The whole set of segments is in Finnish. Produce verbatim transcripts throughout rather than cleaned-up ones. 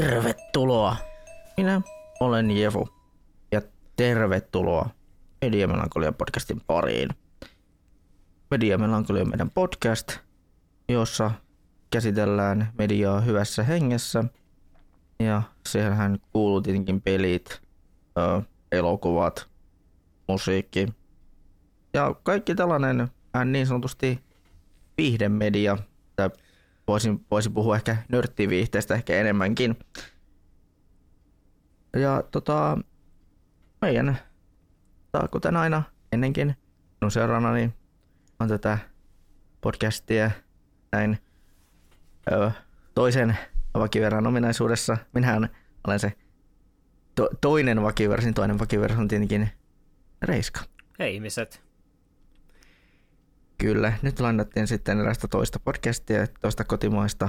Tervetuloa! Minä olen Jefu ja tervetuloa Mediamelankolia podcastin pariin. Mediamelankolia on meidän podcast, jossa käsitellään mediaa hyvässä hengessä. Ja sehän kuuluu tietenkin pelit, elokuvat, musiikki ja kaikki tällainen niin sanotusti viihdemedia. Voisin, voisin puhua ehkä nörttiviihteestä ehkä enemmänkin. Ja tota, meidän, kuten aina ennenkin, minun seurannani on tätä podcastia näin ö, toisen vakiverran ominaisuudessa. Minähän olen se to, toinen vakiversin, toinen vakiversi on tietenkin Reiska. Hei ihmiset. Kyllä, nyt landattiin sitten erästä toista podcastia, toista kotimaista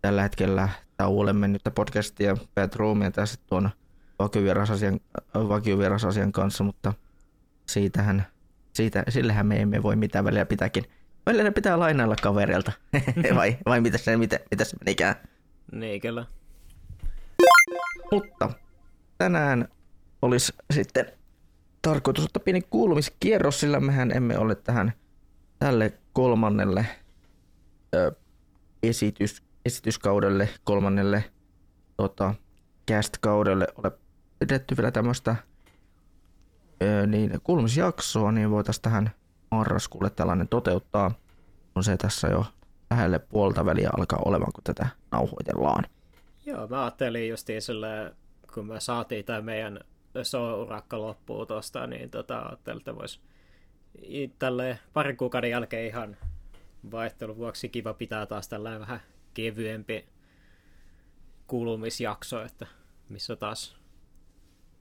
tällä hetkellä tauolle mennyttä podcastia, Bedroomia tässä tuon vakiovierasasian, vakiovierasasian kanssa, mutta siitähän, siitä, sillähän me emme voi mitään välillä pitääkin. Välillä pitää lainailla kaverilta, vai, vai mitä se, mitä, mitä se menikään? Niin, kyllä. Mutta tänään olisi sitten tarkoitus ottaa pieni kuulumiskierros, sillä mehän emme ole tähän tälle kolmannelle ö, esitys, esityskaudelle, kolmannelle tota, cast-kaudelle ole pidetty vielä tämmöistä ö, niin, kuulumisjaksoa, niin voitaisiin tähän marraskuulle tällainen toteuttaa. On se tässä jo lähelle puolta väliä alkaa olemaan, kun tätä nauhoitellaan. Joo, mä ajattelin justiin silleen, kun me saatiin tämä meidän show-urakka loppuun tuosta, niin tota, ajattelin, että voisi tälle parin kuukauden jälkeen ihan vaihtelun vuoksi kiva pitää taas tällainen vähän kevyempi kuulumisjakso, että missä taas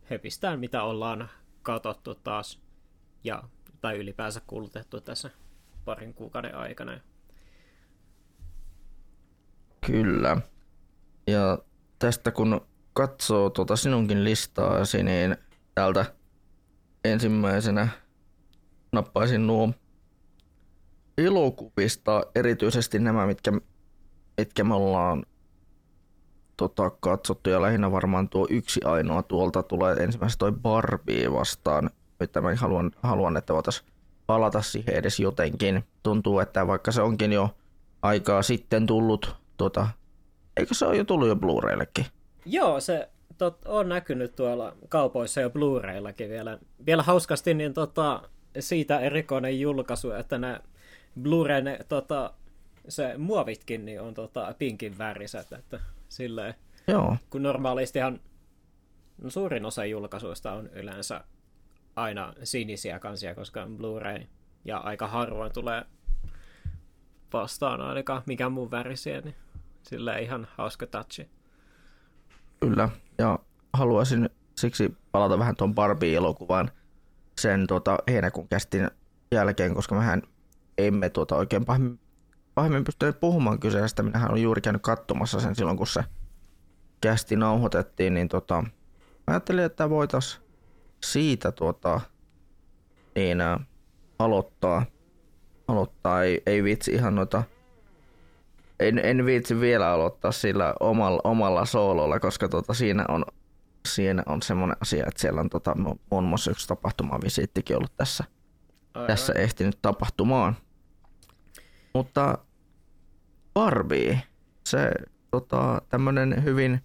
höpistään mitä ollaan katsottu taas ja, tai ylipäänsä kulutettu tässä parin kuukauden aikana. Kyllä. Ja tästä kun katsoo tuota sinunkin listaasi, niin täältä ensimmäisenä nappaisin nuo elokuvista, erityisesti nämä, mitkä, mitkä me ollaan tota, katsottu, ja lähinnä varmaan tuo yksi ainoa tuolta tulee ensimmäisenä toi Barbie vastaan. Nyt mä haluan, haluan, että voitaisiin palata siihen edes jotenkin. Tuntuu, että vaikka se onkin jo aikaa sitten tullut, tota, eikö se ole jo tullut jo Blu-rayillekin? Joo, se tot, on näkynyt tuolla kaupoissa jo Blu-rayllakin vielä. Vielä hauskasti, niin tota... siitä erikoinen julkaisu, että nämä Blu-rayn tota, se muovitkin niin on tota, pinkin väriset, että silleen, joo. Kun normaalistihan no suurin osa julkaisuista on yleensä aina sinisiä kansia, koska Blu-ray ja aika harvoin tulee vastaan ainakaan mikään muun värisiä, niin silleen ihan hauska touchi. Kyllä, ja haluaisin siksi palata vähän tuon Barbie-elokuvaan sen tuota, heinäkuun kästin jälkeen, koska mehän emme tuota, oikein pahemmin, pahemmin pystyneet puhumaan kyseestä. Minähän olen juuri käynyt katsomassa sen silloin, kun se kästi nauhoitettiin. Niin, tota, ajattelin, että voitaisiin siitä tuota, niin, ä, aloittaa. aloittaa. Ei, ei viitsi ihan noita... En, en viitsi vielä aloittaa sillä omalla, omalla soololla, koska tuota, siinä on... Siinä on semmoinen asia, että siellä on tota, muun muassa yksi tapahtumavisiittikin ollut tässä, tässä ehtinyt tapahtumaan. Mutta Barbie, se tota, tämmöinen hyvin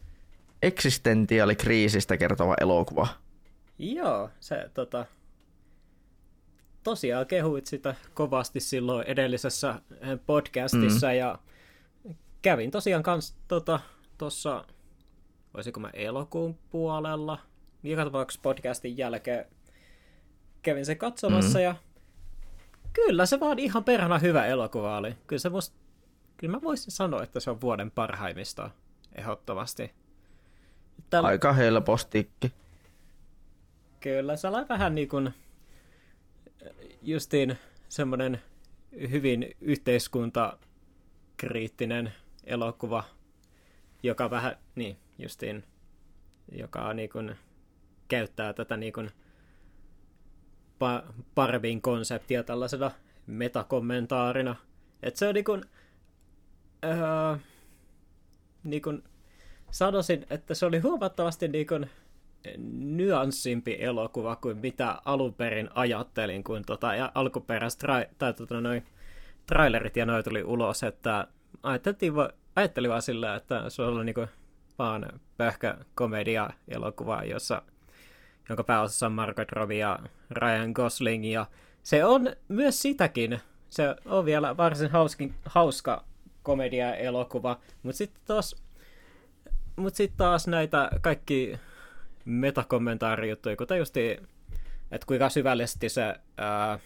eksistentiaalikriisistä kertova elokuva. Joo, se tota, tosiaan kehuit sitä kovasti silloin edellisessä podcastissa mm. ja kävin tosiaan kans tuossa... Tota, olisiko mä elokuun puolella, joka tapauksessa podcastin jälkeen kävin sen katsomassa mm. ja kyllä se vaan ihan perhana hyvä elokuva oli. Kyllä, se must, kyllä mä voisin sanoa, että se on vuoden parhaimmista ehdottomasti. Tällä... Aika helpostikin. Kyllä, se oli vähän niin kuin justiin semmoinen hyvin yhteiskuntakriittinen elokuva, joka vähän niin... justiin, joka niin kuin, käyttää tätä niin kuin, pa- Barbien konseptia tällaisena metakommentaarina. Että se on niin kuin, öö, niin kuin, sanoisin, että se oli huomattavasti niin kuin nyanssimpi elokuva kuin mitä alun perin ajattelin, kun tota alkuperäiset tra- tai tota noi trailerit ja noi tuli ulos, että ajattelin va- ajattelin vaan sillä, että se oli niin kuin vaan pöhkä komedia-elokuva, jossa, jonka pääosassa on Margot Robbie ja Ryan Gosling, ja se on myös sitäkin. Se on vielä varsin hauskin, hauska komedia-elokuva, mutta sitten taas, mut sit taas näitä kaikki metakommentaarijuttuja, kuten just, että kuinka syvällisesti se ää,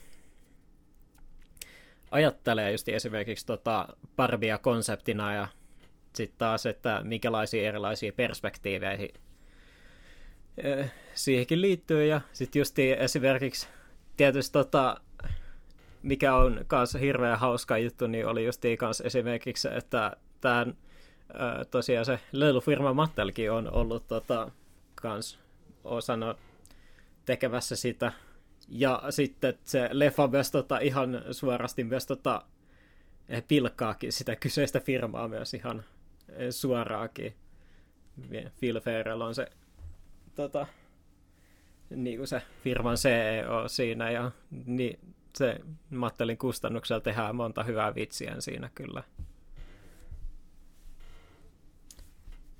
ajattelee just esimerkiksi tota Barbiea konseptina ja sitten taas, että minkälaisia erilaisia perspektiivejä ää, siihenkin liittyy, ja sitten just esimerkiksi tietysti tota, mikä on kanssa hirveän hauska juttu, niin oli justiin kanssa esimerkiksi, että tämän, ää, tosiaan se leilufirma Mattelkin on ollut tota, kans osana tekemässä sitä. Ja sitten se leffa myös tota, ihan suorasti myös tota, pilkkaakin sitä kyseistä firmaa myös ihan suoraakin. Phil Ferrell on se, tota, niin kuin se firman C E O siinä ja niin, se Mattelin kustannuksella tehdään monta hyvää vitsiä siinä kyllä.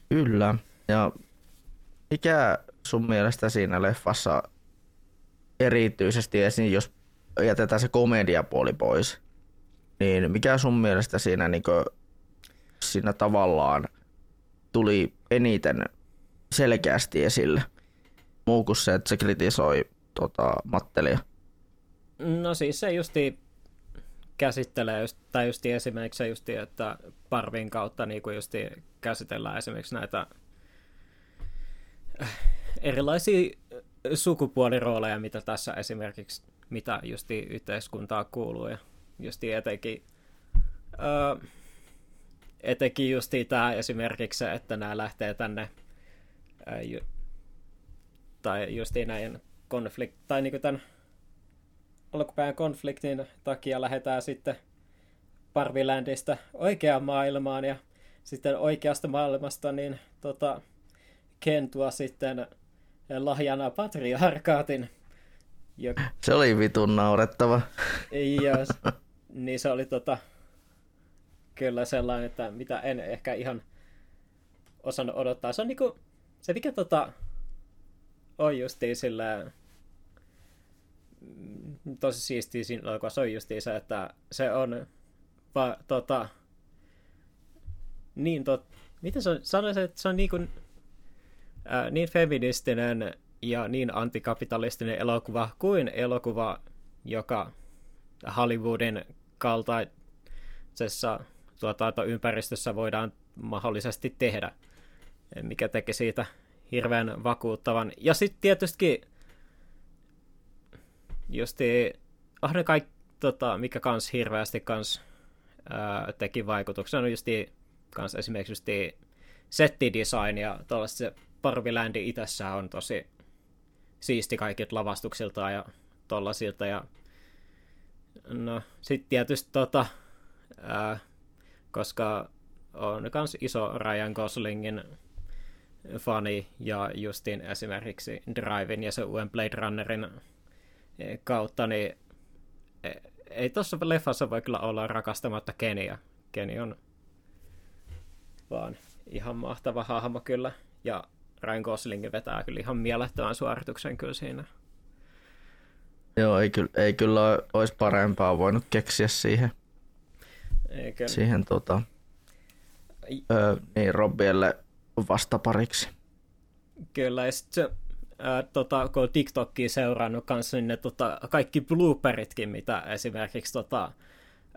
Kyllä. Ja mikä sun mielestä siinä leffassa erityisesti esiin, jos jätetään se komediapuoli pois, niin mikä sun mielestä siinä, niin kuin, siinä tavallaan tuli eniten selkeästi esille? Muu kuin se, että se kritisoi tota, Mattelia. No siis se justi käsittelee, just, tai justi esimerkiksi se justi, että Parvin kautta niin kuin justi käsitellään esimerkiksi näitä erilaisia sukupuolirooleja, mitä tässä esimerkiksi, mitä justi yhteiskuntaa kuuluu, ja justi etenkin, öö, etenkin justi tämä esimerkiksi, että nämä lähtee tänne, öö, ju, tai justi näin konflikt, tai niin kuin tämän alkupään konfliktin takia lähdetään sitten Parviländistä oikeaan maailmaan ja sitten oikeasta maailmasta niin tota, Kentua sitten lahjana patriarkaatin. Joka... Se oli vitun naurettava. Joo, niin se oli tota, kyllä sellainen, että mitä en ehkä ihan osannut odottaa. Se on niinku, se mikä tota, on justiin sillä... tosi siistiä siinä elokuvassa on justiinsa, että se on va, tota, niin tot, miten se on, sanoisin, että se on niin, kuin, ää, niin feministinen ja niin antikapitalistinen elokuva kuin elokuva, joka Hollywoodin kaltaisessa tuotantoympäristössä voidaan mahdollisesti tehdä, mikä teki siitä hirveän vakuuttavan. Ja sitten tietysti justi ahne kaikki, tota, mikä kans hirveästi kans, ää, teki vaikutuksen, on justi kans esimerkiksi justi settidesign ja tuollaista se Parviländi itsessään on tosi siisti kaikilta lavastuksilta ja tollasilta. Ja no sit tietysti tota, ää, koska on kans iso Ryan Goslingin fani ja justiin esimerkiksi Driven ja se uuden Blade Runnerin kautta, niin ei tuossa leffassa voi kyllä olla rakastamatta Kenia. Keni on vaan ihan mahtava hahmo kyllä, ja Ryan Gosling vetää kyllä ihan mielettömän suorituksen kyllä siinä. Joo, ei kyllä, ei kyllä olisi parempaa voinut keksiä siihen, Eikö? siihen tota, ö, niin Robbielle vastapariksi. Kyllä, ja sitten se... Ää, tota, kun on TikTokia seurannut kanssa, niin ne tota, kaikki blooperitkin, mitä esimerkiksi, tota,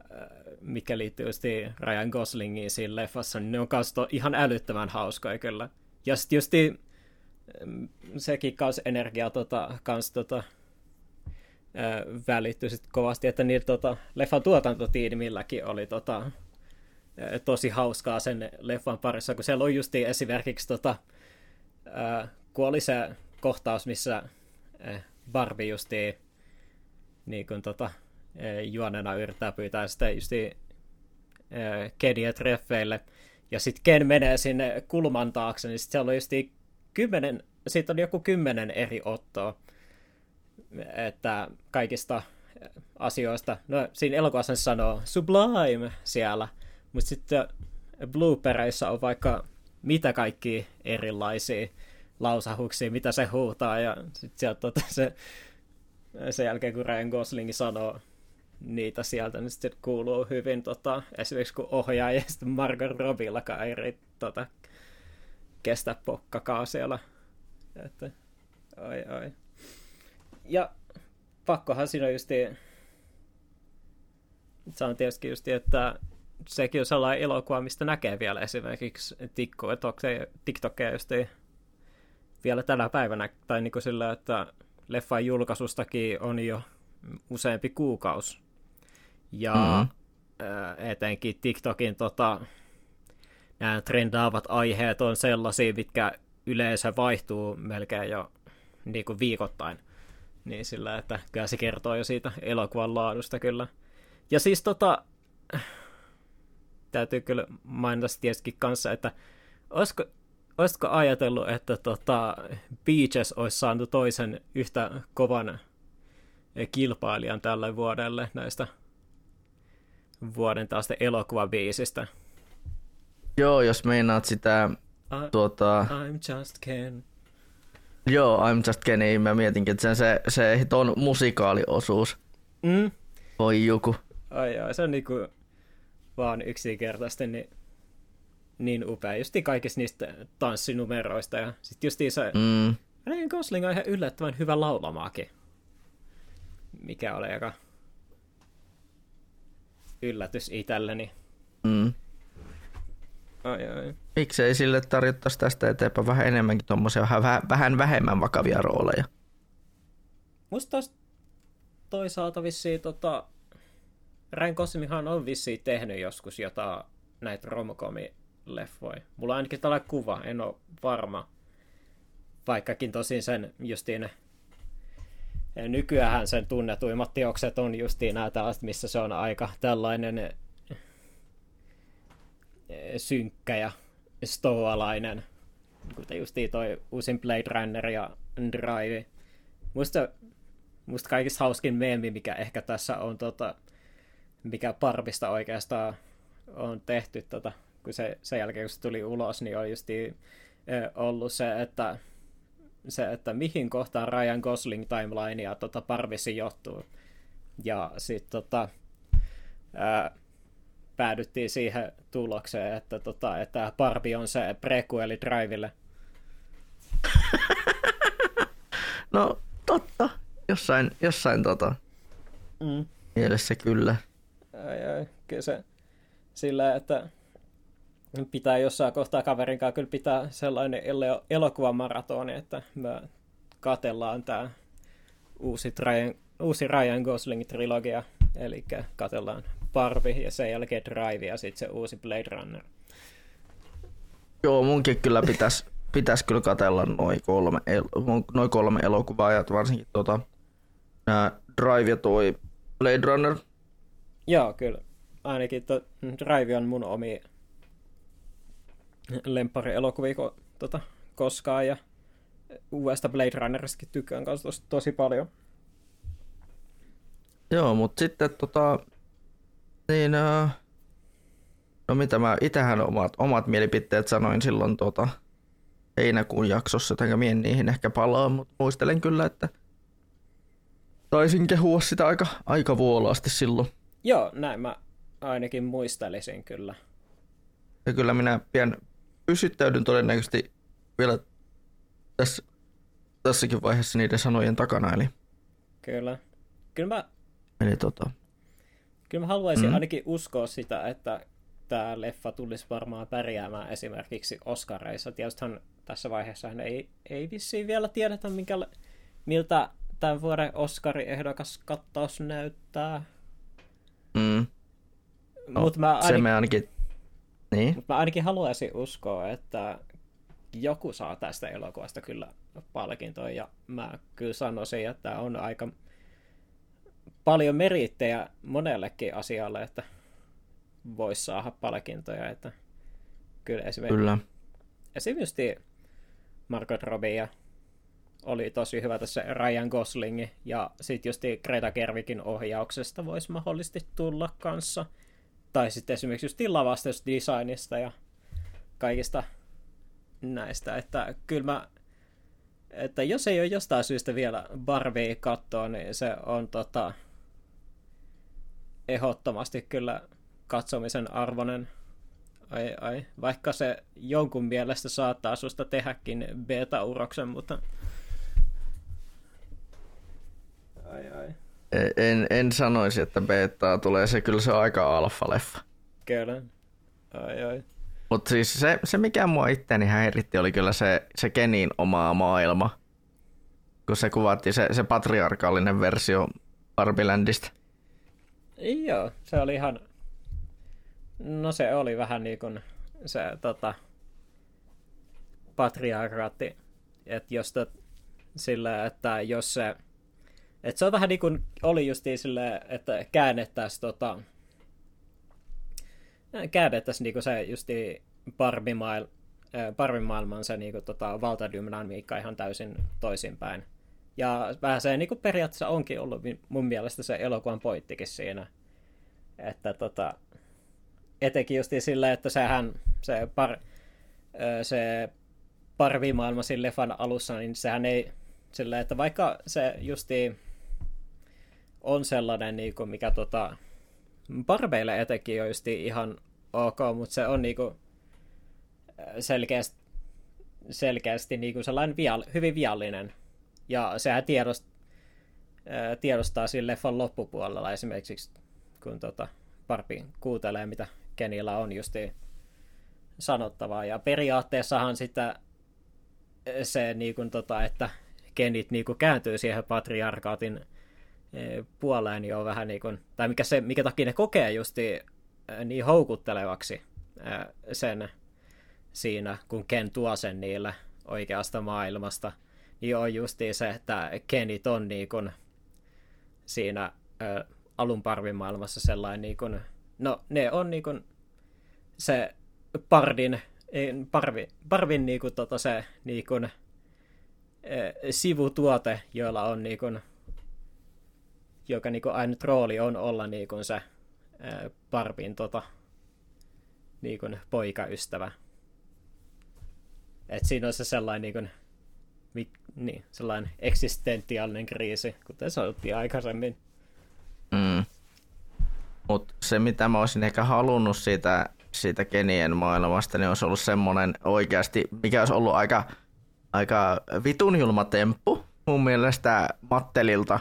ää, mikä liittyy just Ryan Goslingiin siinä leffassa, niin ne on kanssa to, ihan älyttömän hauskoja kyllä. Ja sitten just sekin kanssa energia tota, kanssa tota, ää, välittyy sit kovasti, että niillä tota, leffan tuotantotiimilläkin oli tota, ää, tosi hauskaa sen leffan parissa, kun siellä on just esimerkiksi, tota, ää, kun oli se kohtaus, missä Barbie justiin niin kuin tota, juonena yrittää pyytää sitä justiin Keniä treffeille. Ja sitten Ken menee sinne kulman taakse, niin sitten siellä on justiin kymmenen, siitä on joku kymmenen eri ottoa, että kaikista asioista. No siinä elokuvassa sanoo Sublime siellä, mutta sitten bloopereissa on vaikka mitä kaikki erilaisia lausahuksia, mitä se huutaa, ja sitten sieltä tota, se, sen jälkeen kun Ryan Gosling sanoo niitä sieltä, niin sitten kuuluu hyvin tota, esimerkiksi kun ohjaaja ja sitten Margot Robbiellakaan ei tota, kestä pokkakaan siellä. Että, ai, ai. Ja pakkohan siinä on justi, sanon tietysti justi, että sekin on sellainen elokuva, mistä näkee vielä esimerkiksi TikTokia justi vielä tänä päivänä, tai niin kuin sillä, että leffan julkaisustakin on jo useampi kuukausi. Ja mm-hmm. etenkin TikTokin tota, nämä trendaavat aiheet on sellaisia, mitkä yleensä vaihtuu melkein jo niin kuin viikoittain. Niin sillä, että kyllä se kertoo jo siitä elokuvan laadusta kyllä. Ja siis tota, täytyy kyllä mainita tietysti kanssa, että olisiko, olisiko ajatellut, että tota, Beaches olisi saanut toisen yhtä kovan kilpailijan tälle vuodelle näistä vuoden taasta elokuvabiisistä. Joo, jos meinaat sitä I, tuota... I'm just Ken. Joo, I'm just Ken, niin mä mietinkin, että sen se, se on musikaaliosuus. Mm. Voi joku. Ai ai, se on niinku vaan yksinkertaisesti niin, niin upea. Justiin kaikista niistä tanssinumeroista ja sit justiin se mm. Ryan Gosling on ihan yllättävän hyvä laulamaakin. Mikä oli aika yllätys itselleni. Mm. Ai, ai. Miksei sille tarjottaisi tästä eteenpäin vähän enemmänkin tuommoisia vähän, vähän vähemmän vakavia rooleja? Musta toisaalta vissiin tota... Ryan Goslingihan on vissiin tehnyt joskus jotain näitä romkomi-leffoja. Mulla on ainakin tällainen kuva, en ole varma. Vaikkakin tosin sen justiin... Nykyään sen tunnetuimmat teokset on justiin nämä tällaiset, missä se on aika tällainen synkkä ja stoalainen, kuten justiin toi uusin Blade Runner ja Drive. Musta, musta kaikista hauskin meemi, mikä ehkä tässä on, tota, mikä Barbista oikeastaan on tehty, tota, kun se, sen jälkeen kun se tuli ulos, niin on justiin ollut se, että se, että mihin kohtaan Ryan Gosling timelinea tota Barbie sijoittuu. Ja sitten tota, päädyttiin siihen tulokseen, että tota, että Barbie on se prequeli Drivelle. No totta, jossain, jossain tota. Mm. Mielessä kyllä. Ai, ai, kyllä se sillä, että pitää jossain kohtaa kaverin kanssa kyllä pitää sellainen el- elokuvamaratoni, että me katsellaan tämä uusi, uusi Ryan Gosling-trilogia, eli katsellaan Barbie ja sen jälkeen Drive ja sitten se uusi Blade Runner. Joo, munkin kyllä pitäisi pitäis kyllä katsella noin kolme, el- noi kolme elokuvaa, ja varsinkin tota, nää Drive ja toi Blade Runner. Joo, kyllä. Ainakin to, Drive on mun omia lempparielokuvia ko, tota, koskaan, ja uudesta Blade Runnerissakin tykkään kanssa tos, tosi paljon. Joo, mutta sitten tota, niin, no mitä mä itsehän omat, omat mielipiteet sanoin silloin tota, heinäkuun jaksossa, jotenka mien niihin ehkä palaa, mutta muistelen kyllä, että taisin kehua sitä aika, aika vuolaasti silloin. Joo, näin mä ainakin muistelisin kyllä. Ja kyllä minä pian pysyttäydyn todennäköisesti vielä tässä, tässäkin vaiheessa niiden sanojen takana, eli... Kyllä. Kyllä mä... Eli tota... Kyllä mä haluaisin mm. ainakin uskoa sitä, että tämä leffa tulisi varmaan pärjäämään esimerkiksi Oscareissa. Tietystihan tässä vaiheessa ei, ei vissiin vielä tiedetä, minkä, miltä tämän vuoden Oscari-ehdokas kattaus näyttää. Mm. No, Mut mä ainakin... se me ainakin... Niin. Mutta mä ainakin haluaisin uskoa, että joku saa tästä elokuvasta kyllä palkintoa, ja mä kyllä sanoisin, että on aika paljon merittejä monellekin asialle, että voisi saada palkintoja, että Kyllä esimerkiksi. Kyllä. Esimerkiksi Margot Robbie oli tosi hyvä tässä Ryan Gosling, ja sitten just Greta Gerwigin ohjauksesta voisi mahdollisesti tulla kanssa. Tai sitten esimerkiksi just lavastusdesignista ja kaikista näistä, että kyllä mä, että jos ei ole jostain syystä vielä Barbie katsoa, niin se on tota, ehdottomasti kyllä katsomisen arvonen. Ai, ai. Vaikka se jonkun mielestä saattaa susta tehdäkin beta-uroksen, mutta... Ai, ai. En, en sanoisi, että betaa tulee. Se kyllä se on aika alfa-leffa. Kyllä. Ai, ai. Mutta siis se, se, mikä mua itseäni häiritti, oli kyllä se, se Kenin oma maailma. Kun se kuvattiin se, se patriarkaalinen versio Barbilandista. Joo, se oli ihan... No se oli vähän niin kuin se tota, patriarkaatti, että jos to, sillä, että jos se, että se on vähän niin kuin oli justiin silleen, että käännettäisiin tota, käännettäisiin niin kuin se justiin Barbie-maail, Barbie-maailman se niin kuin tota, valtadynamiikka ihan täysin toisinpäin. Ja vähän se niin kuin periaatteessa onkin ollut mun mielestä se elokuvan pointtikin siinä, että tota... Etenkin just sillä, että sehän se, par, se parvimaailma siinä leffan alussa, niin sehän ei sillä, että vaikka se justi on sellainen, niin kuin mikä tota, parveille etenkin on justi ihan ok, mutta se on niin kuin selkeästi, selkeästi niin kuin sellainen vial, hyvin viallinen. Ja sehän tiedost, tiedostaa siinä leffan loppupuolella esimerkiksi, kun tota, Barbie kuuntelee, mitä Kenillä on justiin sanottavaa, ja periaatteessahan sitä se niin kuin tota, että Kenit niin kuin kääntyy siihen patriarkaatin puoleen, niin on vähän niin kuin, tai mikä, se, mikä takia ne kokee justiin niin houkuttelevaksi sen siinä, kun Ken tuo sen niille oikeasta maailmasta, niin on justiin se, että Kenit on niin kuin siinä alun parvimaailmassa sellainen niin kuin, no ne on niin kuin se pardin, parvi, parvin niin kuin, tota, se niin kuin, e, sivutuote, joilla on niin kuin, joka niin kuin ainut rooli on olla niin kuin se e, parvin tota, niin kuin poikaystävä. Et siinä on se sellainen niin kuin, mi, niin, sellainen eksistentiaalinen kriisi, kuten sanottiin aikaisemmin. Mm. Mutta se, mitä mä olisin ehkä halunnut siitä, siitä Kenien maailmasta, niin olisi ollut semmoinen oikeasti, mikä olisi ollut aika, aika vitun julma temppu mun mielestä Mattelilta,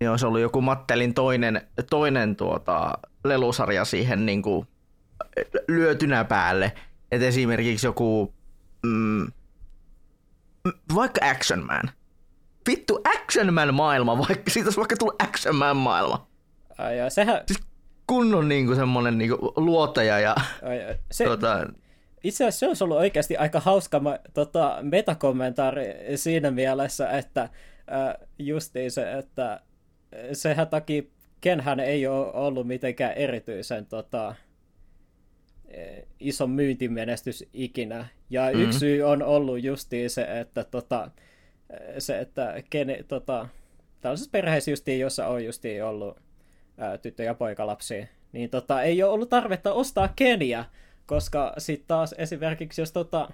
niin olisi ollut joku Mattelin toinen, toinen tuota, lelusarja siihen niin kuin lyötynä päälle. Et esimerkiksi joku mm, vaikka Action Man. Vittu Action Man -maailma, vaikka siitä olisi vaikka tullut Action Man -maailma. Ai ja sehän... Siis kunnon niinku semmonen niinku luotaja ja... Ai, se... tota... Itse asiassa se olisi ollut oikeasti aika hauska tota, metakommentaari siinä mielessä, että äh, justiin se, että sehän takia Kenhän ei ole ollut mitenkään erityisen tota, ison myyntimenestys ikinä. Ja mm-hmm. yksi syy on ollut justiin se, että... Tota, se, että kene, tota, tällaisessa perheessä justiin, jossa on justiin ollut ää, tyttö- ja poikalapsia, niin tota, ei ole ollut tarvetta ostaa Keniä, koska sitten taas esimerkiksi, jos tota,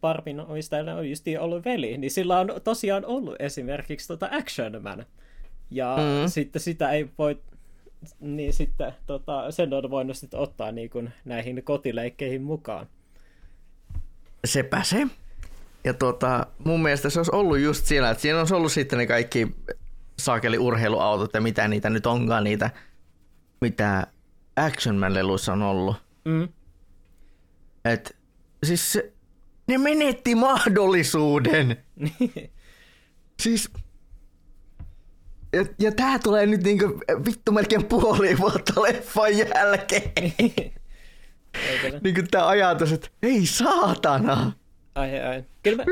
Barbin omistajana on justiin ollut veli, niin sillä on tosiaan ollut esimerkiksi tota Action Man. Ja mm. sitten sitä ei voi, niin sitten tota, sen on voinut sitten ottaa niin kun näihin kotileikkeihin mukaan. Sepä se. Ja tuota, mun mielestä se olisi ollut just siinä, että siinä olisi ollut sitten ne kaikki saakeli urheiluautot ja mitä niitä nyt onkaan, niitä, mitä Action Man-leluissa on ollut. Mm. Et, siis se, ne menetti mahdollisuuden. Siis, ja, ja tää tulee nyt niinku vittu melkein puoli vuotta leffan jälkeen. Niinku tää ajatus, että ei saatana. Ai, ai. Kyllä mä,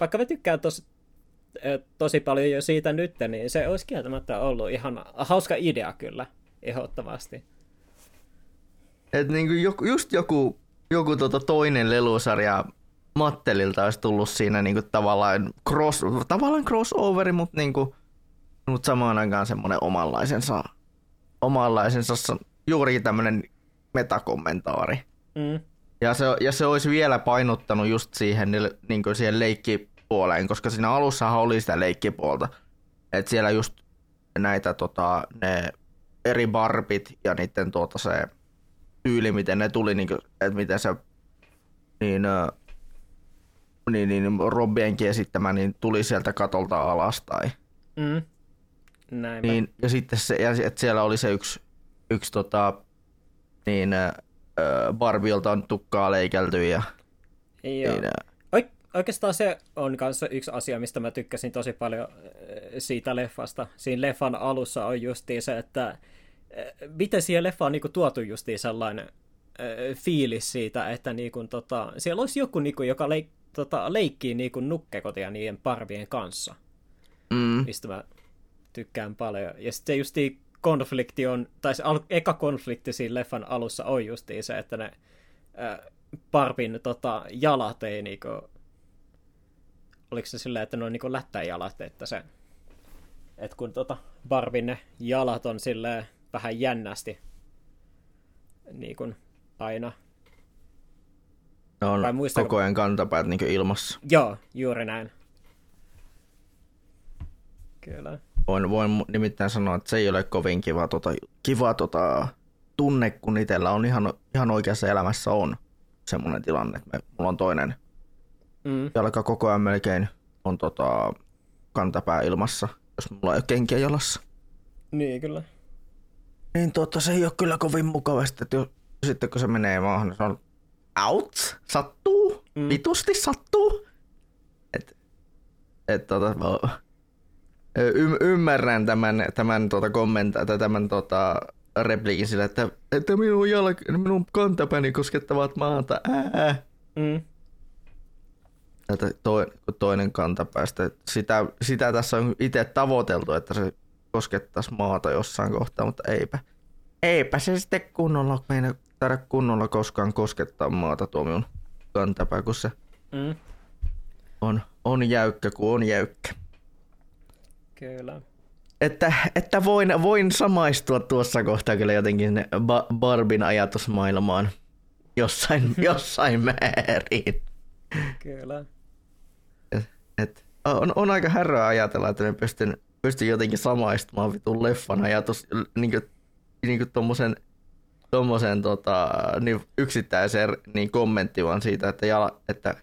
vaikka mä tykkään tos, tosi paljon jo siitä nyt, niin se olisi kieltämättä ollut ihan hauska idea kyllä, ehdottomasti. Et niin kuin joku, just joku joku tuota toinen lelusarja Mattelilta olisi tullut siinä niinku tavallaan, cross, tavallaan crossoveri, mutta niinku, mut samaan aikaan semmoinen omanlaisensa, omanlaisensa juurikin tämmöinen metakommentaari. Mm. Ja, se, ja se olisi vielä painottanut just siihen, niinku siihen leikkipuoleen, koska siinä alussahan oli sitä leikkipuolta. Et siellä just näitä tota, ne eri barbit ja niiden tuota se tyyli, miten ne tuli, niin, että miten se niin, niin, niin Robbienkin esittämä niin tuli sieltä katolta alas. Tai. Mm. Näin niin, ja sitten se, ja, että siellä oli se yksi, yksi tota, niin, äh, Barbie, jolta on tukkaa leikelty. Ja, niin, äh, oikeastaan se on myös yksi asia, mistä mä tykkäsin tosi paljon siitä leffasta. Siinä leffan alussa on justiin se, että miten siihen leffaan on niinku tuotu justiin sellainen äh, fiilis siitä, että niinku, tota, siellä olisi joku, niinku, joka leik, tota, leikkii niinku nukkekotia niiden Barbien kanssa, mm. mistä mä tykkään paljon. Ja sitten justiin konflikti on, tai se al- eka konflikti siinä leffan alussa on justiin se, että ne äh, Barbien tota, jalat ei niinku... Oliko se sillä, että ne on niinku lättäjalat, että se, että kun tota Barbin ne jalat on silleen vähän jännästi, niin kuin aina. No on muistan, koko ajan kantapäät niinku ilmassa. Joo, juuri näin. Kyllä. Voin, voin nimittäin sanoa, että se ei ole kovin kiva, tota, kiva tota, tunne, kun itsellä on ihan, ihan oikeassa elämässä on semmoinen tilanne, että mulla on toinen. Mm. Jalka koko ajan melkein on tota, kantapää ilmassa, jos mulla ei ole kenkiä jalassa. Niin kyllä. Niin tota, se ei ole kyllä kovin mukavasti, että jos, sitten kun se menee maahan, niin se on out, sattuu, mm. vitusti sattuu. Et, et, tota, y- ymmärrän tämän, tämän, tota, kommenta- tai tämän tota, repliikin sillä, että, että minun, jalk- minun kantapääni koskettavat maata. Ää. Mm. Toinen kantapäästä. Sitä, sitä tässä on itse tavoiteltu, että se koskettaisi maata jossain kohtaa, mutta eipä. Eipä se sitten kunnolla, me ei taida kunnolla koskaan koskettaa maata tuo minun kantapää, kun se mm. on, on jäykkä, kun on jäykkä. Kyllä. Että, että voin, voin samaistua tuossa kohtaa kyllä jotenkin ba- Barbin ajatusmaailmaan jossain, jossain määrin. Kyllä. Et, et, on, on aika häröä ajatella, että me pystyn, pystyn jotenkin samaistumaan vitun leffan ajatus niin kuin, niin kuin tommosen, tommosen tota, niin yksittäiseen niin kommenttivan siitä, että, jala, että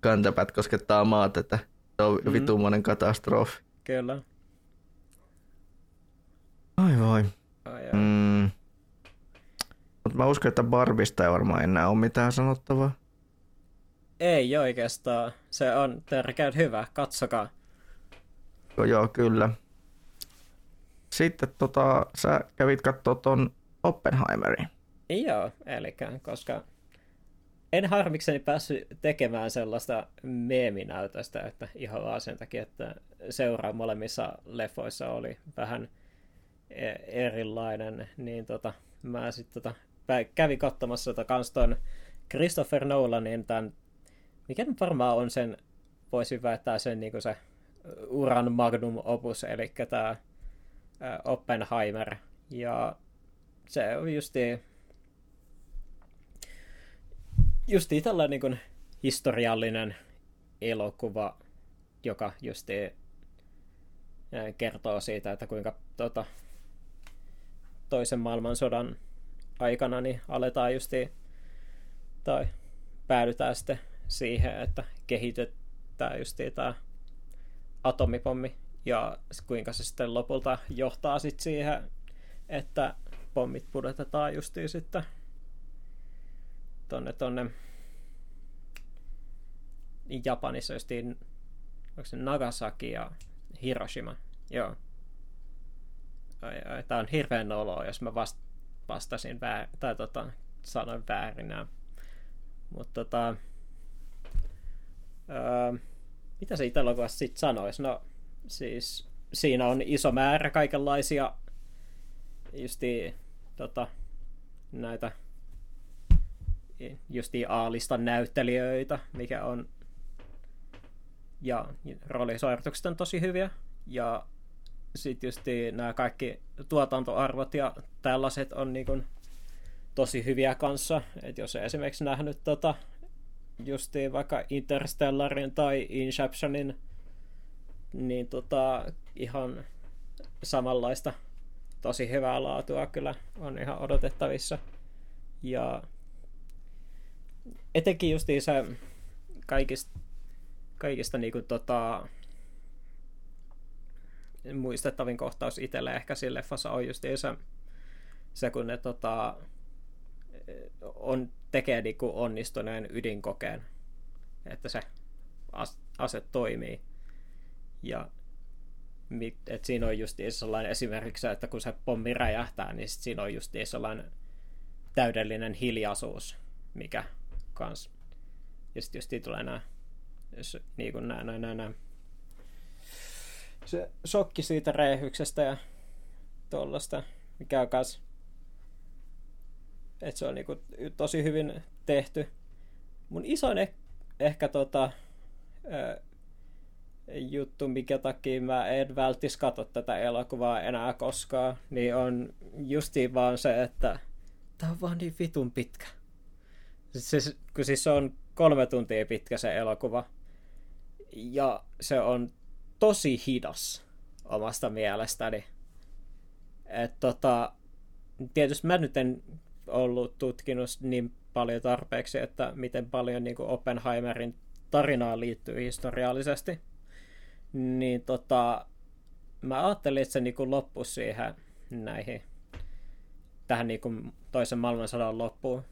kantapäät koskettaa maat, että se on mm-hmm. vitumainen katastrofi. Kyllä. Ai voi. Ai, ai. Mm. Mutta mä uskon, että Barbista ei varmaan enää ole mitään sanottavaa. Ei oikeastaan. Se on tärkeä, hyvä. Katsokaa. Joo, joo, kyllä. Sitten tota, sä kävit katsoa ton Oppenheimerin. Joo, eli koska en harmikseni päässyt tekemään sellaista meeminäytöstä, että ihan vaan sen takia, että seuraa molemmissa leffoissa oli vähän erilainen, niin tota, mä sitten tota, kävin katsomassa tota, kans ton Christopher Nolanin tämän mikä nyt varmaan on sen, voisi väittää sen niin kuin se uran magnum opus, eli tämä Oppenheimer. Ja se on justiin, justiin tällainen niin kuin historiallinen elokuva, joka justiin kertoo siitä, että kuinka tota, toisen maailmansodan aikana niin aletaan justiin, tai päädytään sitten siihen, että kehitetään justiin tämä atomipommi ja kuinka se sitten lopulta johtaa sitten siihen, että pommit pudotetaan justiin sitten tonne tonne Japanissa justiin, onko se Nagasaki ja Hiroshima, joo. Tämä on hirveän oloa, jos mä vast, vastasin väärin, tai tota, sanoin väärinään, mutta tota Öö, mitä se itälokuvassa sitten sanoisi? No siis siinä on iso määrä kaikenlaisia justiin tota, näitä justiin A-listan näyttelijöitä, mikä on, ja roolisuoritukset on tosi hyviä, ja sitten justiin nämä kaikki tuotantoarvot ja tällaiset on niin kuin tosi hyviä kanssa, että jos on esimerkiksi nähnyt tota, justiin vaikka Interstellarin tai Inceptionin, niin tota, ihan samanlaista tosi hyvää laatua kyllä on ihan odotettavissa. Ja etenkin justiin se kaikista, kaikista niin kuin tota, muistettavin kohtaus itselle ehkä siinä leffassa on justiin se, se kun ne tota, on, tekee niin kuin onnistuneen ydinkokeen, että se as, ase toimii. Ja et siinä on justiin sellainen esimerkiksi, että kun se pommi räjähtää, niin sit siinä on justiin sellainen täydellinen hiljaisuus, mikä kans. Ja sitten justiin tulee nämä, niin kuin nämä, nämä, nämä, se shokki siitä räjähyksestä ja tuollaista, mikä on kans, että se on niin kuin tosi hyvin tehty. Mun isoin eh- ehkä tota... Öö, juttu, mikä takia mä en välttis katso tätä elokuvaa enää koskaan, niin on justiin vaan se, että tää on vaan niin vitun pitkä. Siis, kun siis se on kolme tuntia pitkä se elokuva, ja se on tosi hidas omasta mielestäni. Et tota, tietysti mä nyt en ollut tutkinut niin paljon tarpeeksi, että miten paljon niin kuin Oppenheimerin tarinaan liittyy historiallisesti. Niin tota, mä ajattelin, että se niinku loppui siihen näihin, tähän niinku toisen maailmansodan loppuun.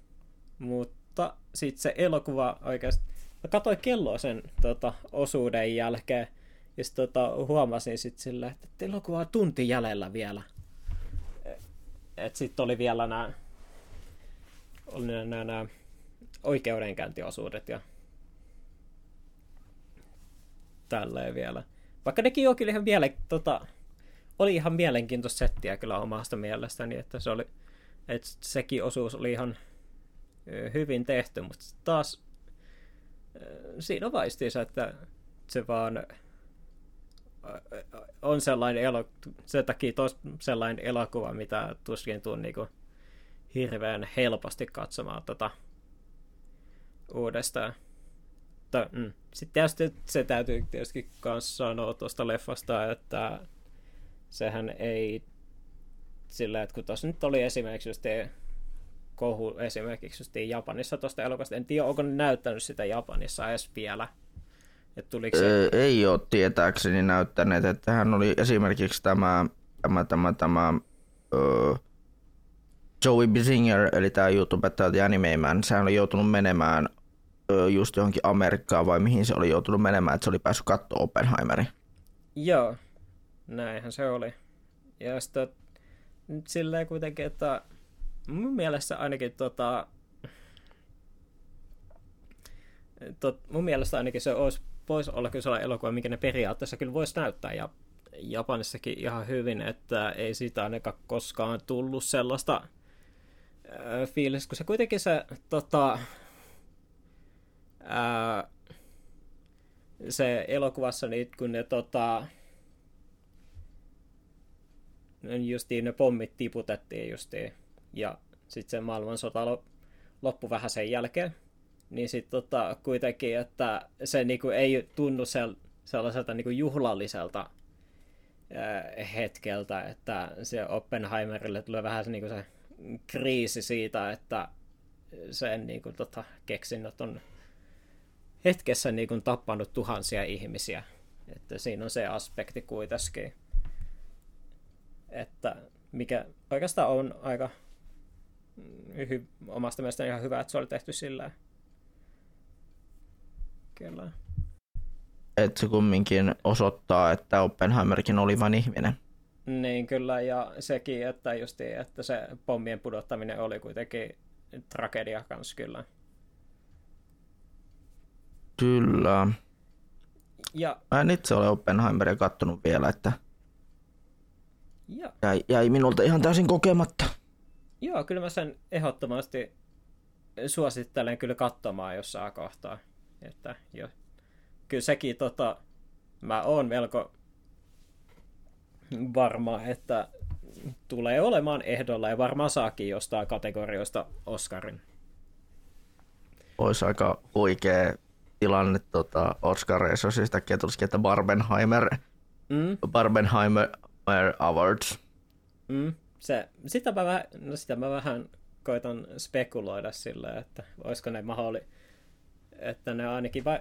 Mutta sitten se elokuva oikeasti, mä katsoin kelloa sen tota, osuuden jälkeen, ja sit, tota, huomasin sitten silleen, että elokuva on tunti jäljellä vielä. Että sitten oli vielä nämä, oli nämä, nämä oikeudenkäyntiosuudet ja tälleen vielä. Vaikka nekin on kyllä ihan miele- tota, oli ihan mielenkiintoista settiä kyllä omasta mielestäni, että se oli, että sekin osuus oli ihan hyvin tehty, mutta taas siinä vaistii se, että se vaan on sellainen elo- sen takia tos sellainen elokuva, mitä tuskin tuun niin kuin hirveän helposti katsomaan tota uudestaan. Mm. Sitten se täytyy tietysti myös sanoa tuosta leffasta, että sehän ei sillä, että kun tuossa nyt oli esimerkiksi just kohu esimerkiksi just Japanissa tuosta elokuvasta, en tiedä onko ne näyttänyt sitä Japanissa edes vielä. Et tuliko se... ei, ei ole tietääkseni näyttäneet, että hän oli esimerkiksi tämä, tämä, tämä, tämä uh, Joey Bissinger, eli tämä YouTubettaja ja Anime Man, sehän oli joutunut menemään just johonkin Amerikkaan vai mihin se oli joutunut menemään, että se oli päässyt katsomaan Oppenheimerin. Joo, näinhän se oli. Ja sitten nyt silleen kuitenkin, että mun mielestä ainakin tota, tot, mun mielestä ainakin se olisi, voisi olla kyllä sellainen elokuva, minkä ne periaatteessa kyllä voisi näyttää ja Japanissakin ihan hyvin, että ei siitä ainakaan koskaan tullut sellaista äh, fiilistä, kun se kuitenkin se tota Ää, se elokuvassa, niin kun ne tota, justiin ne pommit tiputettiin justiin, ja sitten se maailmansota loppui vähän sen jälkeen, niin sitten tota, kuitenkin, että se niinku ei tunnu sel, sellaiselta niinku juhlalliselta ää, hetkeltä, että se Oppenheimerille tulee vähän se, niinku se kriisi siitä, että sen niinku, tota, keksinnöt on hetkessä niin kuin tappanut tuhansia ihmisiä, että siinä on se aspekti kuitenkin, että mikä oikeastaan on aika hy- omasta mielestäni ihan hyvä, että se oli tehty sillä kyllä. Että se kumminkin osoittaa, että Oppenheimerkin oli vain ihminen. Niin kyllä, ja sekin, että, justiin, että se pommien pudottaminen oli kuitenkin tragedia kanssa kyllä. Kyllä. Ja. Mä en itse ole Oppenheimeria kattonut vielä, että ja. Jäi, jäi minulta ihan täysin kokematta. Joo, kyllä mä sen ehdottomasti suosittelen kyllä katsomaan jossain kohtaa. Että jo. Kyllä sekin, tota, mä oon melko varma, että tulee olemaan ehdolla ja varmaan saakin jostain kategorioista Oscarin. Olisi aika oikea tilanne tota, Oscareissa, siis takia tulisikin, että Barbenheimer, mm. Barbenheimer Awards. Mm. Se, sitä, mä vähän, no sitä mä vähän koitan spekuloida silleen, että olisiko ne mahdollinen, että ne ainakin, vai,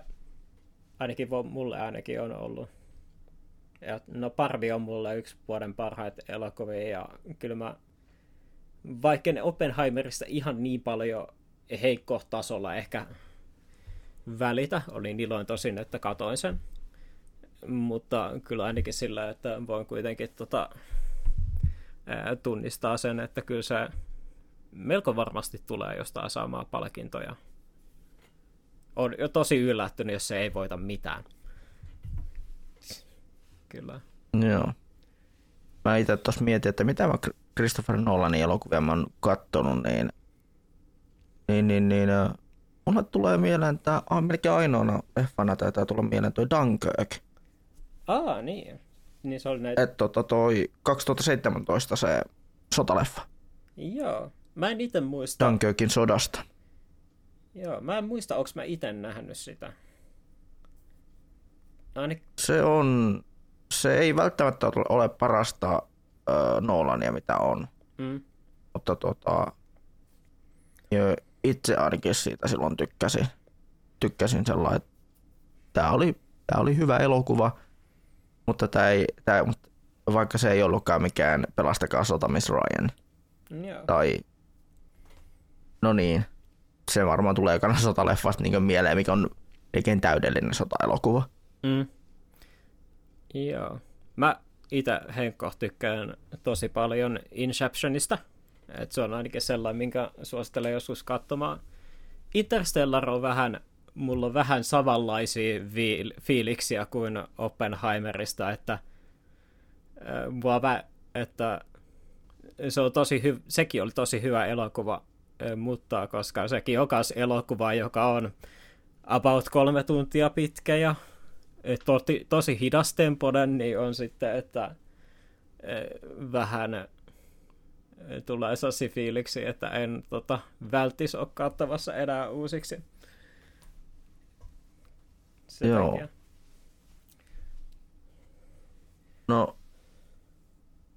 ainakin voi, mulle ainakin on ollut. Ja, no Barbie on mulle yksi vuoden parhaita elokuvia ja kyllä mä, vaikka ne Oppenheimerista ihan niin paljon heikko tasolla ehkä välitä, olin iloin tosin, että katoin sen, mutta kyllä ainakin sillä, että voin kuitenkin tota, tunnistaa sen, että kyllä se melko varmasti tulee jostain saamaan palkintoja. On jo tosi yllättynyt, jos se ei voita mitään. Kyllä. Joo. Mä itse tuossa mietin, että mitä mä Christopher Nolanin elokuvia mä oon kattonut, niin, niin, niin, niin äh, mulle tulee mieleen, tää on melkein ainoana leffana taitaa tulla mieleen toi Dunkirk. Aa, niin. Niin se oli näitä. Et tota toi kaksituhattaseitsemäntoista se sotaleffa. Joo. Mä en ite muista. Dunkirkin sodasta. Joo, mä en muista, onko mä ite nähnyt sitä. Ainakin. Se on... Se ei välttämättä ole parasta äh, Nolania, mitä on, mm. mutta tota, itse ainakin siitä silloin tykkäsin, tykkäsin sellainen, että tämä oli, tämä oli hyvä elokuva, mutta tämä ei, tämä, vaikka se ei ollutkaan mikään Pelastakaa sota Miss Ryan, mm, tai no niin, se varmaan tulee kannassa sotaleffasta niin mieleen, mikä on oikein täydellinen sotaelokuva. Mm. Joo. Mä itse Henkko tykkään tosi paljon Inceptionista. Et se on ainakin sellainen, minkä suosittelen joskus katsomaan. Interstellar on vähän, mulla on vähän samanlaisia vi- fiiliksiä kuin Oppenheimerista, että, äh, että se on tosi hy- sekin oli tosi hyvä elokuva, äh, mutta koska sekin on myös elokuva, joka on about kolme tuntia pitkä ja Tosi, tosi hidastempoinen, niin on sitten, että vähän tulee sassi fiiliksi, että en tota, välttis ole kattavassa enää uusiksi. Sitä joo. Takia. No,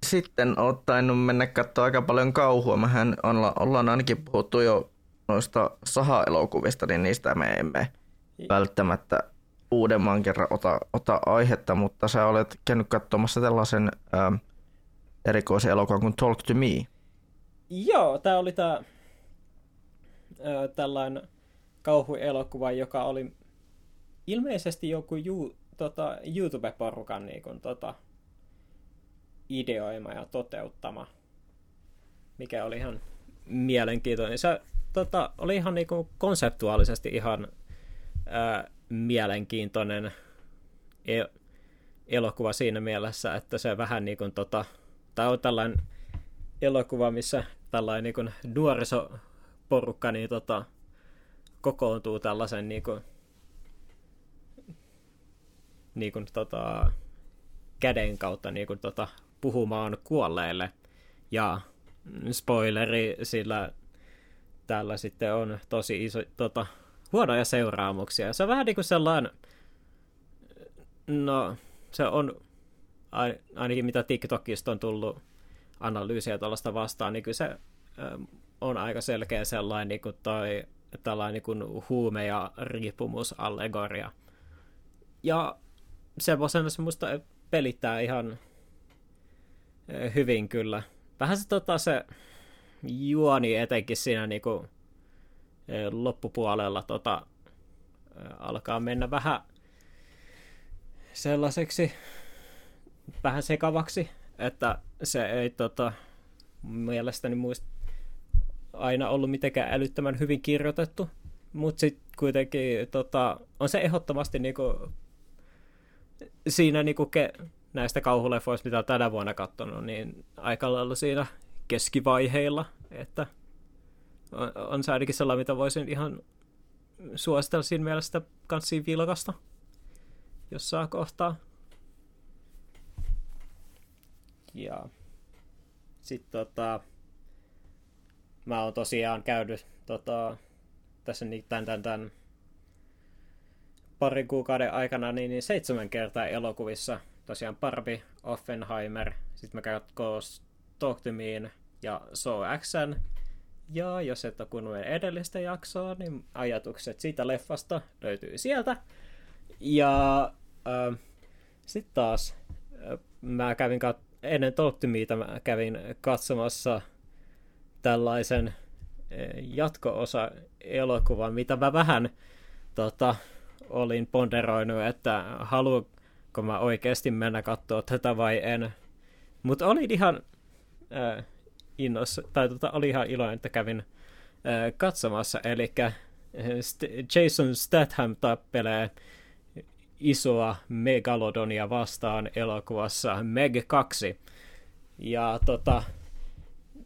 sitten olen tainnut mennä katsoa aika paljon kauhua. Mehän ollaan ainakin puhuttu jo noista saha-elokuvista, niin niistä me emme välttämättä uudemman kerran ota, ota aihetta, mutta sä olet käynyt katsomassa tällaisen ähm, erikoisen elokuvan kuin Talk to Me. Joo, tää oli tää äh, tällainen kauhuelokuva, joka oli ilmeisesti joku ju, tota, YouTube-porukan niin kun, tota, ideoima ja toteuttama, mikä oli ihan mielenkiintoinen. Se tota, oli ihan niin kun, konseptuaalisesti ihan äh, mielenkiintoinen el- elokuva siinä mielessä, että se vähän niin kuin tota, tämä on tällainen elokuva, missä tällainen niin kuin nuorisoporukka niin tota, kokoontuu tällaisen niin kuin, niin kuin tota, käden kautta niin kuin tota, puhumaan kuolleille. Ja spoileri, sillä täällä sitten on tosi iso... Tota, huonoja seuraamuksia. Se on vähän niin kuin sellainen, no se on, ainakin mitä TikTokista on tullut analyysiä tuollaista vastaan, niin kyllä se on aika selkeä sellainen niin kuin toi, tällainen niin kuin huume- ja riippumusallegoria. Ja semmoisena se musta pelittää ihan hyvin kyllä. Vähän se, tota, se juoni etenkin siinä niin kuin loppupuolella tota, alkaa mennä vähän sellaiseksi, vähän sekavaksi, että se ei tota, mielestäni muist, aina ollut mitenkään älyttömän hyvin kirjoitettu, mutta sitten kuitenkin tota, on se ehdottomasti niinku, siinä niinku ke, näistä kauhuleffoista, mitä tänä vuonna katsonut, niin aika lailla siinä keskivaiheilla, että on, on se ainakin sellainen, mitä voisin ihan suositella siinä mielessä kanssiin vilkasta, jos saa kohtaa. Ja sitten tota, mä oon tosiaan käynyt tota, tässä tämän, tämän, tämän parin kuukauden aikana niin, niin seitsemän kertaa elokuvissa. Tosiaan Barbie, Oppenheimer, sitten mä käyn Ghost, Talk to Me'n ja Saw X:n. Ja jos et ole kuunnellut edellistä jaksoa, niin ajatukset siitä leffasta löytyy sieltä. Ja äh, sitten taas äh, mä kävin kat- ennen Talk to Me'tä mä kävin katsomassa tällaisen äh, jatko-osa-elokuvan, mitä mä vähän tota, olin ponderoinut, että haluanko mä oikeasti mennä katsoa tätä vai en. Mutta olin ihan... Äh, Innossa, tai tota, oli ihan iloinen, että kävin äh, katsomassa, eli äh, St- Jason Statham tappelee isoa Megalodonia vastaan elokuvassa Meg kaksi. Ja tota,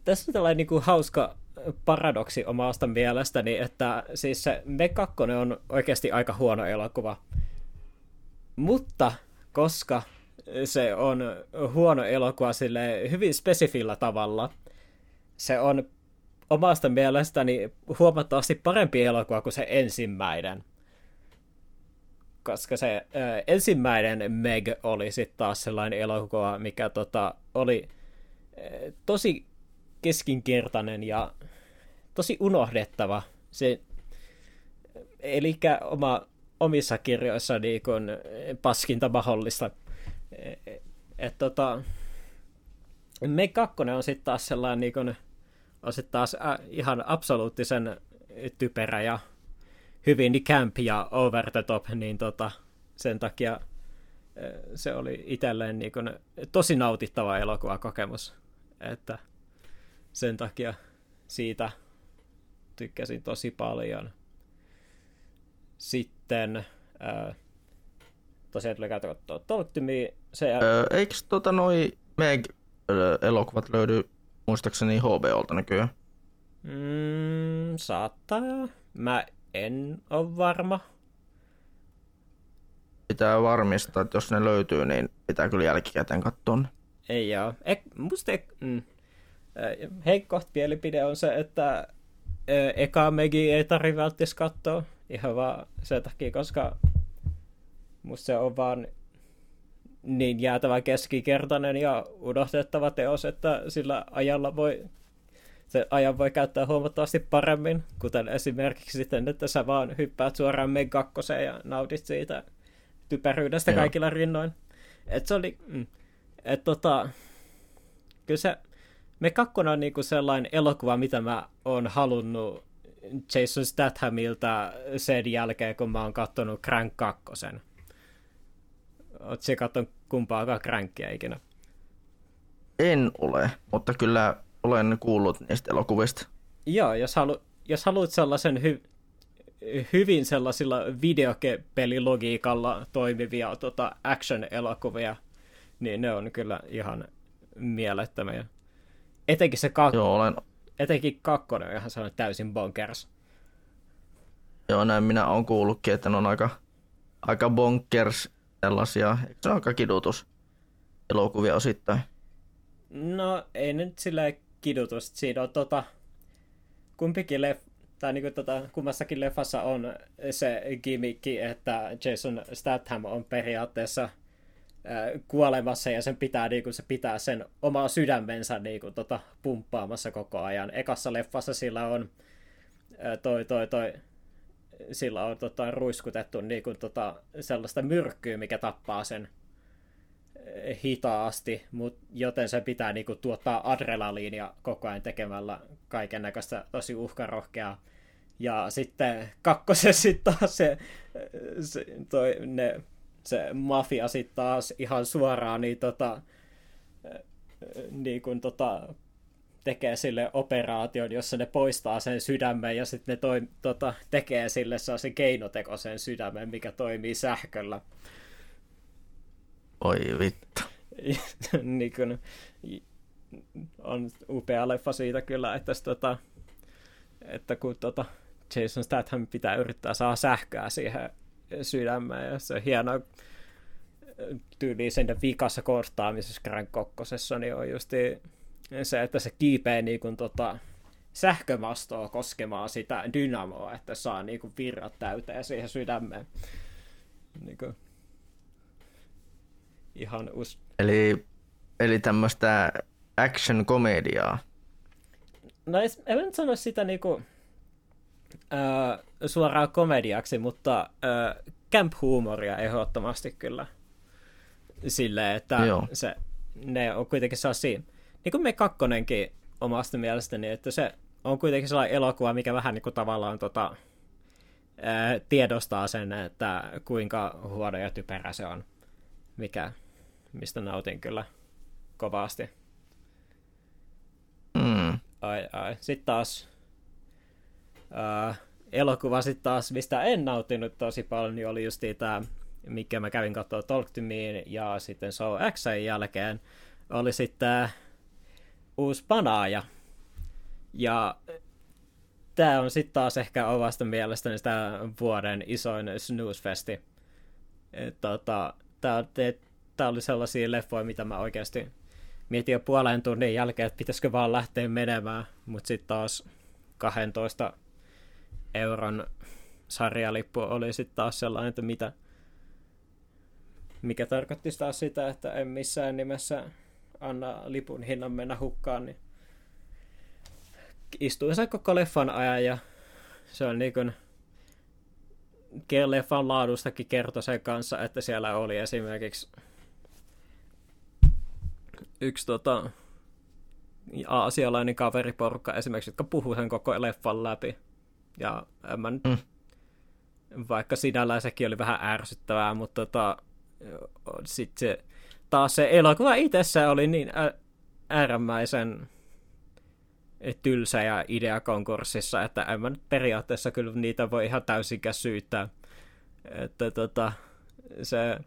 tässä on tällainen niin kuin hauska paradoksi omasta mielestäni, että siis se Meg kaksi on oikeasti aika huono elokuva, mutta koska se on huono elokuva silleen hyvin spesifillä tavalla, se on omasta mielestäni huomattavasti parempi elokuva kuin se ensimmäinen. Koska se äh, ensimmäinen Meg oli sitten taas sellainen elokuva, mikä tota, oli äh, tosi keskinkertainen ja tosi unohdettava. Se, eli oma, omissa kirjoissa niin kun, paskinta mahdollista. Et, tota, Meg kaksi on sitten taas sellainen... Niin kun, on sitten taas ihan absoluuttisen typerä ja hyvin camp ja over the top, niin tota, sen takia se oli itselleen niin kun tosi nautittava elokuvakokemus, että sen takia siitä tykkäsin tosi paljon. Sitten ää, tosiaan tuli käytä katsoa Talk to Me. Se... Eikö tota noi Meg-elokuvat löydy muistaakseni H B O:lta näkyy. Mm, saattaa. Mä en ole varma. Pitää varmistaa, että jos ne löytyy, niin pitää kyllä jälkikäteen katsoa. Ei joo. E- musta e- mm. heikkoht mielipide on se, että e- eka Megi ei tarvitse välttis katsoa. Ihan vaan sen takia, koska musta se on vaan... niin jäätävä keskikertainen ja unohdettava teos, että sillä ajalla voi, sen ajan voi käyttää huomattavasti paremmin, kuten esimerkiksi sitten, että sä vaan hyppäät suoraan Meg kakkoseen ja nautit siitä typeryydestä ja kaikilla rinnoin. Että se oli, että tota, kyllä se Meg kakkonen on niinku sellainen elokuva, mitä mä oon halunnut Jason Stathamilta sen jälkeen, kun mä oon kattonut Crank kakkosen. Oletko sinä katsonut kumpaakaan Crankia ikinä? En ole, mutta kyllä olen kuullut niistä elokuvista. Joo, jos, halu, jos haluat sellaisen hy, hyvin sellaisilla videopelilogiikalla toimivia tota, action-elokuvia, niin ne on kyllä ihan mielettömiä. Etenkin se kak- Joo, olen... Etenkin kakkonen on ihan sellainen täysin bonkers. Joo, näin minä olen kuullutkin, että ne on aika, aika bonkers. Tällaisia, eikö se olekaan kidutus elokuvia osittain? No ei nyt silleen kidutusta, siinä on tota, kumpikin leff, tai niinku tota, kummassakin leffassa on se gimmickki, että Jason Statham on periaatteessa äh, kuolemassa ja sen pitää, niinku, se pitää sen omaa sydämensä niinku, tota, pumppaamassa koko ajan. Ekassa leffassa sillä on äh, toi toi toi sillä on tota, ruiskutettu niin kuin, tota, sellaista myrkkyä, mikä tappaa sen hitaasti, mut, joten se pitää niin kuin, tuottaa adrenaliinia koko ajan tekemällä kaiken näköistä tosi uhkarohkeaa. Ja sitten kakkosen sitten taas se, se, toi, ne, se mafia sitten taas ihan suoraan niin, tota, niin kuin, tota, tekee sille operaation, jossa ne poistaa sen sydämen ja sitten ne toi, tota, tekee sille saa sen keinotekoisen sydämen, mikä toimii sähköllä. Oi vittu. Niin kun, on upea leffa siitä kyllä, että se, tota, että kun tota Jason Statham pitää yrittää saada sähköä siihen sydämeen, ja se on hienoa tyyliin sen vikassa kohtaamisessa Crank kakkosessa, niin on just se, että se kiipee niin kuin tota sähkömastoa koskemaan sitä dynamoa, että saa niin kuin virrat täyteen siihen sydämeen. Niin kuin ihan us... Eli, eli tämmöistä action-komediaa. No en, en sano sitä niinku, äh, suoraan komediaksi, mutta äh, camp-huumoria ehdottomasti kyllä. Silleen, että se, ne on kuitenkin sellaisia, niin kuin me kakkonenkin omasta mielestäni, että se on kuitenkin sellainen elokuva, mikä vähän niinku tavallaan tota, äh, tiedostaa sen, että kuinka huono ja typerä se on, mikä, mistä nautin kyllä kovasti. Mm. Ai, ai. Sitten taas ää, elokuva, sit taas, mistä en nautinut tosi paljon, niin oli just tämä, mikä mä kävin katsoa Talk to Me, ja sitten Show X:n jälkeen oli sitten Uusi Panaaja. Ja tämä on sitten taas ehkä omasta mielestäni sitä vuoden isoin snoozefesti. Tota, tämä oli sellaisia leffoja, mitä mä oikeasti mietin jo puolen tunnin jälkeen, että pitäisikö vaan lähteä menemään, mutta sitten taas kaksitoista euron sarjalippu oli sitten taas sellainen, että mitä, mikä tarkoitti taas sitä, että en missään nimessä anna lipun hinnan mennä hukkaan, niin istuin sen koko leffan ajan, ja se on niin kuin leffan laadustakin kertoi sen kanssa, että siellä oli esimerkiksi yksi tota, aasialainen kaveriporukka esimerkiksi, jotka puhui sen koko leffan läpi. Ja mä nyt, mm. vaikka sinällään sekin oli vähän ärsyttävää, mutta tota, sitten se, taas se elokuva itsessä oli niin ä- äärimmäisen tylsä ja ideakonkurssissa, että en mä nyt periaatteessa kyllä niitä voi ihan täysinkään syyttää. Että tota, se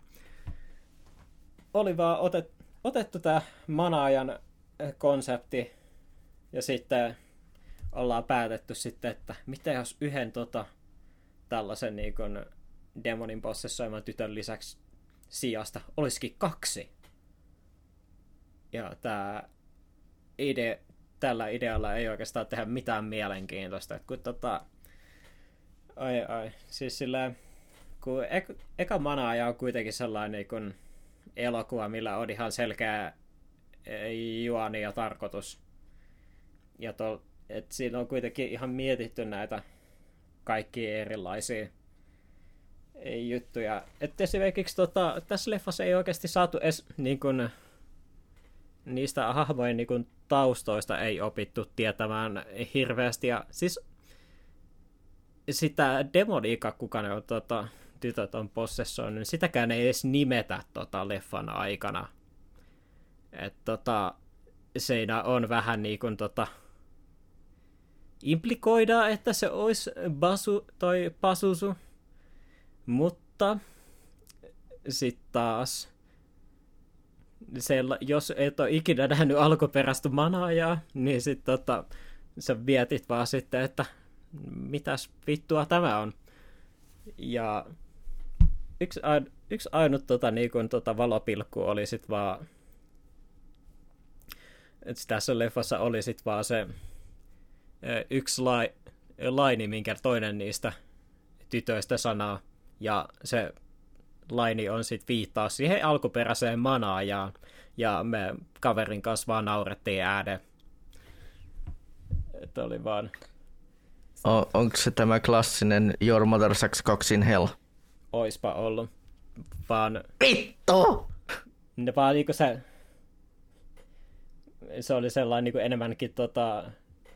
oli vaan otettu otettu tämä manaajan konsepti, ja sitten ollaan päätetty sitten, että mitä jos yhden tota, tällaisen niin kuin demonin possessoiman tytön lisäksi sijasta olisikin kaksi. Ja tämä ide, tällä idealla ei oikeastaan tehdä mitään mielenkiintoista. Että kun tota, ai ai, siis sillä, kun e- eka manaaja on kuitenkin sellainen niin kuin elokuva, millä on ihan selkeä juoni ja tarkoitus. Ja to, et siinä on kuitenkin ihan mietitty näitä kaikkia erilaisia juttuja. Et esimerkiksi tota, tässä leffassa ei oikeasti saatu edes niin kun, niistä hahmojen niin kun, taustoista ei opittu tietämään hirveästi. Ja siis sitä demoniikkaa, kuka ne on tota, tytöt on possessoinut, niin sitäkään ei edes nimetä tota leffan aikana. Että tota, siinä on vähän niin kuin tota, implikoidaan, että se olisi basu, toi Pazuzu, mutta sitten taas, se, jos et ole ikinä nähnyt alkuperäistä manaajaa, niin sit tota, sä mietit vaan sitten, että mitäs vittua tämä on. Ja yksi, ain, yksi ainut tota, niin kuin, tota, valopilkku oli sit vaan, että tässä leffassa oli sit vaan se yksi lai, laini, minkä toinen niistä tytöistä sanaa, ja se laini on sit viittaus siihen alkuperäiseen manaajaan, ja me kaverin kanssa vaan naurettiin ääneen. Että oli vaan... On, onko se tämä klassinen Your Mother Sucks Cocks in Hell? Oispa ollut. Vaan... Vittu! Ne vaan niinku se... Se oli sellainen niinku enemmänkin tota,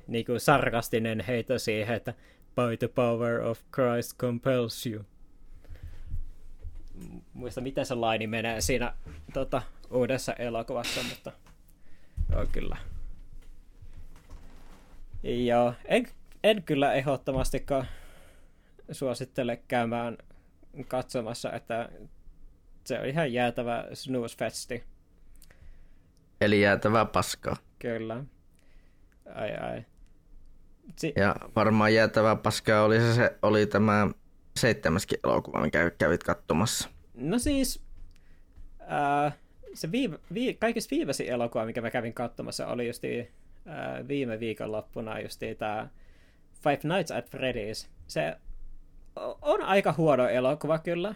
niinku sarkastinen heitto siihen, että by the power of Christ compels you. Muista miten se laini menee siinä tota, uudessa elokuvassa, mutta... Joo, kyllä. Joo, en... En kyllä ehdottomastikaan suosittele käymään katsomassa, että se on ihan jäätävä snoozefesti. Eli jäätävää paskaa. Kyllä. Ai ai. Si- ja varmaan jäätävä paskaa oli se, se oli tämä seitsemäskin elokuva, mikä kävit katsomassa. No siis ää, se viime, vi, kaikista viimeisin elokuva, mikä mä kävin katsomassa, oli just ää, viime viikonloppuna just tämä Five Nights at Freddy's. Se on aika huono elokuva kyllä,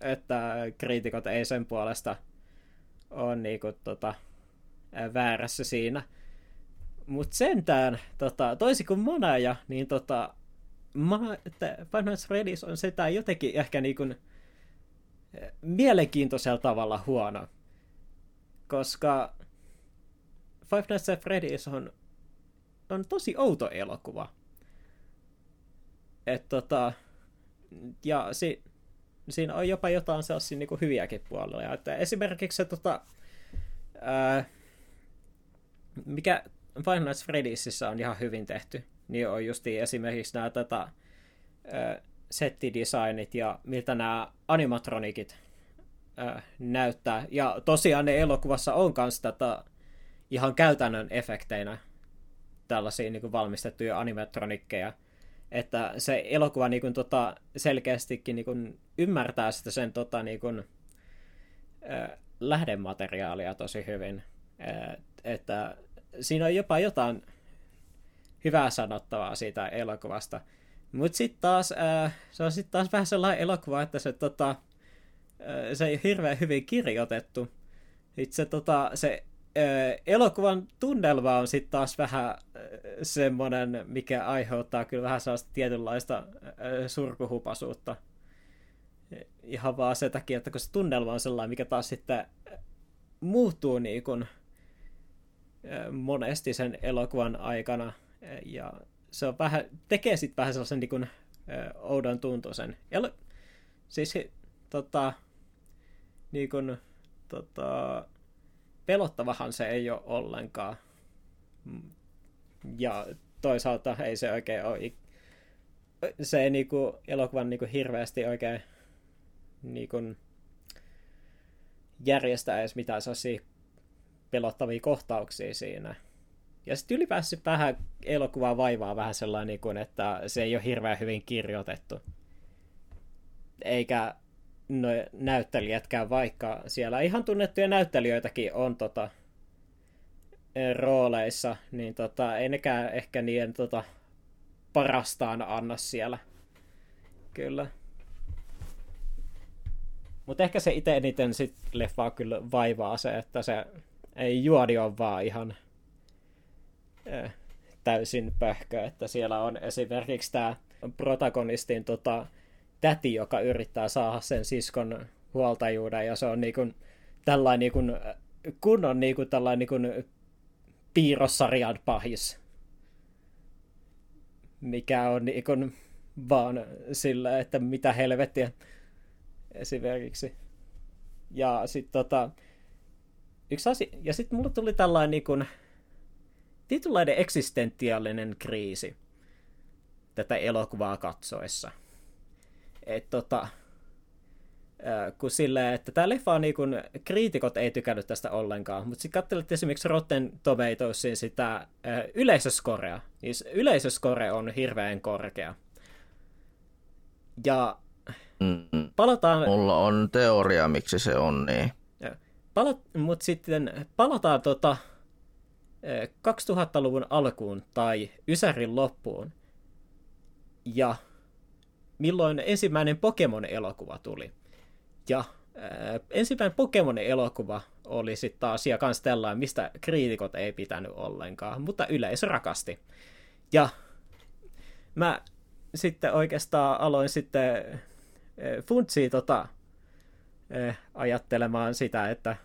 että kriitikot ei sen puolesta ole niinku tota, väärässä siinä. Mutta sentään, tota, toisin kuin Monaja, niin tota, ma, että Five Nights at Freddy's on sentään jotenkin ehkä niinku mielenkiintoisella tavalla huono. Koska Five Nights at Freddy's on, on tosi outo elokuva. Et tota, ja si, siinä on jopa jotain sellaisia niinku hyviäkin puolia. Et esimerkiksi se, tota, ää, mikä Five Nights at Freddy'sissä on ihan hyvin tehty, niin on justiin esimerkiksi nämä tätä, ää, settidesignit ja miltä nämä animatronikit ää, näyttää. Ja tosiaan ne elokuvassa on myös tätä ihan käytännön efekteinä tällaisia niinku valmistettuja animatronikkeja. Että se elokuva niin kuin, tota, selkeästikin niin kuin, ymmärtää sitä sen tota, niin kuin, äh, lähdemateriaalia tosi hyvin. Et, että siinä on jopa jotain hyvää sanottavaa siitä elokuvasta. Mutta sitten taas äh, se on sit taas vähän sellainen elokuva, että se, tota, äh, se ei ole hirveän hyvin kirjoitettu. Itse tota, se elokuvan tunnelma on sitten taas vähän semmoinen, mikä aiheuttaa kyllä vähän sellaista tietynlaista surkuhupaisuutta. Ihan vaan sen takia, että kun se tunnelma on sellainen, mikä taas sitten muuttuu niin kuin monesti sen elokuvan aikana. Ja se on vähän, tekee sitten vähän sellaisen niin kuin oudon tuntuisen. Elo- siis tota, niin kuin, tota... pelottavahan se ei ole ollenkaan. Ja toisaalta ei se oikein ole. Se ei niinku, elokuvan niinku hirveästi oikein niinku, järjestää edes mitään sellaisia pelottavia kohtauksia siinä. Ja sitten ylipäänsä vähän elokuvaa vaivaa vähän sellainen, niinku, että se ei ole hirveän hyvin kirjoitettu. Eikä no näyttelijätkään, vaikka siellä ihan tunnettuja näyttelijöitäkin on tota, rooleissa, niin tota, ei nekään ehkä niiden tota, parastaan anna siellä. Kyllä. Mutta ehkä se itse eniten sit leffaa kyllä vaivaa se, että se ei juoni ole vaan ihan äh, täysin pöhkö, että siellä on esimerkiksi tämä protagonistin tota, täti, joka yrittää saada sen siskon huoltajuuden, ja se on niin kuin tällainen niin kuin, kunnon niin kuin, tällainen niin kuin piirrossarjan pahis, mikä on niin kuin vaan sillä, että mitä helvettiä esimerkiksi. Ja sitten tota, yksi asia, ja sitten mulle tuli tällainen niin kuin tietynlainen eksistentiaalinen kriisi tätä elokuvaa katsoessa. Että tota, kun silleen, että tämä leffa on niin kuin, kriitikot ei tykännyt tästä ollenkaan, mutta sitten katselit esimerkiksi Rotten Tomatoesin sitä yleisöskorea. Niin yleisöskore on hirveän korkea. Ja palataan... Mulla on teoria, miksi se on niin. Pala... Mutta sitten palataan tota kaksituhattaluvun alkuun tai Ysärin loppuun. Ja... milloin ensimmäinen Pokemon-elokuva tuli. Ja ää, ensimmäinen Pokemon-elokuva oli sitten taas ja kans tällainen, mistä kriitikot ei pitänyt ollenkaan, mutta yleisö rakasti. Ja mä sitten oikeastaan aloin sitten funtsia tota, ää, ajattelemaan sitä, että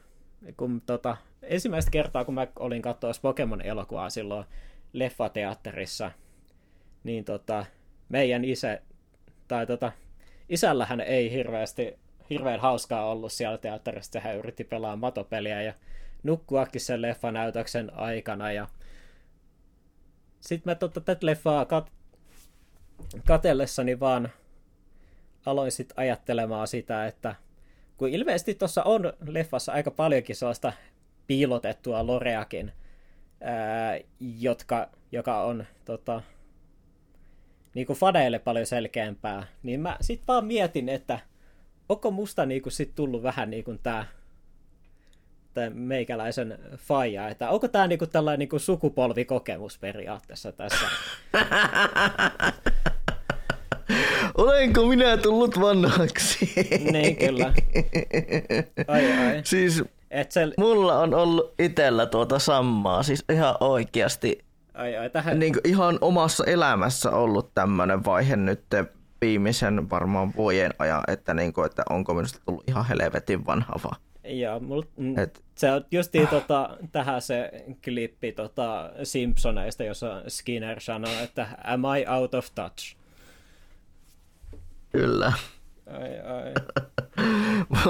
kun tota, ensimmäistä kertaa, kun mä olin katsomassa Pokemon-elokuvaa silloin leffateatterissa, niin tota, meidän isä tai tota, isällähän ei hirveästi, hirveän hauskaa ollut siellä teatterissa, hän yritti pelaa matopeliä ja nukkuakin sen leffanäytöksen aikana. Ja... sitten mä tota, tätä leffaa kat... katsellessani vaan aloin sit ajattelemaan sitä, että kun ilmeisesti tuossa on leffassa aika paljonkin sellaista piilotettua loreakin, ää, jotka, joka on tota, niin kuin faneille paljon selkeämpää, niin mä sit vaan mietin, että onko musta niin kuin sit tullut vähän niin kuin tää, tää meikäläisen faija, että onko tää niin kuin tällainen niin kuin sukupolvikokemus periaatteessa tässä? Olenko minä tullut vanhaksi? Niin kyllä. Ai ai. Siis se... mulla on ollut itsellä tuota samaa, siis ihan oikeasti. Ai ai, tähän... niin kuin ihan omassa elämässä ollut tämmöinen vaihe nyt viimeisen varmaan vuoden ajan, että, niin kuin, että onko minusta tullut ihan helvetin vanhava. Joo, mul... Et... se on justiin tota, tähän se klippi tota Simpsoneista, jossa Skinner sanoo, että am I out of touch? Kyllä. Ai ai.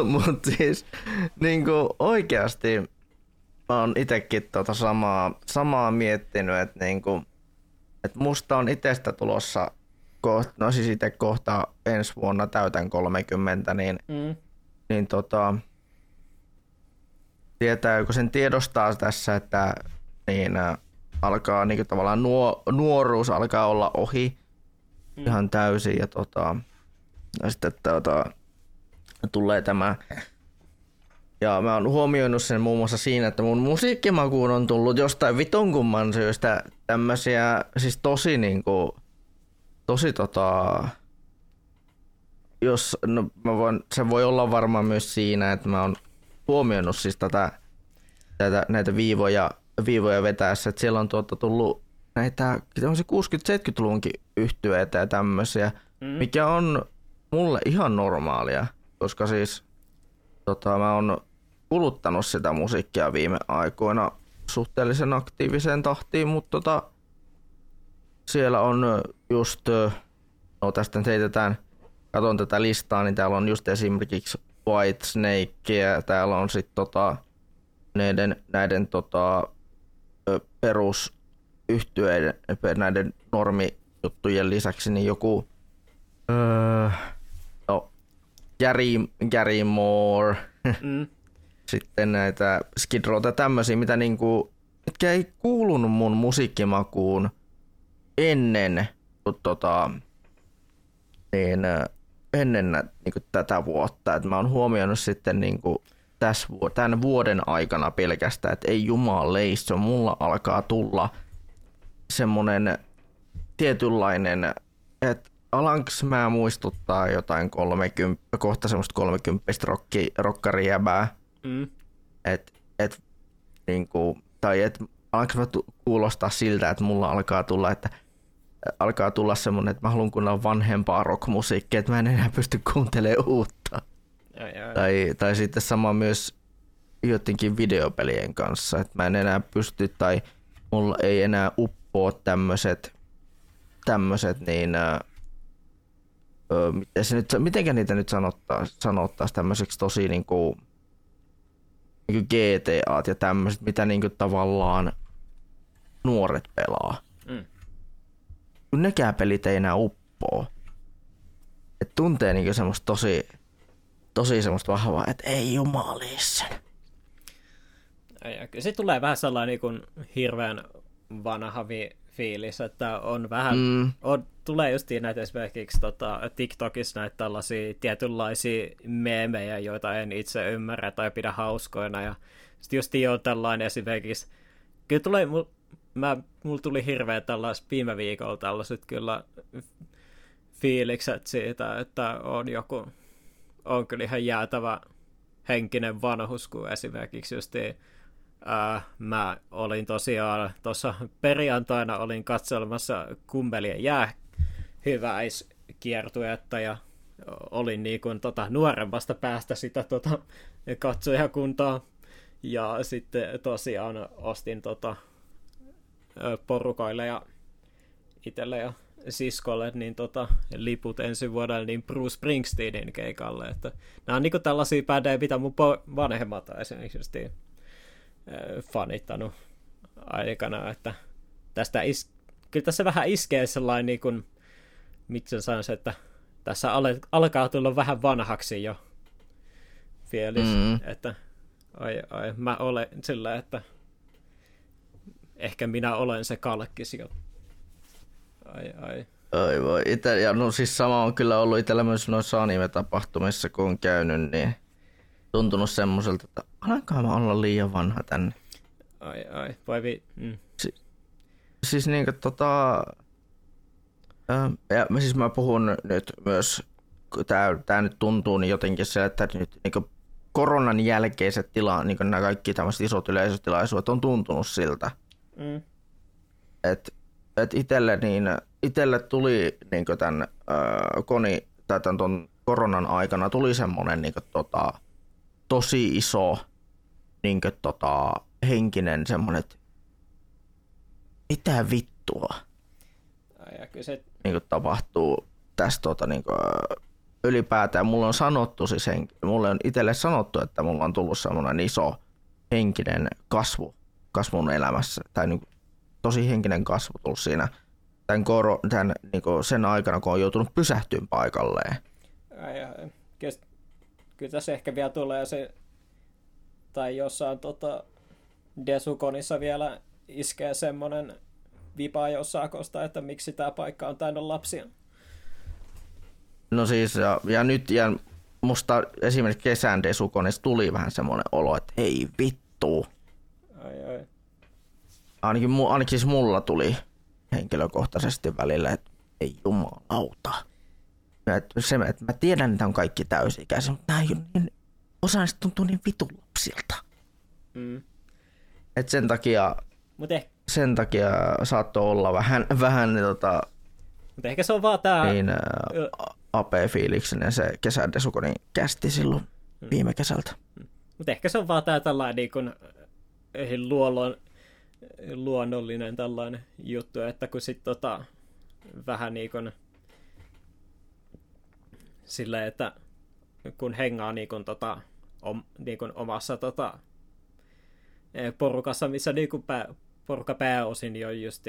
Mutta siis niin kuin oikeasti mä oon itsekin tuota samaa, samaa miettinyt, että niin kuin, että musta on itsestä tulossa, koht, no siis itse kohta ensi vuonna täytän kolmekymmentä, niin, mm. niin tota, tietää, kun sen tiedostaa tässä, että niin alkaa niin kuin tavallaan nuo, nuoruus alkaa olla ohi mm. ihan täysin ja tota... Ja sitten tuota, tulee tämä, ja mä oon huomioinut sen muun muassa siinä, että mun musiikkimakuun on tullut jostain vitonkumman syystä tämmöisiä, siis tosi niinku, tosi tota, jos, no mä voin, se voi olla varmaan myös siinä, että mä oon huomioinut siis tätä, tätä näitä viivoja, viivoja vetäessä, että siellä on tuota tullut näitä, on se kuusikymmentä-seitsemänkymmentäluvunkin yhtyeitä ja tämmöisiä, mm. mikä on mulle ihan normaalia, koska siis tota, mä oon kuluttanut sitä musiikkia viime aikoina suhteellisen aktiiviseen tahtiin, mutta tota, siellä on just, no tästä nyt heitetään, katson tätä listaa, niin täällä on just esimerkiksi Whitesnakea, täällä on sitten tota, näiden, näiden tota, perusyhtyeiden, näiden normijuttujen lisäksi niin joku öö, Gary, Gary Moore, mm. sitten näitä Skid Rowta, tämmöisiä, mitä niinku, mitkä ei kuulunut mun musiikkimakuun ennen, tota, niin, ennen niinku, tätä vuotta. Et mä oon huomioinut sitten niinku, täs, tämän vuoden aikana pelkästään, että ei jumaleiso, mulla alkaa tulla semmonen tietynlainen, että alanks mä muistuttaa jotain kolmekymmentä, kohta semmoista kolmekymppistä rokkarijäbää, mm. että et, niinku, tai että alanks mä tu- kuulostaa siltä, että mulla alkaa tulla, että alkaa tulla semmonen, että mä haluan kuunnella vanhempaa rockmusiikkia, että mä en enää pysty kuuntelemaan uutta. Ai, ai. Tai, tai sitten sama myös jotenkin videopelien kanssa, että mä en enää pysty tai mulla ei enää uppoa tämmöset, tämmöset niin... Se nyt, mitenkä niitä nyt sanottaisi sanottaisi tämmöiseksi tosi niinku, niinku G T A ja tämmöiset, mitä niinku tavallaan nuoret pelaa. Mm. Nekään pelit ei enää uppoo. Et tuntee niinku semmoista tosi, tosi semmoista vahvaa, että ei jumalissa. Se tulee vähän sellainen niin hirveän vanha fiilis, että on vähän, mm. on, tulee justiin näitä esimerkiksi tota, TikTokissa näitä tällaisia tietynlaisia meemejä, joita en itse ymmärrä tai pidä hauskoina, ja sitten justiin on tällainen esimerkiksi, kyllä tulee, mul, mä, mul tuli hirveä tällais viime viikolla tällaiset kyllä fiilikset siitä, että on joku, on kyllä ihan jäätävä henkinen vanhus, kun esimerkiksi justiin Äh, mä olin tosiaan tuossa perjantaina olin katselemassa Kummelien jäähyväiskiertuetta ja olin niin kuin, tota, nuoremmasta päästä sitä tota, katsojakuntaa ja sitten tosiaan ostin tota, porukoille ja itselle ja siskolle niin tota, liput ensi vuodelle niin Bruce Springsteenin keikalle. Että nämä on niin kuin tällaisia bändejä, mitä mun vanhemmat esimerkiksi fanittanut aikana, että tästä is- kyllä tässä vähän iskee sellainen niin kuin, mitsen sanoisin, että tässä al- alkaa tulla vähän vanhaksi jo fiilis, mm-hmm. että ai ai, mä olen sillä, että ehkä minä olen se kalkkis jo. Ai ai. Aivan. Ite, ja no siis sama on kyllä ollut itsellä myös noissa anime-tapahtumissa, kun on käynyt, niin tuntunut semmoiselta, että alankaan mä olla liian vanha tänne. Ai ai, vai vi... Mm. Si- siis niinku tota... Ö, ja siis mä puhun nyt myös, kun tää, tää nyt tuntuu niin jotenkin se, että nyt niinku koronan jälkeiset tila, niinku nämä kaikki tämmöiset isot yleisötilaisuudet on tuntunut siltä. Mm. Että et itelle niin... Itelle tuli niinku tän äh, koni tai tän ton koronan aikana tuli semmonen niinku tota tosi iso niinku tota henkinen semmonen mitä vittua. Ja kyllä se niinku tapahtuu tästä tota niinku ylipäätään mulla on sanottu siis henki, mulle on itelle sanottu, että mulla on tullut semmonen iso henkinen kasvu kasvun elämässä tai niinku tosi henkinen kasvu tullut siinä. Tän koro, tän, niinku sen aikana, kun on joutunut pysähtymään paikalleen. Ai, ai. Kyllä, kyllä tässä ehkä vielä tulee se, tai jossain tota, Desukonissa vielä iskee semmoinen vipa jossain kosta, että miksi tämä paikka on täynnä lapsia. No siis, ja, ja nyt ja musta esimerkiksi kesän Desukonissa tuli vähän semmoinen olo, että ei vittu. Ai, ai. Ainakin, ainakin siis mulla tuli henkilökohtaisesti välillä, että ei jumalauta. Että se, että mä tiedän, että on kaikki täysikäisiä, mutta nämä niin, osa niistä tuntuu niin vitun lapsilta. Mm. Että sen takia, eh... sen takia saattoi olla vähän... vähän tota, mutta ehkä se on vaan tää... Niin, ä, A P-fiiliksinen se kesädesukonin kästi silloin mm. viime kesältä. Mm. Mutta ehkä se on vaan tää tällainen niin kun, luolon... luonnollinen tällainen juttu, että kun sit tota vähän niinkun sillä, että kun hengaa niinkun tota om, niinkun omassa tota porukassa, missä niinkun pää, porukka pääosin jo just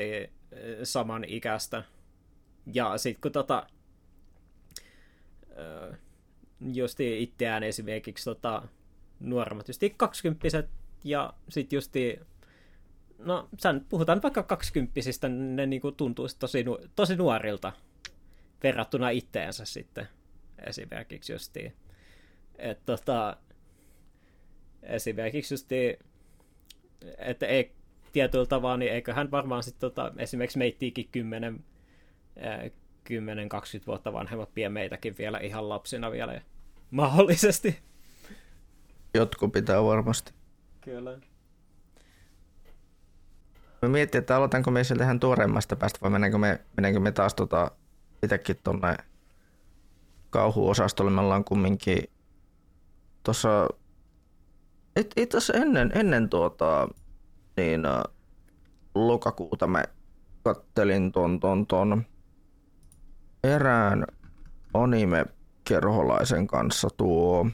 saman ikästä, ja sit kun tota just itseään esimerkiksi tota nuoremmat just kaksikymppiset ja sit just no, sen puhutaan vaikka kaksikymppisistä, ne niinku tuntuu tosi, nu- tosi nuorilta verrattuna itteensä sitten esimerkiksi justiin. Että tota, esimerkiksi justiin, että ei tietyllä tavalla, niin eiköhän varmaan sitten tota, esimerkiksi meittiikin kymmenen, äh, kymmenen, kaksikymmentä vuotta vanhemmat pien meitäkin vielä ihan lapsina vielä mahdollisesti. Jotkut pitää varmasti. Kyllä. Mä mietin, että aloitanko me sieltä ihan tuoreimmasta päästä, vai mennäänkö me, mennäänkö me taas tota, itsekin tuonne kauhuosastolle. Me ollaan kumminkin tuossa, itse asiassa ennen, ennen tuota, niin, lokakuuta mä kattelin ton, ton, ton erään anime-kerholaisen kanssa tuo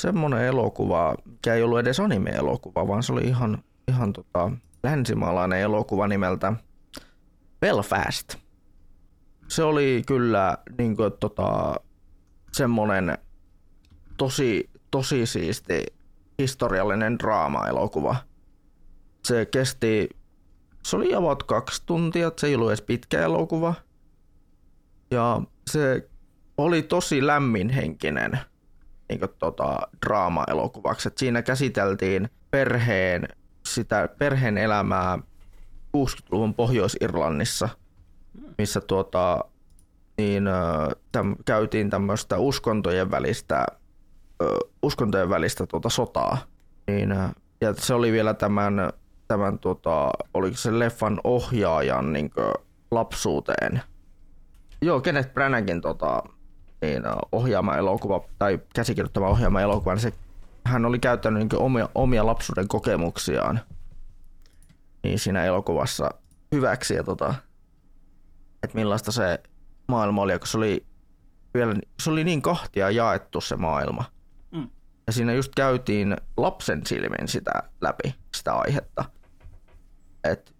semmonen elokuva, mikä ei ollut edes anime-elokuva, vaan se oli ihan... ihan tota, länsimaalainen elokuva nimeltä Belfast. Se oli kyllä niin kuin, tota, semmonen tosi, tosi siisti historiallinen draama-elokuva. Se kesti, se oli about kaksi tuntia, se ei ollut edes pitkä elokuva. Ja se oli tosi lämminhenkinen niin kuin, tota, draama-elokuvaksi. Et siinä käsiteltiin perheen sitä perheen elämää kuusikymmentäluvun Pohjois-Irlannissa, missä tuota, niin, täm, käytiin tämmöistä uskontojen välistä, ö, uskontojen välistä tuota, sotaa. Niin, ja se oli vielä tämän, tämän tuota, oliko se leffan ohjaajan niin kuin, lapsuuteen. Joo, Kenneth Branaghin tuota, niin, ohjaama elokuva tai käsikirjoittama ohjaama elokuva, niin se hän oli käyttänyt niin omia, omia lapsuuden kokemuksiaan niin siinä elokuvassa hyväksi, ja tota, että millaista se maailma oli, kun se oli, vielä, se oli niin kahtia jaettu se maailma. Mm. Ja siinä just käytiin lapsen silmin sitä läpi, sitä aihetta, että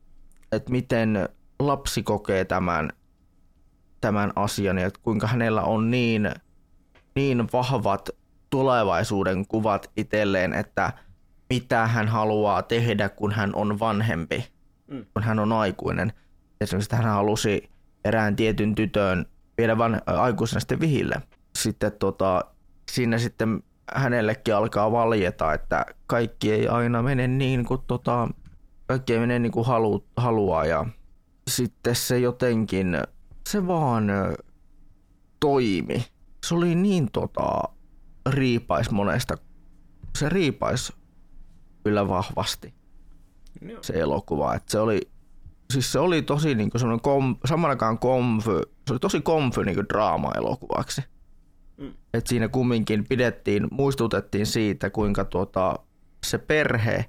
et miten lapsi kokee tämän, tämän asian, ja kuinka hänellä on niin, niin vahvat tulevaisuuden kuvat itselleen, että mitä hän haluaa tehdä, kun hän on vanhempi, mm. kun hän on aikuinen. Esimerkiksi hän halusi erään tietyn tytön vielä vaan aikuisena sitten vihille. Sitten tota, siinä sitten hänellekin alkaa valjeta, että kaikki ei aina mene niin kuin, tota, kaikki ei mene niin kuin halu, haluaa. Ja sitten se jotenkin, se vaan toimi. Se oli niin tota, riipais monesta, se riipais kyllä vahvasti se elokuva. Että se oli, siis se oli tosi niin kuin semmoinen kom, samanakaan komfy, se oli tosi komfy niin kuin draama-elokuvaksi. Mm. Et siinä kumminkin pidettiin, muistutettiin siitä, kuinka tuota, se perhe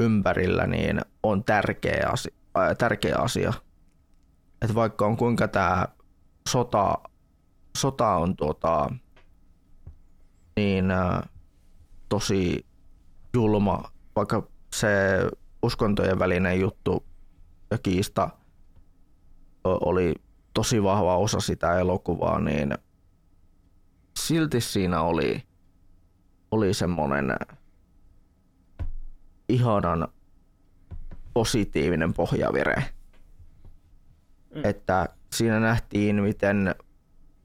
ympärillä niin on tärkeä asia. Äh, tärkeä asia. Et vaikka on kuinka tämä sota, sota on tuota, niin, äh, tosi julma, vaikka se uskontojen välinen juttu ja kiista oli tosi vahva osa sitä elokuvaa, niin silti siinä oli, oli semmoinen ihanan positiivinen pohjavire. Mm. Että siinä nähtiin, miten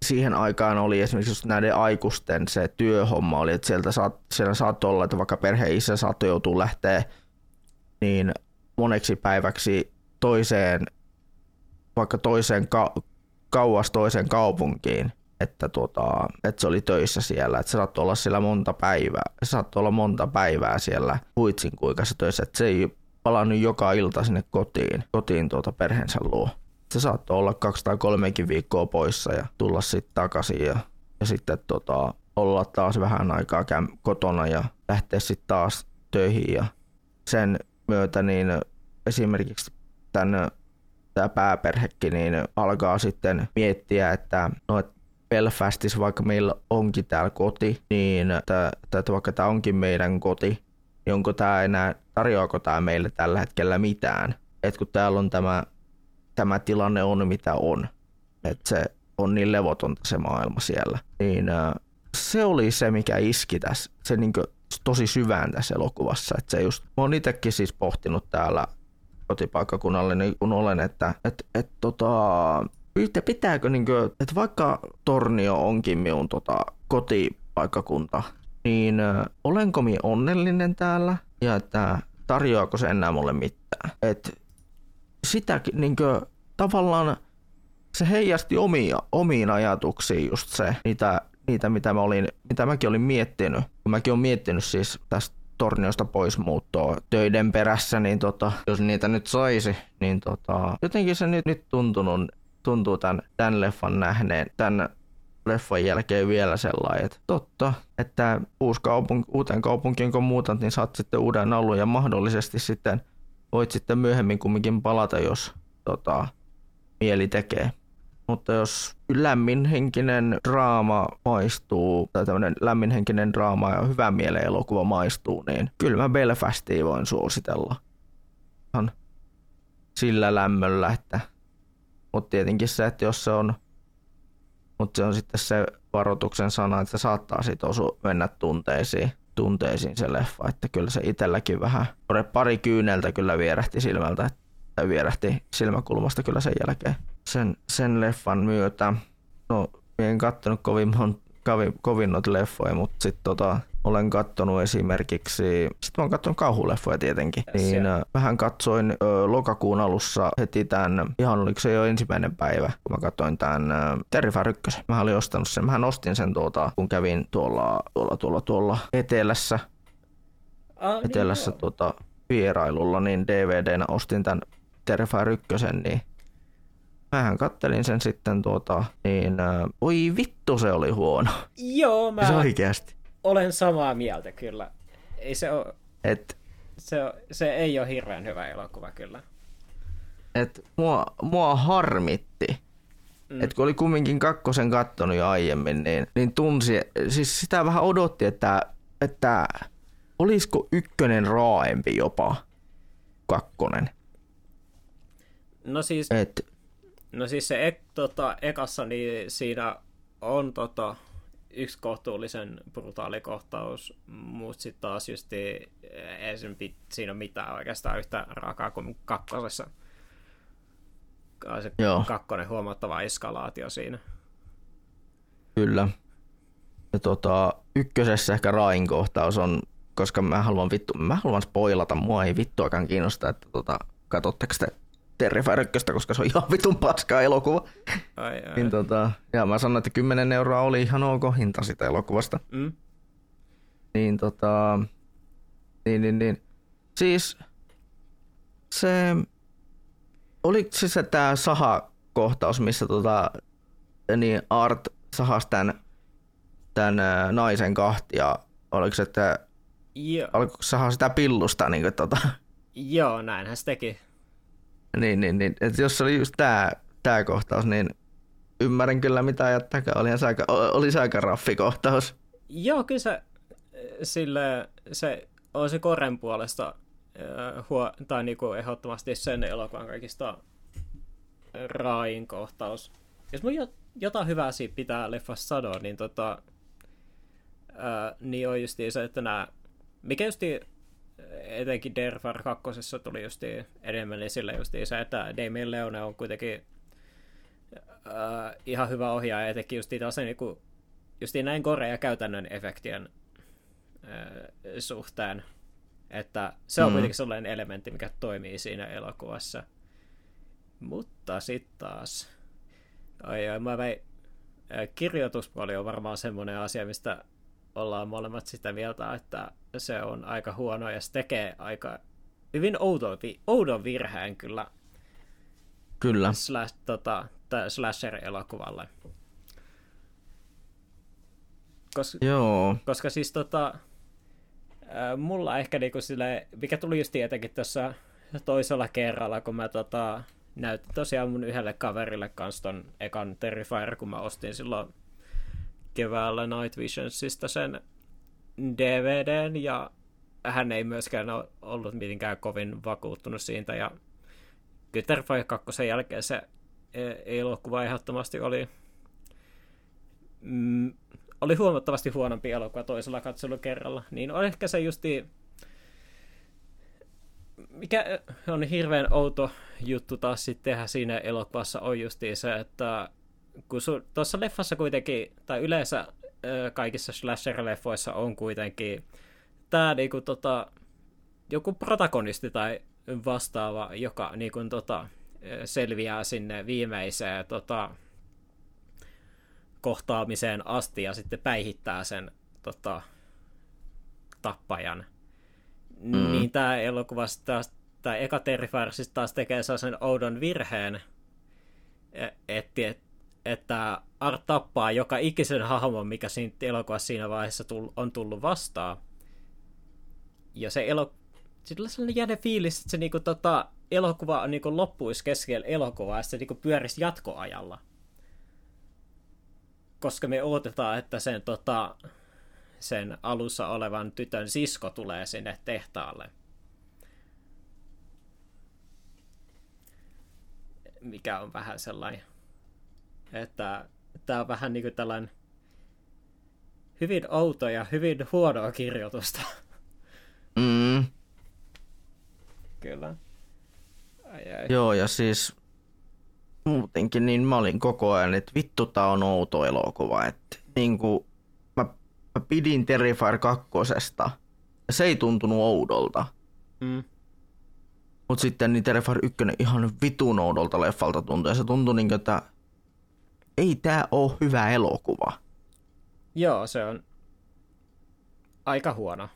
siihen aikaan oli esimerkiksi just näiden aikuisten se työhomma oli, että sieltä saat, siellä saat olla, että vaikka perheisä saattoi joutua lähteä niin moneksi päiväksi toiseen, vaikka toiseen ka- kauas toiseen kaupunkiin. Että, tuota, että se oli töissä siellä, että se saattoi olla siellä monta päivää, se saattoi olla monta päivää siellä huitsin kuikassa töissä, että se ei palannut joka ilta sinne kotiin, kotiin tuota perheensä luo. Se saattoi olla kaksi tai kolmekin viikkoa poissa ja tulla sitten takaisin ja, ja sitten tota, olla taas vähän aikaa käm- kotona ja lähteä sitten taas töihin. Ja sen myötä niin esimerkiksi tämän, tämä pääperhekin niin alkaa sitten miettiä, että no, et Belfastissa, vaikka meillä onkin täällä koti, niin että, että vaikka tämä onkin meidän koti, niin onko tämä enää, tarjoako tämä meille tällä hetkellä mitään? Et kun täällä on tämä, tämä tilanne on mitä on, että se on niin levotonta se maailma siellä, niin se oli se, mikä iski tässä, se niin kuin tosi syvään tässä elokuvassa. Että se just, mä oon itsekin siis pohtinut täällä kotipaikkakunnalla, niin kun olen, että et, et, tota... Yhtä pitääkö, niin kuin, että vaikka Tornio onkin minun tota, kotipaikkakunta, niin ö, olenko minä onnellinen täällä ja että tarjoako se enää mulle mitään? Et sitä niin kuin, tavallaan se heijasti omia, omiin ajatuksiin just se, niitä, niitä mitä, mä olin, mitä mäkin olin miettinyt. Mäkin olen miettinyt siis tästä Torniosta pois muuttoa töiden perässä, niin tota, jos niitä nyt saisi, niin tota, jotenkin se nyt, nyt tuntunut. Tuntuu tämän, tämän leffan nähneen, tämän leffan jälkeen vielä sellainen, että totta, että uusi kaupunk, uuteen kaupunkiin kun muutat, niin saat sitten uuden alun ja mahdollisesti sitten voit sitten myöhemmin kumminkin palata, jos tota, mieli tekee. Mutta jos lämminhenkinen draama maistuu, tai tämmöinen lämminhenkinen draama ja hyvän mielen elokuva maistuu, niin kyllä mä Belfastia voin suositella ihan sillä lämmöllä, että mutta tietenkin se, että jos se on, mutta se on sitten se varoituksen sana, että se saattaa sitten osu mennä tunteisiin, tunteisiin se leffa, että kyllä se itselläkin vähän, pari kyyneltä kyllä vierähti silmältä, tai vierähti silmäkulmasta kyllä sen jälkeen. Sen, sen leffan myötä, no en kattonut kovin, kovin, kovin noita leffoja, mutta sitten tota, olen kattonut esimerkiksi, sitten olen kattonut kauhuleffoja tietenkin, niin ä, vähän katsoin ö, lokakuun alussa heti tämän, ihan oliko se jo ensimmäinen päivä, kun mä katsoin tämän Terrifier ykkösen. Mähän olin ostanut sen, mähän ostin sen tuota, kun kävin tuolla, tuolla, tuolla, tuolla etelässä, oh, etelässä niin tuota, vierailulla, niin D V D-nä ostin tämän Terrifier ykkösen, niin mähän kattelin sen sitten tuota, niin ä, oi vittu se oli huono. Joo, mä... Se oikeasti. Olen samaa mieltä kyllä. Ei se, ole, et, se, ole, se ei ole hirveän hyvä elokuva kyllä. Et mua, mua harmitti. Mm. Et kun oli kumminkin kakkosen kattonut jo aiemmin, niin, niin tunsi, siis sitä vähän odotti, että, että olisiko ykkönen raaempi jopa kakkonen. No siis, et, no siis se ek, tota, ekassa niin siinä on... Tota... yksi kohtuullisen brutaali kohtaus, mutta sitten taas just ei siinä ole mitään oikeastaan yhtä raakaa kuin kakkosessa. on se Joo. kakkonen huomattava eskalaatio siinä. Kyllä. Ja tota, ykkösessä ehkä Rain kohtaus on, koska mä haluan vittu, mä haluan spoilata, mua ei vittuakaan kiinnostaa, että tota, katsotteko te Terrifier ykköstä, koska se on ihan vitun paskaa elokuva. Ai, ai. Niin, tota, ja mä sanoin, että kymmenen euroa oli ihan ok hinta sitä elokuvasta. Mm. Niin tota, niin niin niin. Siis se, oliko se siis tää sahakohtaus, missä tota, niin Art sahasi tän, tän naisen kahtia, oliko se, että alkoi sahaa sitä pillusta niin kuin, tota. Joo, näinhän se teki. Niin, niin, niin. Et jos se oli just tää, tää kohtaus, niin ymmärrän kyllä mitä ajat takaa. Olihan se aika, oli se aika raffi kohtaus. Joo, kyllä se, sille, se on se Koren puolesta äh, huo, tai niinku ehdottomasti sen elokuvan kaikista raain kohtaus. Jos mun jotain hyvää siitä pitää leffassa sanoa, niin, tota, äh, niin on justiin se, että nää, mikä justiin etenkin Derfar kakkosessa tuli justiin enemmän esille justiin se, että Damien Leone on kuitenkin äh, ihan hyvä ohjaaja, etenkin justiin taas niin kuin, justiin näin korea käytännön efektien äh, suhteen, että se on mm. kuitenkin sellainen elementti, mikä toimii siinä elokuvassa. Mutta sitten taas ai, ai, mä vein, äh, kirjoituspuoli on varmaan semmoinen asia, mistä ollaan molemmat sitä mieltä, että se on aika huono ja se tekee aika hyvin outo, oudon virheen kyllä, kyllä. Slash, tota, slasher-elokuvalle. Kos, Joo. Koska siis tota, mulla ehkä niinku silleen, mikä tuli just tietenkin tuossa toisella kerralla, kun mä tota, näytin tosiaan mun yhdelle kaverille kanssa ton ekan Terrifier, kun mä ostin silloin keväällä Night Visionsista sen D V D:n, ja hän ei myöskään ole ollut mitenkään kovin vakuuttunut siitä, ja kyllä Terrifier kakkosen jälkeen se elokuva ehdottomasti oli, mm, oli huomattavasti huonompi elokuva toisella katselukerralla, niin on ehkä se justi, mikä on hirveän outo juttu taas sitten tehdä siinä elokuvassa on justi se, että kun su, tuossa leffassa kuitenkin, tai yleensä ö, kaikissa slasher-leffoissa on kuitenkin tää niinku tota, joku protagonisti tai vastaava, joka niinku tota, selviää sinne viimeiseen tota, kohtaamiseen asti ja sitten päihittää sen tota, tappajan. Mm. Niin tää elokuva taas, tää eka Terrifier siis taas tekee sen oudon virheen, että et, että Art tappaa joka ikisen hahmon, mikä siinä elokuvassa siinä vaiheessa tull- on tullut vastaan. Ja se elo... Sillä on sellainen jäden fiilis, että se niinku tota, elokuva niinku loppuisi keskellä elokuvaa, ja se niinku pyörisi jatkoajalla. Koska me odotetaan, että sen, tota, sen alussa olevan tytön sisko tulee sinne tehtaalle. Mikä on vähän sellainen... Että tää on vähän niinku tällainen hyvin outo ja hyvin huonoa kirjoitusta. Mm. Kyllä. Ai, ai. Joo, ja siis muutenkin niin mä olin koko ajan, että vittu tää on outo elokuva. Että niinku mä, mä pidin Terrifier kakkosesta ja se ei tuntunut oudolta. Mm. Mut sitten niin Terrifier ykkönen ihan vitun oudolta leffalta tuntui ja se tuntui niinku, että ei tää oo hyvä elokuva. Joo, se on aika huono.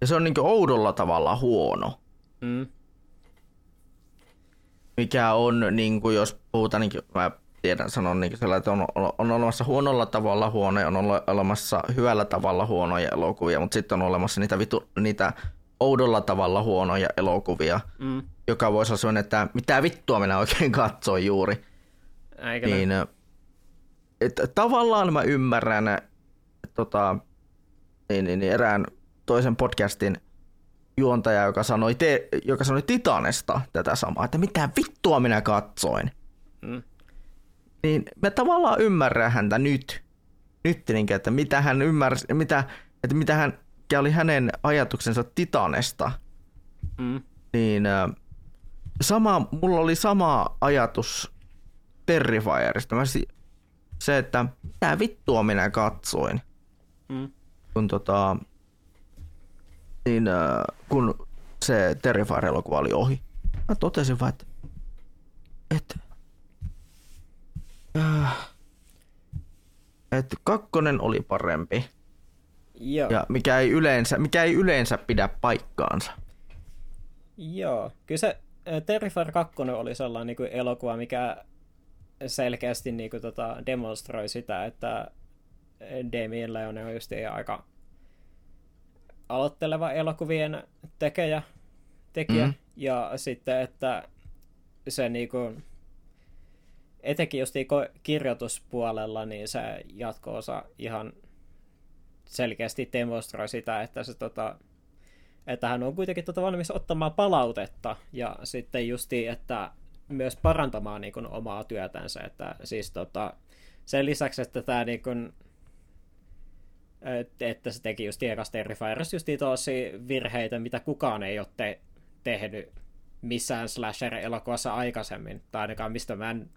Ja se on niinku oudolla tavalla huono. Mm. Mikä on niinku, jos puhutaan niinku, mä tiedän sanon niinku sellainen, että on, on, on olemassa huonolla tavalla huono ja on olemassa hyvällä tavalla huonoja elokuvia, mutta sitten on olemassa niitä vitu, niitä oudolla tavalla huonoja elokuvia, mm. joka voisi olla sellainen, että mitä vittua minä oikein katsoin juuri. Niin, että tavallaan mä ymmärrän että, tota, niin, niin, erään toisen podcastin juontaja, joka sanoi, te, joka sanoi Titanesta tätä samaa, että mitä vittua minä katsoin. Mm. Niin mä tavallaan ymmärrän häntä nyt, nyt niin, että mitä hän ymmärsi, mitä, että mitä hän, mikä oli hänen ajatuksensa Titanesta. Mm. Niin, sama, mulla oli sama ajatus Terrifierista. Se, että mitä vittua minä katsoin. Mm. Kun, tota, niin, kun se Terrifier-elokuva oli ohi. Mä totesin vaan, että, että, että kakkonen oli parempi. Joo. Ja mikä ei yleensä, mikä ei yleensä pidä paikkaansa. Joo, kyllä se Terrifier kaksi oli sellainen niin kuin elokuva, mikä selkeästi niin kuin, tota, demonstroi sitä, että Damien Leone on just aika aloitteleva elokuvien tekejä, tekijä. Mm-hmm. Ja sitten, että se niin kuin, etenkin just niin kuin kirjoituspuolella, niin se jatko-osa ihan selkeästi demonstroi sitä, että se tota, että hän on kuitenkin tuota valmis ottamaan palautetta ja sitten justiin, että myös parantamaan niin kuin omaa työtänsä. Että siis tota, sen lisäksi, että tämä niin kuin, että se teki just ekas Terrifierissa justiin tosi virheitä, mitä kukaan ei ole te- tehnyt missään slasher-elokuvassa aikaisemmin, tai ainakaan mistä mä en...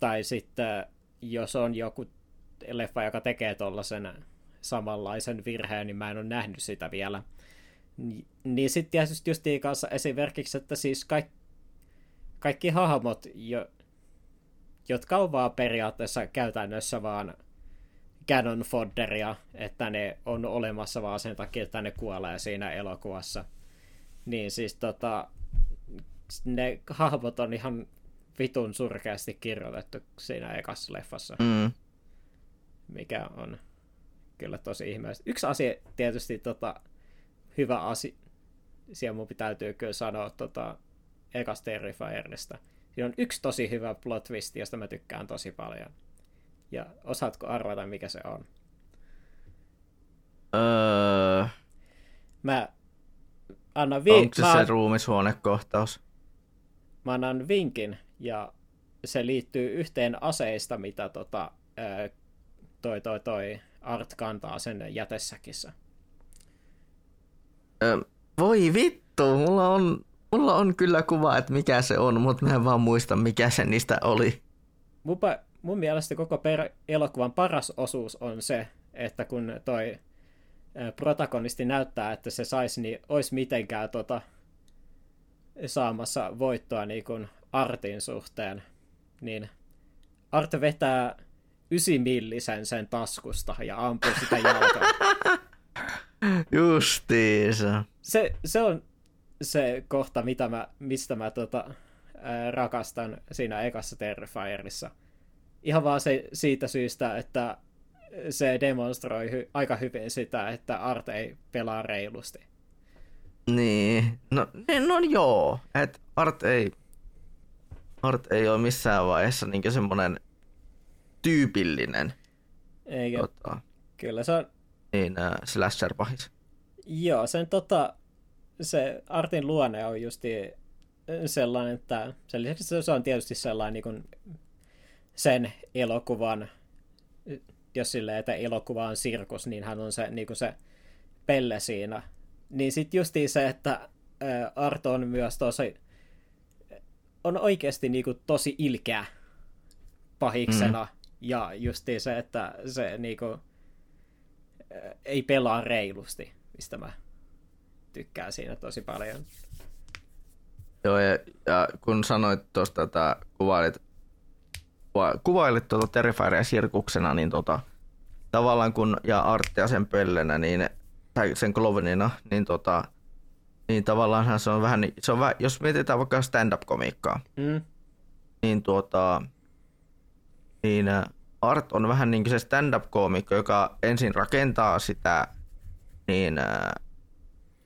Tai sitten, jos on joku leffa, joka tekee tuollaisen samanlaisen virheen, niin mä en ole nähnyt sitä vielä. Ni- niin sitten tietysti justiin kanssa esimerkiksi, että siis kaik- kaikki hahmot, jo- jotka on vaan periaatteessa käytännössä vaan canon fodderia, että ne on olemassa vaan sen takia, että ne kuolee siinä elokuvassa. Niin siis tota, ne hahmot on ihan vitun surkeasti kirjoitettu siinä ekassa leffassa. Mm. Mikä on kyllä tosi ihmeellistä. Yksi asia tietysti tota, hyvä asia, siellä mun täytyy kyllä sanoa tota, ekasta Terrifierista. Siinä on yksi tosi hyvä plot twist, josta mä tykkään tosi paljon. Ja osaatko arvata, mikä se on? Öö... Mä annan vi- Onko se mä... se ruumishuonekohtaus? Mä annan vinkin, ja se liittyy yhteen aseista, mitä tota, öö, toi toi toi Art kantaa sen jätesäkissä. Öö, voi vittu, mulla on, mulla on kyllä kuva, että mikä se on, mutta mä en vaan muista, mikä se niistä oli. Mupa, mun mielestä koko per- elokuvan paras osuus on se, että kun toi protagonisti näyttää, että se saisi, niin olisi mitenkään tota, saamassa voittoa niin kuin Artin suhteen, niin Art vetää ysimillisen sen taskusta ja ampuu sitä jalkaa. Justiinsa. Se, se on se kohta, mitä mä, mistä mä tota, ää, rakastan siinä ekassa Terrifierissa. Ihan vaan se, siitä syystä, että se demonstroi hy, aika hyvin sitä, että Art ei pelaa reilusti. Niin, no, no joo. Et Art, ei, Art ei ole missään vaiheessa niinkö semmoinen tyypillinen. Eikä. Tota, kyllä se on. Niin, äh, slasher-pahis. Joo, sen tota, se Artin luonne on justi sellainen, että sen lisäksi se on tietysti sellainen niin kuin sen elokuvan, jos silleen, että elokuva on sirkus, niin hän on se, niin kuin se pelle siinä. Niin sit justi se, että Art on myös tosi, on oikeasti niin kuin tosi ilkeä pahiksena. Mm. Ja justiin se, että se niinku ei pelaa reilusti, mistä mä tykkään siinä tosi paljon. Joo, ja, ja kun sanoit tuosta, että kuvailit, kuva, kuvailit tuota Terrifieria sirkuksena, niin tota, tavallaan kun, ja Arttia sen pellenä, niin, tai sen klovenina, niin, tota, niin tavallaanhan se on vähän, se on vähän, jos mietitään vaikka stand-up-komiikkaa, mm. niin tuota... Niin Art on vähän niin kuin se stand-up-koomikko, joka ensin rakentaa sitä niin,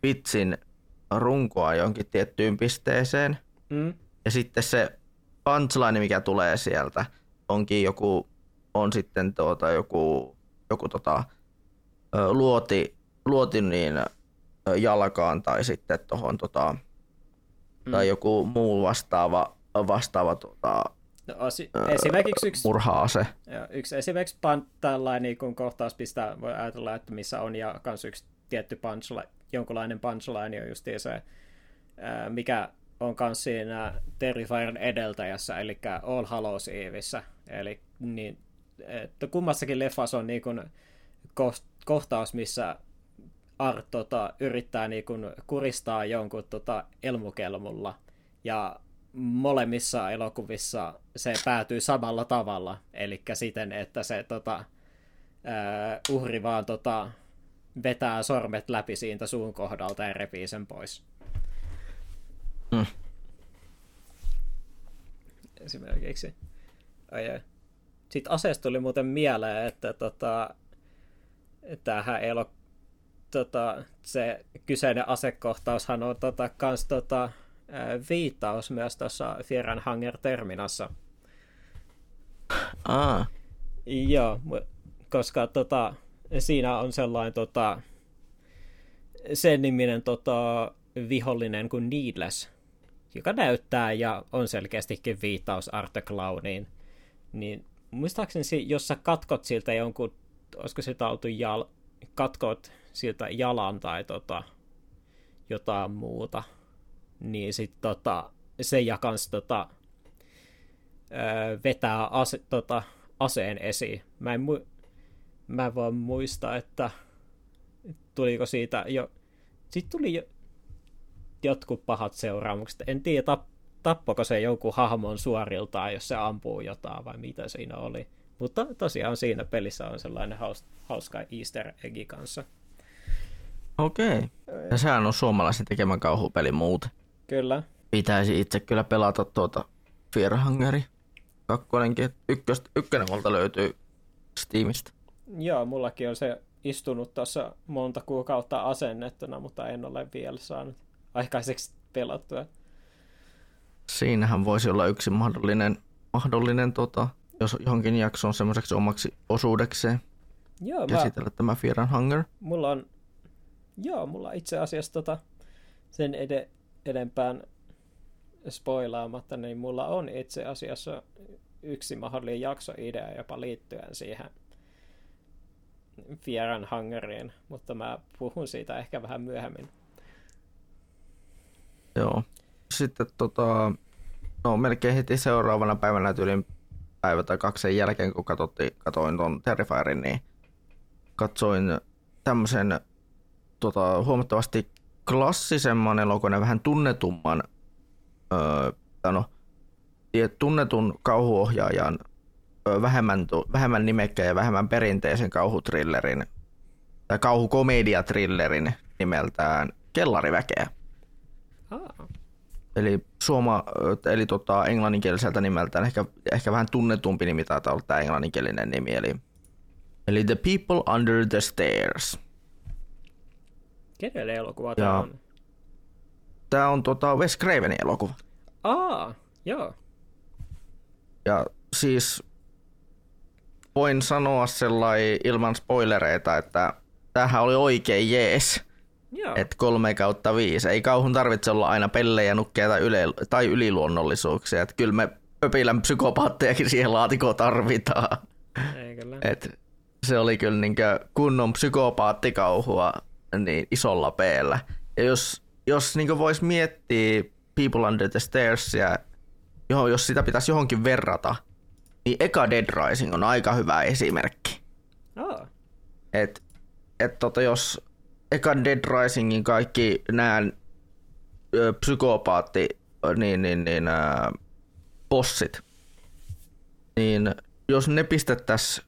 vitsin runkoa johonkin tiettyyn pisteeseen. Mm. Ja sitten se punchline, mikä tulee sieltä, onkin joku, on sitten tuota, joku, joku tota, luoti, luoti niin, jalkaan tai sitten tohon, tota, mm. tai joku muu vastaava, vastaava tuota, No, si- esimerkiksi yksi, murhaa-ase. Joo, yksi esimerkiksi pan- tällainen niin kohtaus, mistä voi ajatella, että missä on, ja myös yksi tietty punchline, jonkunlainen punchline on just se, mikä on myös siinä Terrifierin edeltäjässä, eli All Hallows Evissä. Eli niin, että kummassakin leffassa on niin kuin kohtaus, missä Art tota, yrittää niin kuin kuristaa jonkun tota, elmukelmulla, ja molemmissa elokuvissa se päätyy samalla tavalla, eli siten, että se tota, uh, uhri vaan tota, vetää sormet läpi siitä suun kohdalta ja repii sen pois. Mm. Esimerkiksi. Ai, sitten aseesta tuli muuten mieleen, että tota, tämähän ei ole, tota, se kyseinen asekohtaushan on tota, kans tota, viittaus myös tuossa Fierenhanger Terminassa. Ah. Joo, koska tota, siinä on sellainen tota, sen niminen tota, vihollinen kuin Needless, joka näyttää ja on selkeästikin viittaus Art the Clowniin. Niin, muistaakseni, jos sä katkot siltä jonkun, olisiko sitä oltu jal, katkot siltä jalan tai tota, jotain muuta, niin sitten tota, se jakans tota, öö, vetää ase, tota, aseen esiin. Mä en, mu- mä en vaan muista, että tuliko siitä jo... Sitten tuli jo... jotkut pahat seuraamukset. En tiedä, tap- tappoko se jonkun hahmon suoriltaan, jos se ampuu jotain vai mitä siinä oli. Mutta tosiaan siinä pelissä on sellainen haus- hauska easter eggi kanssa. Okei. Ja sehän on suomalaisen tekemän kauhupeli muuten. Kyllä. Pitäisi itse kyllä pelata tuota Fearhungeri. Kakkonenkin. Ykkös, ykkönen multa löytyy Steamista. Joo, mullakin on se istunut tuossa monta kuukautta asennettuna, mutta en ole vielä saanut aikaiseksi pelattua. Siinähän voisi olla yksi mahdollinen, mahdollinen tota, jos johonkin jaksoon semmoiseksi omaksi osuudekseen. Joo, käsitellä mä... tämä Fearnhunger. Mulla on, joo, mulla itse asiassa tota, sen ed- edempään spoilaamatta, niin mulla on itse asiassa yksi mahdollinen jaksoidea jopa liittyen siihen Fearnhungeriin, mutta mä puhun siitä ehkä vähän myöhemmin. Joo. Sitten tota, no, melkein heti seuraavana päivänä tyylin päivä tai kaksi sen jälkeen, kun katsoin, katsoin ton Terrifierin, niin katsoin tämmöisen tota, huomattavasti klassisemman elokuvan, vähän tunnetumman, öö, no, tunnetun kauhuohjaajan öö, vähemmän, vähemmän nimekkään ja vähemmän perinteisen kauhutrillerin tai kauhukomediatrillerin nimeltään Kellariväkeä. Ah. Eli, suoma, eli tota, englanninkieliseltä nimeltään ehkä, ehkä vähän tunnetumpi nimi taitaa olla tämä englanninkielinen nimi, eli, eli The People Under the Stairs. Kenelle elokuva tämä on? Tämä on tota Wes Cravenin elokuva. Ah, joo. Ja siis voin sanoa sellainen ilman spoilereita, että tämähän oli oikein jees. Että kolme kautta viisi. Ei kauhun tarvitse olla aina pellejä, nukkeja tai, yle, tai yliluonnollisuuksia. Että kyllä me pöpilän psykopaattejakin siihen laatikoon tarvitaan. Ei, kyllä. Et se oli kyllä niinkö kunnon psykopaattikauhua niin isolla P:llä. Ja jos, jos niinkö voisi miettiä People Under the Stairsia, johon, jos sitä pitäisi johonkin verrata, niin eka Dead Rising on aika hyvä esimerkki. Oh. Että et tota, jos... Ekan Dead Risingin kaikki nämä psykopaatti niin, niin, niin, ää, bossit, niin jos ne pistettäisiin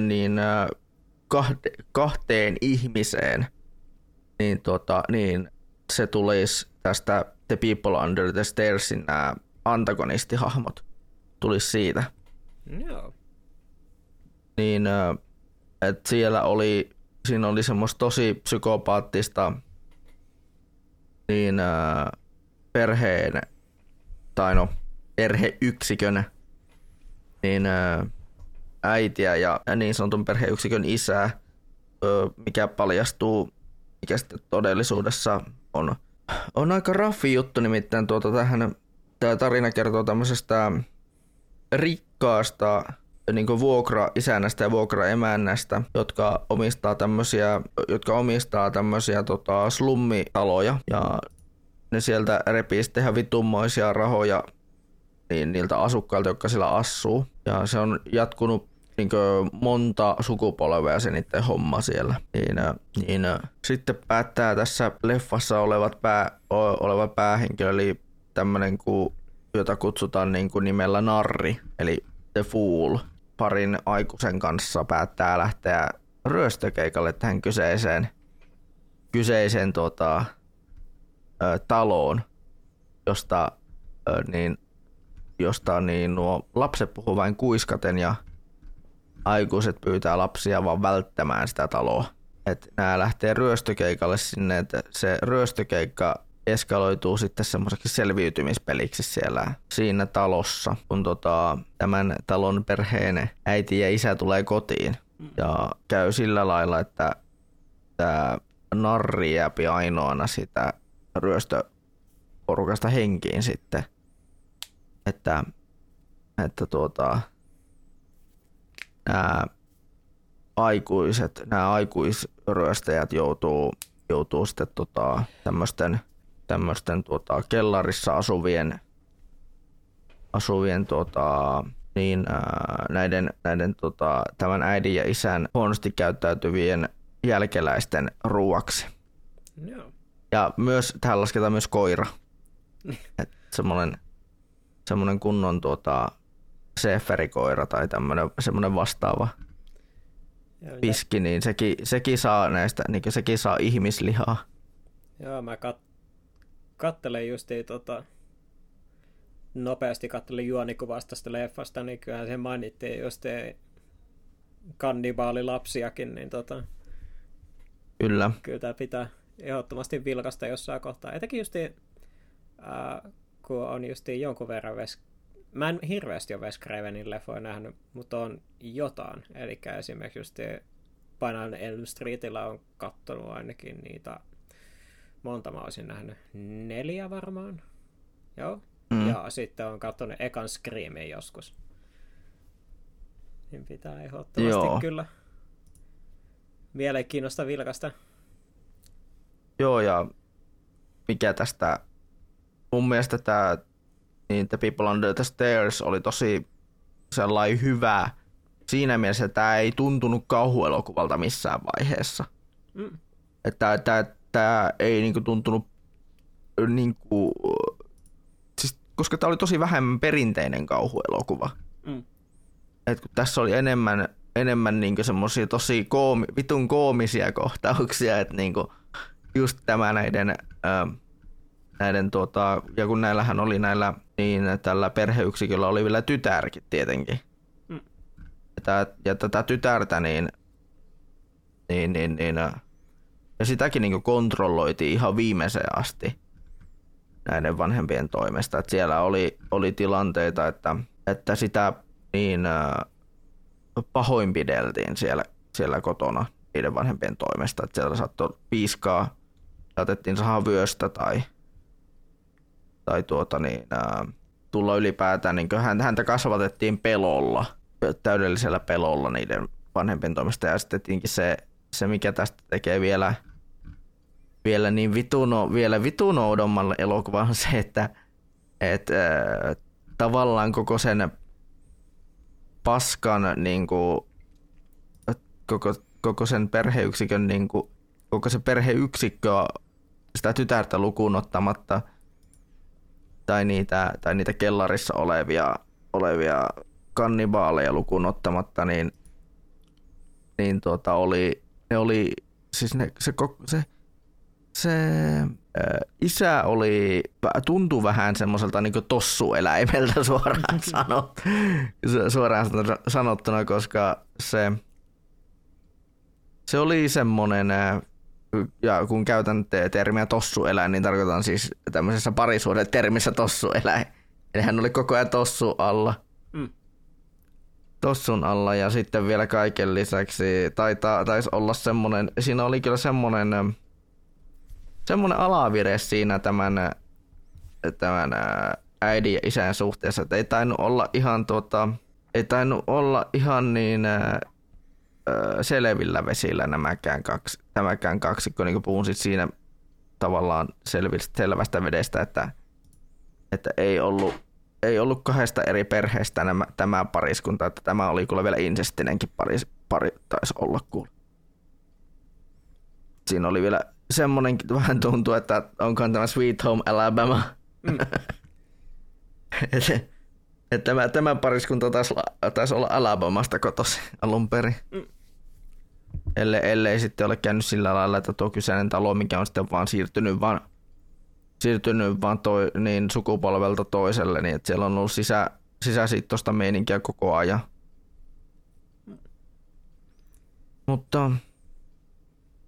niin, ää, kahde, kahteen ihmiseen, niin, tota, niin se tulisi tästä The People Under the Stairsin nämä antagonistihahmot tulisi siitä. No. Niin, ää, et siellä oli... Siinä oli semmoista tosi psykopaattista niin, ää, perheen, tai no perheyksikön niin, ää, äitiä ja niin sanotun perheyksikön isää, ö, mikä paljastuu, mikä sitten todellisuudessa on, on aika raffi juttu. Nimittäin tuota, tähän, tämä tarina kertoo tämmöisestä rikkaasta niin kuin vuokra-isännästä ja vuokra-emännästä, jotka omistaa tämmöisiä, jotka omistaa tämmöisiä tota, slummitaloja. Ja ne sieltä repii sitten ihan vitunmoisia rahoja niin niiltä asukkailta, jotka siellä asuu. Ja se on jatkunut niin monta sukupolvea se niiden homma siellä. Niin, niin, sitten päättää tässä leffassa olevat pää, oleva päähenkilö, eli tämmöinen, jota kutsutaan niin kuin nimellä narri, eli The Fool, parin aikuisen kanssa päättää lähteä ryöstökeikalle tähän kyseiseen, kyseiseen tota, ö, taloon, josta, ö, niin, josta niin nuo lapset puhuu vain kuiskaten ja aikuiset pyytää lapsia vaan välttämään sitä taloa. Et nää lähtee ryöstökeikalle sinne, että se ryöstökeikka eskaloituu sitten semmoiseksi selviytymispeliksi siellä siinä talossa, kun tota, tämän talon perheen äiti ja isä tulee kotiin. Ja käy sillä lailla, että tämä narri jääpi ainoana sitä ryöstöporukasta henkiin sitten. Että, että tuota, nämä aikuiset, nämä aikuisryöstäjät joutuu, joutuu sitten tota, tämmöisten tämmöisten tuota, kellarissa asuvien asuvien tuota, niin ää, näiden näiden tuota, tämän äidin ja isän huonosti käyttäytyvien jälkeläisten ruuaksi. No. Ja myös tähän lasketaan myös koira. Et semmonen semmonen kunnon tuota seferikoira tai tämmönen semmonen vastaava. Joo, piski niin sekin sekin saa näistä niin sekin saa ihmislihaa. Joo, mä kat Kattelen just ei, tota, nopeasti kattelen juonikuvasta sitä leffasta, niin kyllähän se mainittiin just ei kannibaalilapsiakin, niin tota, kyllä. Kyllä tämä pitää ehdottomasti vilkasta jossain kohtaa. Etenkin just äh, kun on just jonkun verran, ves... mä en hirveästi ole Wes Cravenin leffoja nähnyt, mutta on jotain. Eli esimerkiksi just Painaan Elm Streetillä on kattonut ainakin niitä. Monta mä olisin nähnyt. Neljä varmaan. Joo. Mm. Ja sitten on katsonut ekan Screamin joskus. Niin pitää ehdottomasti Joo. kyllä. Mielenkiinnosta vilkasta. Joo, ja mikä tästä... Mun mielestä tämä niin The People Under the Stairs oli tosi sellainen hyvä. Siinä mielessä tämä ei tuntunut kauhuelokuvalta missään vaiheessa. Mm. Että tämä... Tämä ei niinku tuntunut, niinku, siis, koska tämä oli tosi vähemmän perinteinen kauhuelokuva. Mm. Et kun tässä oli enemmän, enemmän niinku semmoisia tosi koomi, vitun koomisia kohtauksia, että niinku, just tämä näiden, ää, näiden tuota, ja kun näillähän oli näillä, niin tällä perheyksiköllä oli vielä tytärkin tietenkin. Mm. Ja, tää, ja tätä tytärtä niin, niin, niin, niin ja sitäkin niin kontrolloitiin ihan viimeiseen asti näiden vanhempien toimesta. Et siellä oli, oli tilanteita, että, että sitä niin äh, pahoinpideltiin siellä, siellä kotona niiden vanhempien toimesta. Et siellä saattoi piiskaa, saatettiin sahavyöstä tai, tai tuota niin, äh, tulla ylipäätään. Niin häntä kasvatettiin pelolla, täydellisellä pelolla niiden vanhempien toimesta. Ja sitten tietenkin se, se mikä tästä tekee vielä... Vielä niin vituno, vielä vitunoudommalle elokuva on se, että et, äh, tavallaan koko sen paskan, niin kuin, koko, koko sen perheyksikön, niin kuin, koko se perheyksikkö sitä tytärtä lukuun ottamatta tai niitä, tai niitä kellarissa olevia, olevia kannibaaleja lukuun ottamatta, niin, niin tuota, oli, ne oli siis ne, se koko... Se, Se äh, isä oli, tuntui vähän semmoiselta niin kuin tossueläimeltä suoraan, sanot, suoraan sanottuna, koska se, se oli semmoinen, äh, ja kun käytän termiä tossueläin, niin tarkoitan siis tämmöisessä parisuuden termissä tossueläin. Eli hän oli koko ajan tossu alla. Mm. Tossun alla ja sitten vielä kaiken lisäksi taita, taisi olla semmoinen, siinä oli kyllä semmoinen... Semmoinen alavire siinä tämän, tämän äidin ja isän suhteessa, että ei tainnut olla ihan, tuota, ei tainnut olla ihan niin ää, selvillä vesillä nämäkään kaksi, tämäkään kaksikko, niin kuin puhun sit siinä tavallaan selvästä vedestä, että, että ei, ollut, ei ollut kahdesta eri perheestä nämä, tämä pariskunta, että tämä oli kyllä vielä insestinenkin pari, pari taisi olla kuule. Siinä oli vielä semmoinenkin vähän tuntuu, että onkohan tämä Sweet Home Alabama. Mm. että et tämä, tämä pariskunta taisi, taisi olla Alabamasta kotoisin alun perin. Mm. Ellei, ellei sitten ole käynyt sillä lailla, että tuo kyseinen talo, mikä on sitten vaan siirtynyt vaan, siirtynyt vaan toi, niin sukupolvelta toiselle, niin että siellä on ollut sisä, sisäsiittoista meininkiä koko ajan. Mutta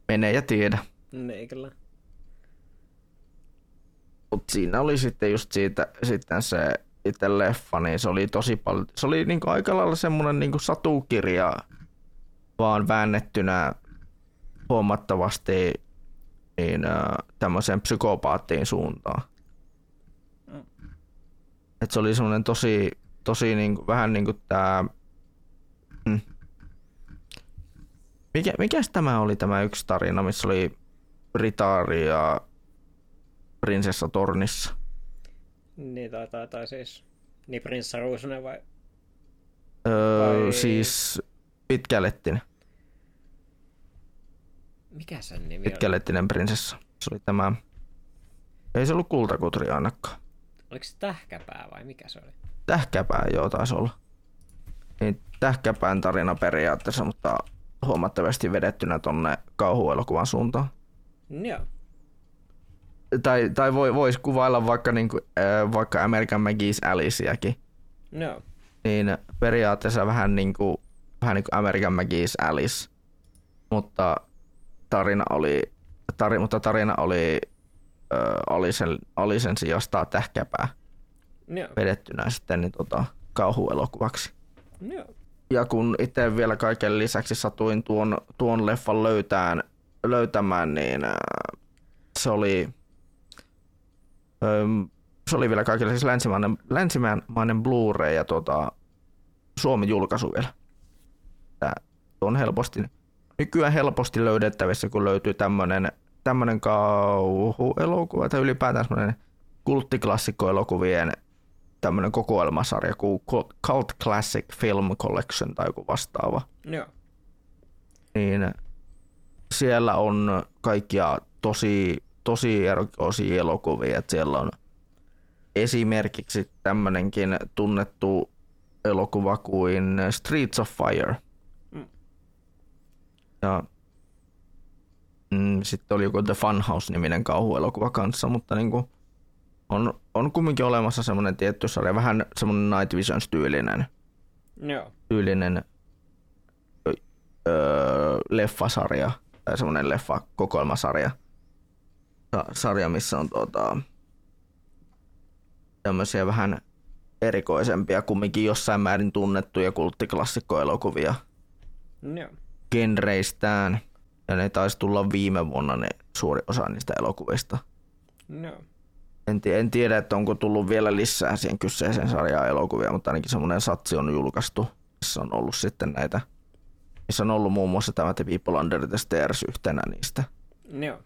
mene ja tiedä. Niin, kyllä. Mutta siinä oli sitten just siitä, sitten se itse leffa, niin se oli tosi paljon, se oli niinku aika lailla semmoinen niinku satukirja, vaan väännettynä huomattavasti niin, tämmöiseen psykopaattiin suuntaan. Mm. Et se oli semmoinen tosi, tosi niinku, vähän niin kuin tämä... Mm. Mikä, mikäs tämä oli tämä yksi tarina, missä oli ritaari ja prinsessa tornissa? Niin, tai, tai, tai siis... Niin, prinsessa Ruusunen vai... Öö, vai... Siis... Pitkälettinen. Mikä sen nimi oli? Pitkälettinen prinsessa. Se oli tämä... Ei se ollut Kultakutri ainakaan. Oliko se Tähkäpää vai mikä se oli? Tähkäpää, joo, taisi olla. Niin, Tähkäpään tarina periaatteessa, mutta huomattavasti vedettynä tonne kauhuelokuvan suuntaan. Joo. Tai, tai voi, voisi kuvailla vaikka, niin kuin, äh, vaikka American Maggie's Aliceäkin. Joo. Niin periaatteessa vähän niin kuin vähän niin kuin American Maggie's Alice, mutta tarina oli, tari, mutta tarina oli äh, Alicen, Alicen sijasta Tähkäpää no. vedettynä sitten niin, tota, kauhuelokuvaksi. No. Ja kun itse vielä kaiken lisäksi satuin tuon, tuon leffan löytään, löytämään, niin äh, se, oli, ähm, se oli vielä kaiken lisäksi länsimainen, länsimainen Blu-ray ja tuota, Suomen julkaisu vielä. On helposti, nykyään helposti löydettävissä, kun löytyy tämmöinen, tämmöinen kauhuelokuva tai ylipäätään semmoinen kulttiklassikkoelokuvien tämmöinen kokoelmasarja kuin Cult Classic Film Collection tai joku vastaava. Joo. Niin siellä on kaikkia tosi, tosi erikoisia elokuvia. Siellä on esimerkiksi tämmöinenkin tunnettu elokuva kuin Streets of Fire. Ja mm, sitten oli joku The Funhouse-niminen kauhuelokuva kanssa, mutta niin kuin on, on kumminkin olemassa semmoinen tietty sarja, vähän semmoinen Night Visions-tyylinen no. tyylinen, öö, leffasarja, tai semmoinen leffakokoelmasarja, sarja, missä on tuota, tämmöisiä vähän erikoisempia, kumminkin jossain määrin tunnettuja kulttiklassikkoelokuvia. Joo. No. Genreistään, ja ne taisi tulla viime vuonna ne suuri osa niistä elokuvista. No. En, t- en tiedä, että onko tullut vielä lisää siihen kyseiseen sarjaan elokuvia, mutta ainakin semmoinen satsi on julkaistu, missä on ollut sitten näitä, missä on ollut muun muassa tämä The People Under the Stairs yhtenä niistä. No.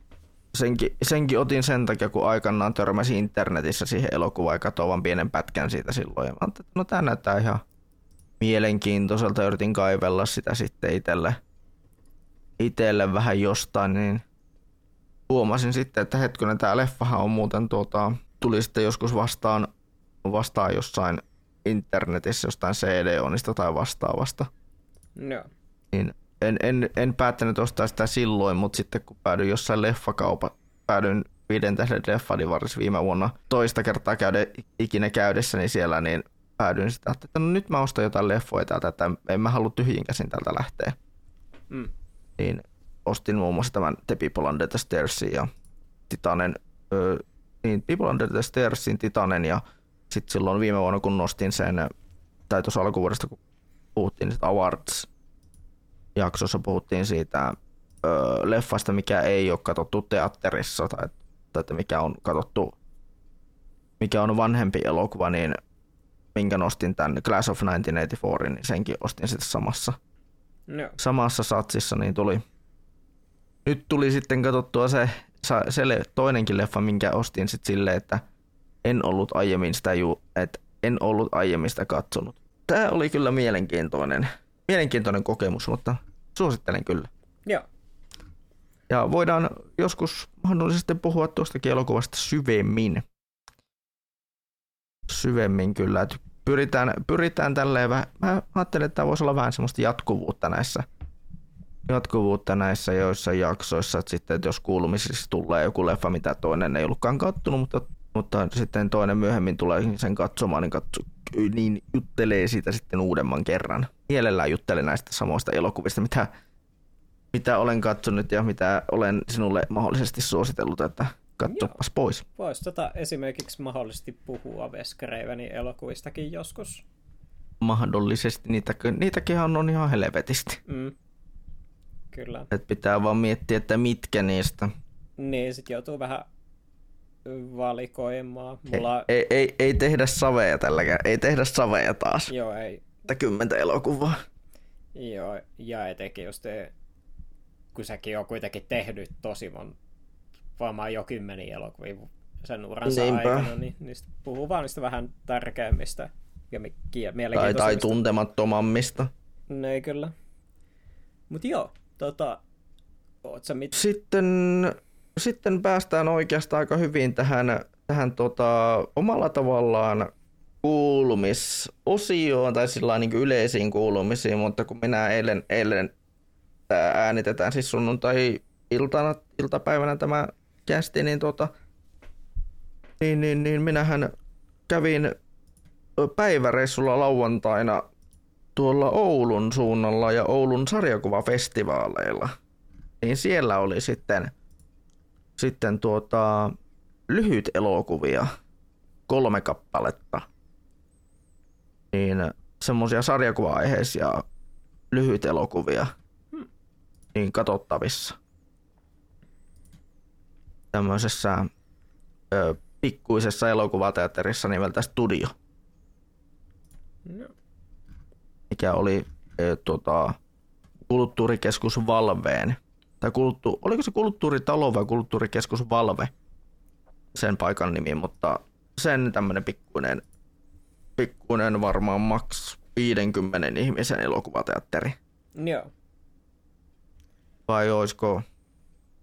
Senkin, senkin otin sen takia, kun aikanaan törmäsin internetissä siihen elokuvaan ja katsoin vaan pienen pätkän siitä silloin. Ja mä ajattelin, että no tämä näyttää ihan mielenkiintoiselta, yritin kaivella sitä sitten itselle. Itelle vähän jostain, niin huomasin sitten, että hetkinen, tämä leffahan on muuten, tuota, tuli sitten joskus vastaan, vastaan jossain internetissä, jostain C D-onista tai vastaavasta. No. Niin en, en, en päättänyt ostaa sitä silloin, mutta sitten kun päädyin jossain leffakaupan, päädyin viiden tähden leffadivarissa viime vuonna toista kertaa käydä, ikinä käydessäni siellä, niin päädyin sitä, että no nyt mä ostan jotain leffoja täältä, että en mä halua tyhjin käsin täältä lähteä. Mm. Niin ostin muun muassa tämän The People Under the Stairsin ja Titanen, ö, niin People Under the Stairsin, Titanen ja sitten silloin viime vuonna kun nostin sen, tai tuossa alkuvuodesta kun puhuttiin Awards-jaksossa puhuttiin siitä ö, leffasta, mikä ei ole katsottu teatterissa tai, tai että mikä on katsottu, mikä on vanhempi elokuva, niin minkä nostin tämän Class of tuhatyhdeksänsataakahdeksankymmentäneljä, niin senkin ostin sitten samassa. No. Samassa satsissa niin tuli. Nyt tuli sitten katsottua se, se toinenkin leffa, minkä ostin sitten silleen, että en ollut aiemmin sitä juu, että en ollut aiemmin sitä katsonut. Tämä oli kyllä mielenkiintoinen, mielenkiintoinen kokemus, mutta suosittelen kyllä. Joo. Ja voidaan joskus mahdollisesti puhua tuostakin elokuvasta syvemmin. Syvemmin kyllä, että pyritään, pyritään tälleen vähän, mä ajattelin, että tämä voisi olla vähän semmoista jatkuvuutta näissä, jatkuvuutta näissä joissain jaksoissa, että sitten että jos kuulumisissa tulee joku leffa, mitä toinen ei ollutkaan kattonut, mutta, mutta sitten toinen myöhemmin tulee sen katsomaan, niin, katso, niin juttelee siitä sitten uudemman kerran. Mielellään juttelen näistä samoista elokuvista, mitä, mitä olen katsonut ja mitä olen sinulle mahdollisesti suositellut, että katsopas pois. Voisi tota esimerkiksi mahdollisesti puhua Wes Cravenin elokuvistakin joskus. Mahdollisesti. Niitä, niitäkin on ihan helvetisti. Mm. Kyllä. Et pitää vaan miettiä, että mitkä niistä. Niin, sit joutuu vähän valikoimaan. Mulla... Ei, ei, ei tehdä saveja tälläkään. Ei tehdä saveja taas. Joo, ei. Että kymmentä elokuvaa. Joo, ja etenkin jos te... kun säkin on kuitenkin tehnyt tosi monta. Varmaan jo kymmeniä elokuvia sen uransa aikana, niin niistä puhuu vaan niistä vähän tärkeimmistä ja mielenkiintoisemmista. Tai, tai tuntemattomammista. Niin, kyllä. Mut joo, tota, oot sä mit... Sitten, sitten päästään oikeastaan aika hyvin tähän, tähän tota, omalla tavallaan kuulumisosioon, tai sillä niin kuin yleisiin kuulumisiin, mutta kun minä eilen, eilen äänitetään siis sunnuntai iltana, iltapäivänä tämä kästi, niin, tuota, niin, niin, niin minähän kävin päiväreissulla lauantaina tuolla Oulun suunnalla ja Oulun sarjakuvafestivaaleilla. Niin siellä oli sitten, sitten tuota, lyhyt elokuvia, kolme kappaletta. Niin semmoisia sarjakuva-aiheisia lyhyt elokuvia niin katsottavissa. Tämmöisessä ö, pikkuisessa elokuvateatterissa nimeltä Studio, mikä oli ö, tota, kulttuurikeskus Valveen, tai kulttu, oliko se kulttuuritalo vai kulttuurikeskus Valve, sen paikan nimi, mutta sen tämmöinen pikkuinen, pikkuinen varmaan maks viidenkymmenen ihmisen elokuvateatteri. Joo. Vai olisiko...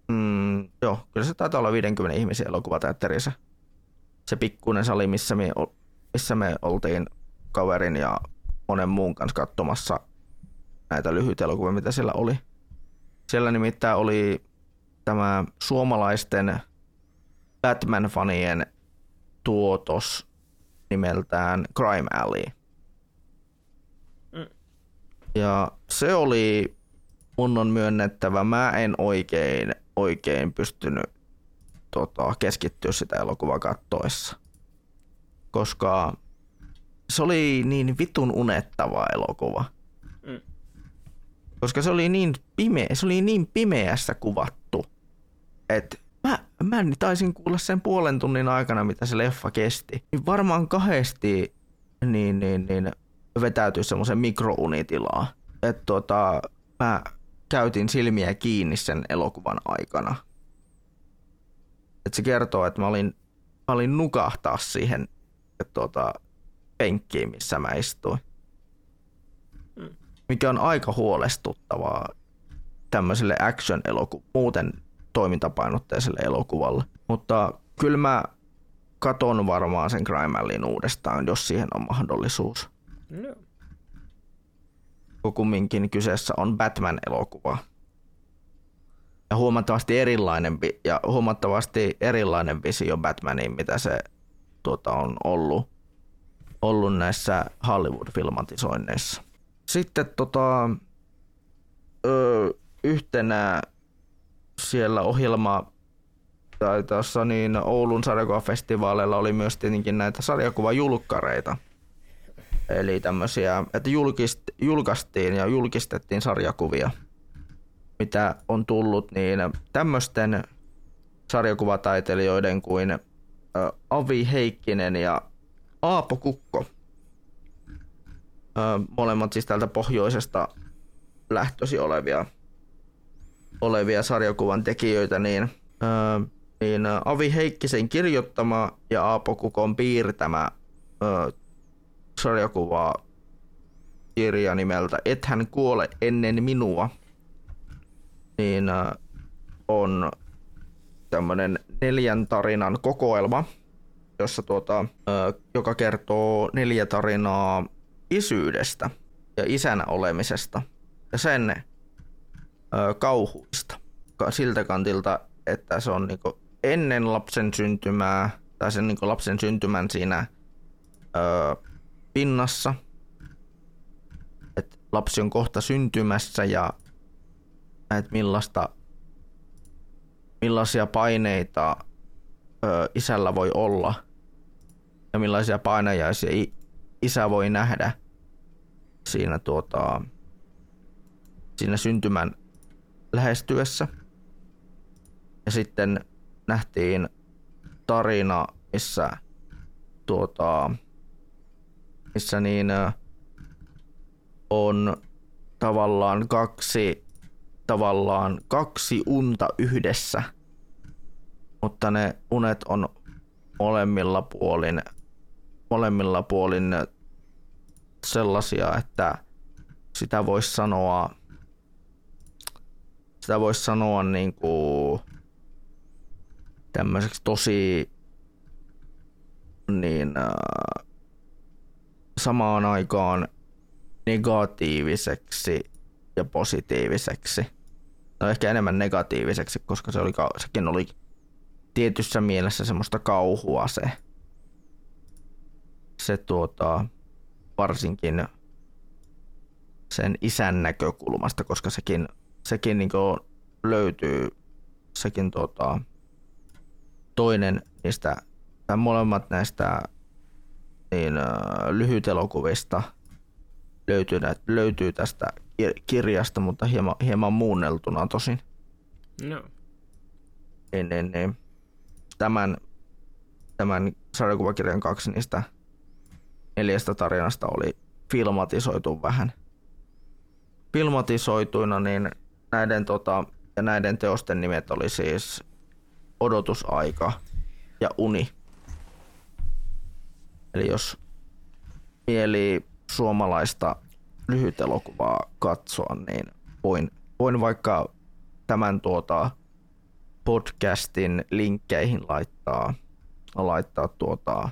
Mm, joo, kyllä se taitaa olla viidenkymmenen ihmisen elokuvateatterissa. Se pikkuinen sali, missä me, missä me oltiin kaverin ja monen muun kanssa katsomassa näitä lyhyitä elokuvia, mitä siellä oli. Siellä nimittäin oli tämä suomalaisten Batman-fanien tuotos nimeltään Crime Alley. Ja se oli, mun on myönnettävä, mä en oikein oikein pystynyt tota, keskittyä sitä elokuvaa kattoessa, koska se oli niin vitun unettava elokuva, mm. koska se oli niin pimeä, se oli niin pimeässä kuvattu, että mä, mä taisin kuulla sen puolen tunnin aikana, mitä se leffa kesti, niin varmaan kahdesti niin, niin, niin vetäytyi semmoisen mikrounitilaa, että tota, mä käytin silmiä kiinni sen elokuvan aikana. Et se kertoo, että mä olin, mä olin nukahtaa siihen tuota, penkkiin, missä mä istuin. Mikä on aika huolestuttavaa tämmöiselle action-elokuvalle, muuten toimintapainotteiselle elokuvalle. Mutta kyllä mä katon varmaan sen Crime Alleyn uudestaan, jos siihen on mahdollisuus. No. Kumminkin kyseessä on Batman-elokuva. Ja huomattavasti erilainen, ja huomattavasti erilainen visio Batmaniin, mitä se tuota, on ollut, ollut näissä Hollywood-filmatisoinneissa. Sitten tota, ö, yhtenä siellä ohjelma, tai tässä niin Oulun sarjakuvafestivaaleilla oli myös tietenkin näitä sarjakuvajulkkareita. Eli tämmöisiä, että julkist, julkaistiin ja julkistettiin sarjakuvia, mitä on tullut, niin tämmöisten sarjakuvataiteilijoiden kuin ä, Avi Heikkinen ja Aapo Kukko. Ä, molemmat siis täältä pohjoisesta lähtösi olevia, olevia sarjakuvan tekijöitä, niin ä, niin Avi Heikkisen kirjoittama ja Aapo Kukon piirtämä ö, sarjakuva kirja nimeltä Et hän kuole ennen minua, niin ö, on tämmöinen neljän tarinan kokoelma, jossa tuota, ö, joka kertoo neljä tarinaa isyydestä ja isänä olemisesta ja sen ö, kauhuista siltä kantilta, että se on niinku ennen lapsen syntymää tai sen niinku lapsen syntymän siinä ö, pinnassa, että lapsi on kohta syntymässä ja että millaista millaisia paineita ö, isällä voi olla ja millaisia painajaisia isä voi nähdä siinä tuota siinä syntymän lähestyessä. Ja sitten nähtiin tarina, missä tuota missä niin on tavallaan kaksi tavallaan kaksi unta yhdessä, mutta ne unet on molemmilla puolin molemmilla puolin sellaisia, että sitä voisi sanoa sitä voisi sanoa niin kuin tämmöiseksi tosi niin äh, samaan aikaan negatiiviseksi ja positiiviseksi. Tai ehkä enemmän negatiiviseksi, koska se oli, sekin oli tietyssä mielessä semmoista kauhua se, se tuota, varsinkin sen isän näkökulmasta, koska sekin, sekin niin kuin löytyy, sekin tuota, toinen niistä, tai molemmat näistä niin, lyhytelokuvista löytyy, löytyy tästä kirjasta, mutta hieman, hieman muunneltuna tosin. No. Niin, niin, niin. Tämän, tämän sarjakuvakirjan kaksi niistä neljästä tarinasta oli filmatisoitu vähän. Filmatisoituina niin näiden, tota, ja näiden teosten nimet oli siis Odotusaika ja Uni. Eli jos mieli suomalaista lyhytelokuvaa katsoa, niin voin, voin vaikka tämän tuota podcastin linkkeihin laittaa, laittaa tuota,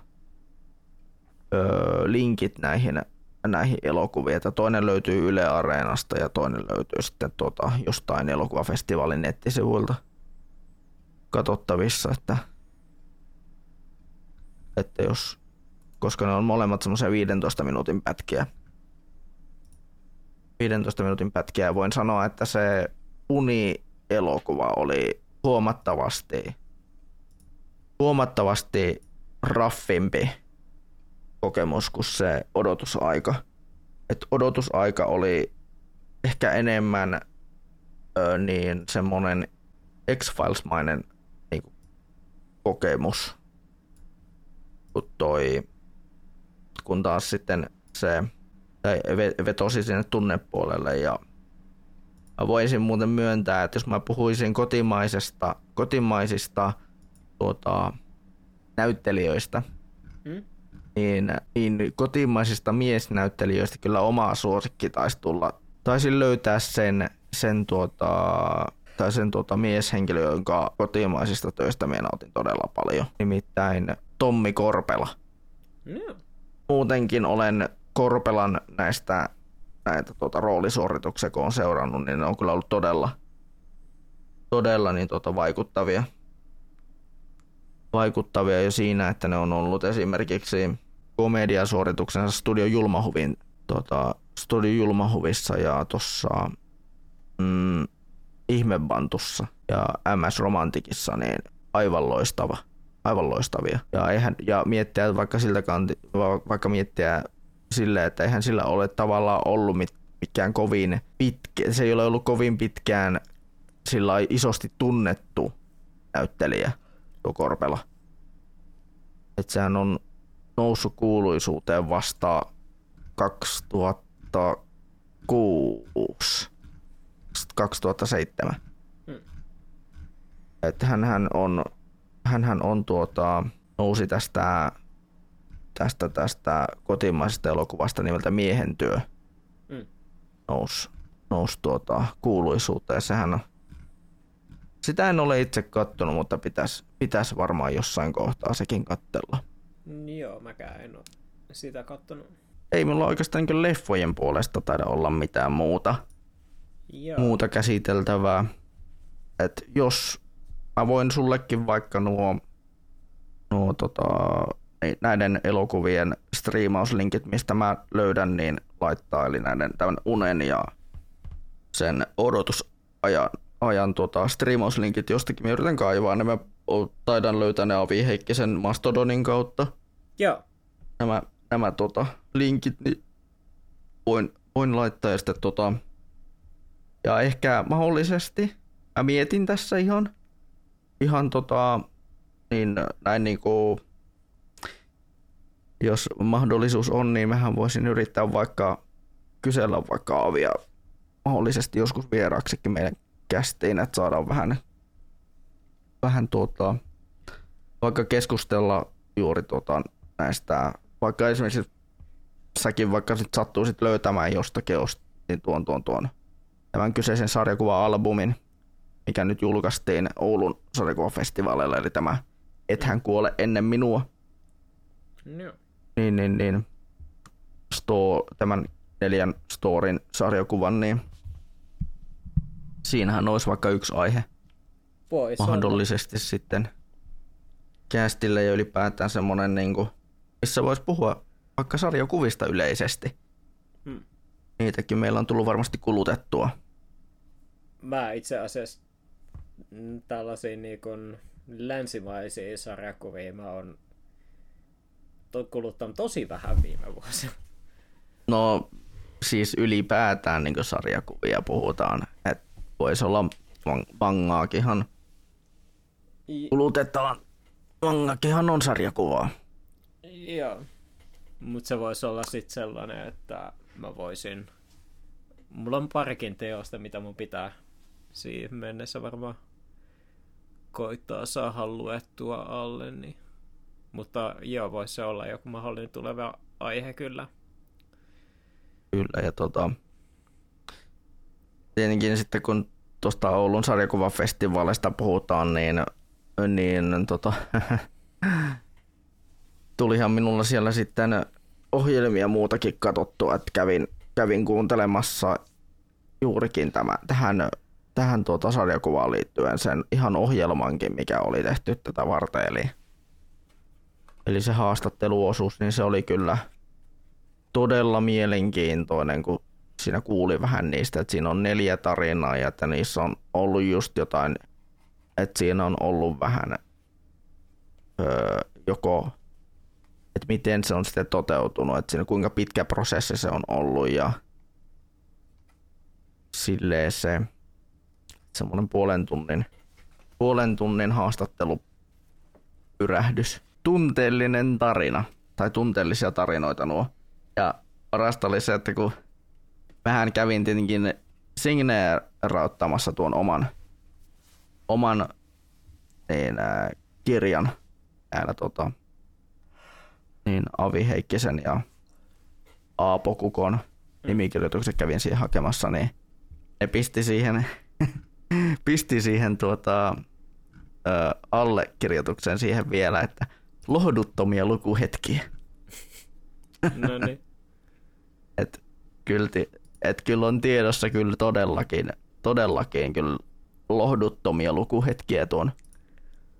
öö, linkit näihin, näihin elokuviin. Toinen löytyy Yle Areenasta ja toinen löytyy sitten tuota jostain elokuvafestivaalin nettisivuilta katsottavissa, että, että jos, koska ne on molemmat semmoisia viidentoista minuutin pätkiä. viidentoista minuutin pätkiä voin sanoa, että se Uni-elokuva oli huomattavasti, huomattavasti raffimpi kokemus kuin se Odotusaika. Et Odotusaika oli ehkä enemmän ö, niin semmoinen X-Files-mainen niinku kokemus, kun, toi, kun taas sitten se vetosi sinne tunnepuolelle. Ja voisin muuten myöntää, että jos mä puhuisin kotimaisesta, kotimaisista tuota, näyttelijöistä, hmm? niin, niin kotimaisista miesnäyttelijöistä kyllä oma suosikki taisi tulla. Taisin löytää sen, sen tuota... tai sen tuota mieshenkilö, jonka kotimaisista töistä minä nautin todella paljon. Nimittäin Tommi Korpela. Mm. Muutenkin olen Korpelan näistä näitä tuota roolisuorituksia, kun olen seurannut, niin ne on kyllä ollut todella, todella niin tuota vaikuttavia. Vaikuttavia jo siinä, että ne on ollut esimerkiksi komediasuorituksensa Studio Julmahuvin, tuota, Studio Julmahuvissa ja tuossa... Mm, Ihmebantussa ja M S Romantikissa, niin aivan loistava, aivan loistavia. Ja eihän ja miettiä vaikka siltä kanti, vaikka miettiä sille, että eihän sillä ole tavallaan ollut mit, mikään kovin pitkä, se ei ole ollut kovin pitkään sillä isosti tunnettu näyttelijä tuo Korpela. Et sehän on noussut kuuluisuuteen vasta kaksituhattakuusi. kaksituhattaseitsemän. Hmm. Että hänhän on hänhän on tuota, nousi tästä, tästä, tästä kotimaisesta elokuvasta nimeltä Miehen työ. Mm. Nousi, nousi tuota, kuuluisuutta ja sehän on, sitä en ole itse kattonut, mutta pitäisi pitäis varmaan jossain kohtaa sekin katsella. Joo, mäkään en ole sitä kattonut. Ei mulla oikeastaan niin leffojen puolesta taida olla mitään muuta, muuta käsiteltävää. Et jos mä voin sullekin vaikka nuo, nuo tota, näiden elokuvien striimauslinkit, mistä mä löydän, niin laittaa. Eli näiden tämän Unen ja sen odotusajan ajan, tota, striimauslinkit jostakin. Mä yritän kaivaa ne. Mä taidan löytää ne Avi Heikkisen Mastodonin kautta. Joo. Nämä, nämä tota, linkit niin voin, voin laittaa ja sitten tota, ja ehkä mahdollisesti mä mietin tässä ihan, ihan tota, niin näin niinku, jos mahdollisuus on, niin mähän voisin yrittää vaikka kysellä vaikka Avia mahdollisesti joskus vieraaksikin meidän kästiin, että saadaan vähän, vähän tuota, vaikka keskustella juuri tuota näistä, vaikka esimerkiksi säkin vaikka sit sattuisit löytämään jostakin niin tuon, tuon, tuon tämän kyseisen sarjakuva-albumin, mikä nyt julkaistiin Oulun sarjakuvafestivaaleilla, eli tämä Et hän kuole ennen minua. No. Niin, niin, niin. Sto, tämän neljän storin sarjakuvan, niin siinähän olisi vaikka yksi aihe. Vois mahdollisesti olla sitten castille ja ylipäätään semmoinen, niin kuin, missä voisi puhua vaikka sarjakuvista yleisesti. Hmm. Niitäkin meillä on tullut varmasti kulutettua. Mä itse asiassa tällaisia niin kuin länsimaisia sarjakuvia mä oon kuluttanut tosi vähän viime vuosina. No siis ylipäätään niin kuin sarjakuvia puhutaan, että voisi olla mangaakinhan. Kulutettavan mangaakinhan on sarjakuvaa. Joo, mutta se voisi olla sitten sellainen, että mä voisin... Mulla on parikin teosta, mitä mun pitää siihen mennessä varmaan koittaa saada luettua alle. Niin. Mutta joo, voisi se olla joku mahdollinen tuleva aihe kyllä. Kyllä, ja tota... tietenkin sitten kun tuosta Oulun sarjakuvafestivaalista puhutaan, niin... niin tota... tulihan minulla siellä sitten ohjelmia muutakin katsottua, että kävin... Kävin kuuntelemassa juurikin tämän, tähän, tähän tuota sarjakuvaan liittyen sen ihan ohjelmankin, mikä oli tehty tätä varten. Eli, eli se haastatteluosuus, niin se oli kyllä todella mielenkiintoinen, kun siinä kuuli vähän niistä, että siinä on neljä tarinaa ja että niissä on ollut just jotain, että siinä on ollut vähän öö, joko... että miten se on sitten toteutunut, että siinä kuinka pitkä prosessi se on ollut ja silleen se semmoinen puolen tunnin, puolen tunnin haastattelupyrähdys. Tunteellinen tarina, tai tunteellisia tarinoita nuo. Ja parasta oli se, että kun mähän kävin tietenkin signeerauttamassa tuon oman, oman niin, äh, kirjan täällä tota... niin Avi Heikkisen ja Aapo Kukon nimikirjoitukset kävin siihen hakemassa, niin ne pisti siihen, pisti siihen tuota, ö, allekirjoituksen siihen vielä, että lohduttomia lukuhetkiä. No niin. et, kyllä, et kyllä on tiedossa kyllä todellakin, todellakin kyllä lohduttomia lukuhetkiä tuon,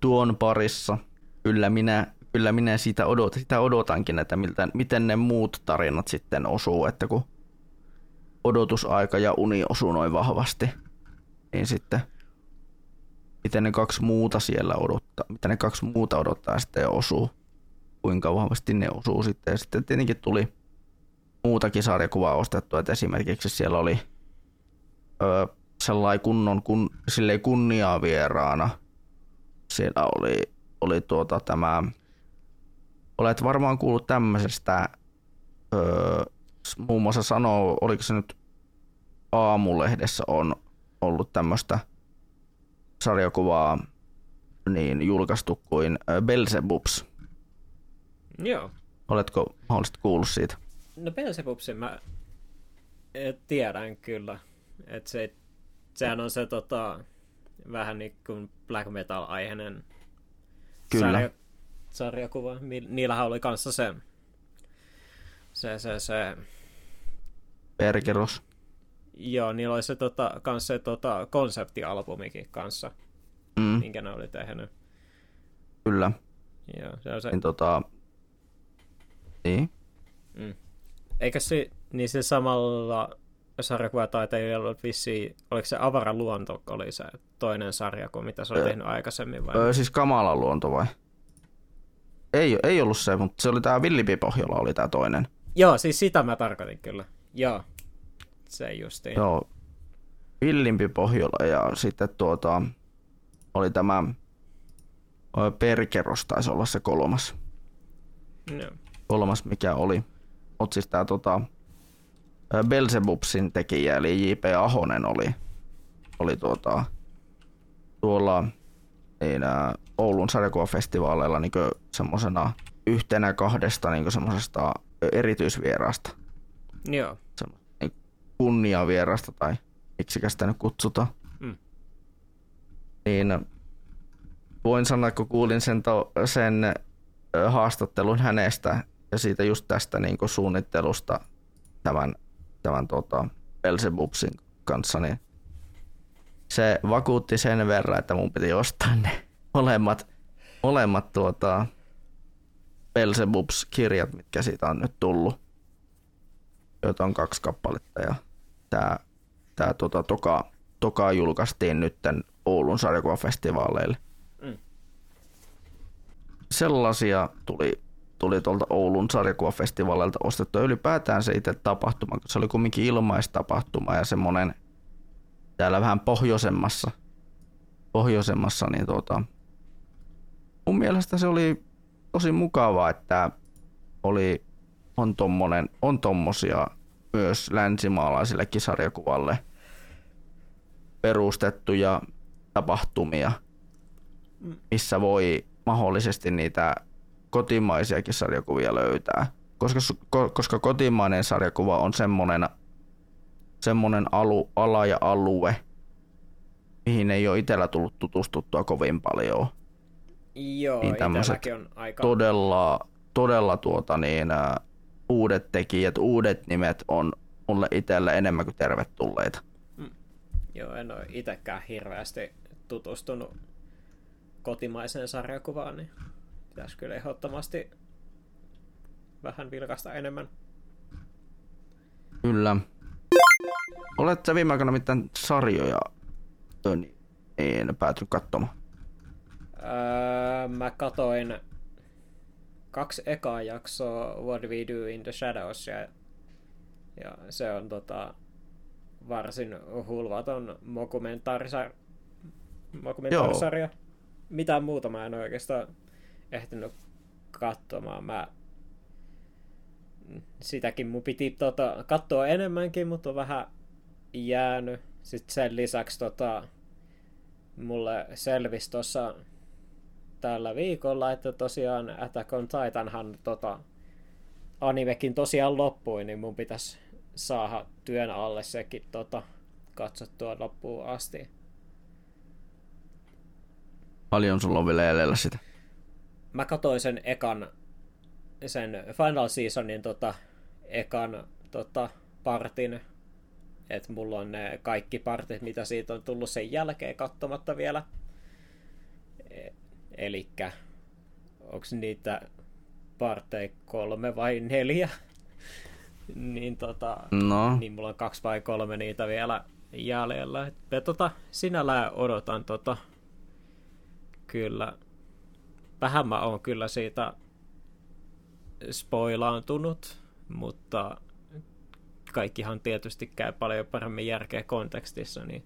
tuon parissa. Kyllä minä Kyllä minä sitä, odot, sitä odotankin, että miltä, miten ne muut tarinat sitten osuu, että kun odotusaika ja uni osuu noin vahvasti, niin sitten miten ne kaksi muuta siellä odottaa, mitä ne kaksi muuta odottaa sitten ja osuu, kuinka vahvasti ne osuu sitten. Ja sitten tietenkin tuli muutakin sarjakuvaa ostettua, että esimerkiksi siellä oli öö, sellainen kunnon kun, kunniaa vieraana, siellä oli, oli tuota tämä... Olet varmaan kuullut tämmöisestä, öö, muun muassa sanoo, oliko se nyt Aamulehdessä on ollut tämmöistä sarjakuvaa niin julkaistu kuin Beelzebubs. Joo. Oletko mahdollisesti kuullut siitä? No Beelzebubsin mä tiedän kyllä. Että se, sehän on se tota, vähän niin kuin black metal-aiheinen sarja, sarjakuva. Niillähän oli kanssa se se se se Perkeros. Joo, niillä oli se tota, kans se tota, konseptialbumikin kanssa, mm. minkä ne oli tehnyt. Kyllä. Joo, se on se. Niin, tota... niin. Mm. Eikä se, niin se samalla sarjakuvataiteilijalla ollut vissiin, oliko se Avara luonto, oli se toinen sarja kuin mitä se oli öö, tehnyt aikaisemmin? Vai? Öö, siis Kamala luonto vai? Ei, ei ollut se, mutta se oli tää Villipi Pohjola oli tää toinen. Joo, siis sitä mä tarkoitin kyllä, joo. Se justiin. Joo, Villimpi Pohjola ja sitten tuota, oli tämä Perkeros taisi olla se kolmas. No. Kolmas mikä oli. Mutta siis tämä tota, Beelzebubsin tekijä eli J P. Ahonen oli, oli tuota, tuolla niin, ä, Oulun sarjakuvafestivaaleilla niin semmosena yhtenä kahdesta niin semmosesta erityisvierasta. Joo. Semmo- kunniavierasta tai miksikä sitä nyt kutsutaan. Mm. Niin voin sanoa, kun kuulin sen, to, sen haastattelun hänestä ja siitä just tästä niin kuin suunnittelusta tämän, tämän tota, Beelzebubsin kanssa, niin se vakuutti sen verran, että mun piti ostaa ne molemmat, molemmat tuota, Beelzebubs-kirjat, mitkä siitä on nyt tullut. Joita on kaksi kappaletta ja tää, tää tota, toka, toka julkaistiin nytten Oulun sarjakuvafestivaaleille. Mm. Sellaisia tuli, tuli tuolta Oulun sarjakuvafestivaaleilta ostettua. Ylipäätään se itse tapahtuma, se oli kumminkin ilmaistapahtuma ja semmonen täällä vähän pohjoisemmassa, pohjoisemmassa niin tota, mun mielestä se oli tosi mukavaa, että oli on tommonen, on tommosia myös länsimaalaisillekin sarjakuvalle perustettuja tapahtumia, missä voi mahdollisesti niitä kotimaisiakin sarjakuvia löytää, koska, koska kotimainen sarjakuva on semmonen, semmonen alu, ala ja alue, mihin ei ole itsellä tullut tutustuttua kovin paljon. Joo, niin itselläkin on aika... Todella, todella tuota niin... uudet tekijät, uudet nimet on mulle itsellä enemmän kuin tervetulleita. Mm. Joo, en ole itsekään hirveästi tutustunut kotimaiseen sarjakuvaan, niin pitäisi kyllä ehdottomasti vähän vilkaista enemmän. Kyllä. Oletko sä viime aikoina mitään sarjoja en päätynyt katsomaan? Öö, mä katoin... Kaksi ekaa jaksoa What We Do in the Shadows, ja, ja se on tota, varsin hulvaton mokumentaarisarja. mokumentaarisarja. Mitään muuta mä en oikeastaan ehtinyt katsomaan. Mä... Sitäkin mun piti tota, katsoa enemmänkin, mutta on vähän jäänyt. Sitten sen lisäksi tota, mulle selvisi tuossa... tällä viikolla, että tosiaan Attack on Titanhan tota, animekin tosiaan loppui, niin mun pitäisi saada työn alle sekin tota, katsottua loppuun asti. Paljon sulla on vielä jäljellä sitä? Mä katsoin sen ekan, sen Final Seasonin tota, ekan tota, partin, että mulla on ne kaikki partit, mitä siitä on tullut sen jälkeen katsomatta vielä. Elikkä, onks niitä partei kolme vai neljä? niin tota, no. Niin mulla on kaksi vai kolme niitä vielä jäljellä. Et me tota, sinällään odotan tota, kyllä. Vähän mä oon kyllä siitä spoilaantunut, mutta kaikkihan tietysti käy paljon paremmin järkeä kontekstissa, niin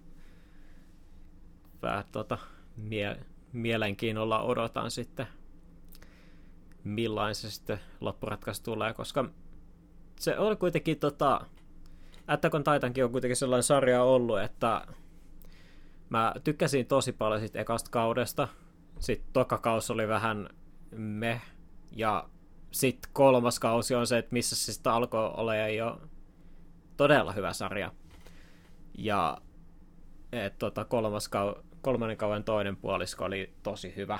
vähän tota mie- mielenkiinnolla odotan sitten, millainen se sitten loppuratkaisu tulee, koska se on kuitenkin tota, Attack on Titankin on kuitenkin sellainen sarja ollut, että mä tykkäsin tosi paljon siitä ekasta kaudesta, Sitten toka kausi oli vähän meh. Ja sitten kolmas kausi on se, että missä se sitten alkoi olemaan jo todella hyvä sarja. Ja et, tota, kolmas kau- kolmannen kauden toinen puolisko oli tosi hyvä.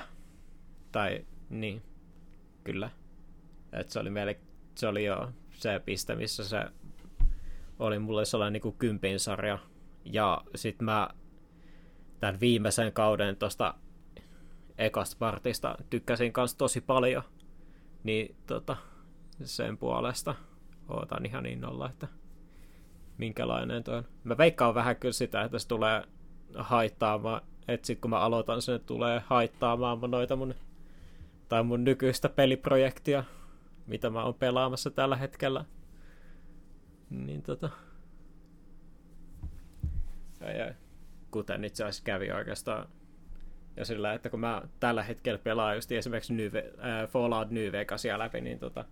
Tai niin, kyllä. Et se oli meille, se oli jo se piste, missä se oli mulle sellainen niin kuin kympin sarja. Ja sit mä tämän viimeisen kauden tosta ekasta partista tykkäsin kanssa tosi paljon. Niin tota, sen puolesta ootan ihan innolla, että minkälainen toi on. Mä veikkaan vähän kyllä sitä, että se tulee haittaamaan, että sit kun mä aloitan sen, tulee haittaamaan noita mun, tai mun nykyistä peliprojektia, mitä mä oon pelaamassa tällä hetkellä. Niin tota... Ai ai. Kuten itse asiassa kävi oikeastaan. Ja sillä, että kun mä tällä hetkellä pelaan just esimerkiksi New, äh, Fallout New Vegasia läpi, niin tota,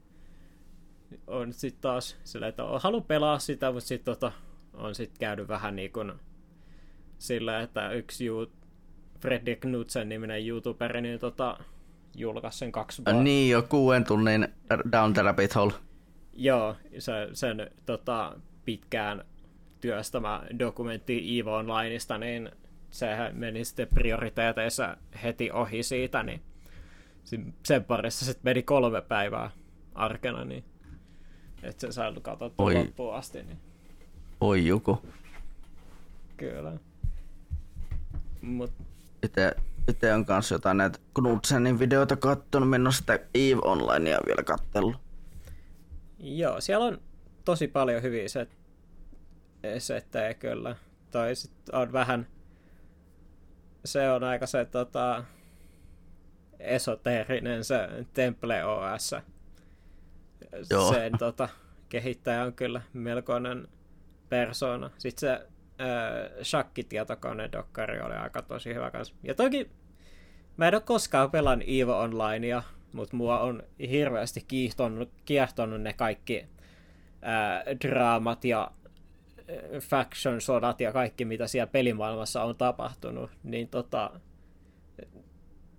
on sitten taas sillä, että haluan pelaa sitä, mutta sitten tota, on sitten käynyt vähän niin kuin sillä, että yksi ju- Fredrik Knudsen-niminen YouTuberi niin tota, julkaisi sen kaksi vuotta. Niin jo, kuuden tunnin Down the Rabbit Hole. Joo, se, sen tota, pitkään työstämä dokumentti Evo Onlineista, niin sehän meni sitten prioriteeteissa heti ohi siitä, niin sen parissa sitten meni kolme päivää arkena, niin että sen sai katsottua loppuun asti. Niin. Oi joku. Kyllä. Mut... Itse on kanssa jotain näitä Knudsenin videoita kattonut, minä en ole sitä Eve Onlinea vielä kattellut. Joo, siellä on tosi paljon hyviä set... settejä kyllä, tai sitten on vähän... Se on aika se tota, esoteerinen se Temple O S. Joo. Sen tota, kehittäjä on kyllä melkoinen persona. Sitten se äh, shakkitietokonedokkari oli aika tosi hyvä kanssa. Ja toki mä en ole koskaan pelannut Evo Onlinea, mutta mua on hirveästi kiihtonut, kiehtonut ne kaikki äh, draamat ja faction-sodat ja kaikki, mitä siellä pelimaailmassa on tapahtunut, niin tota,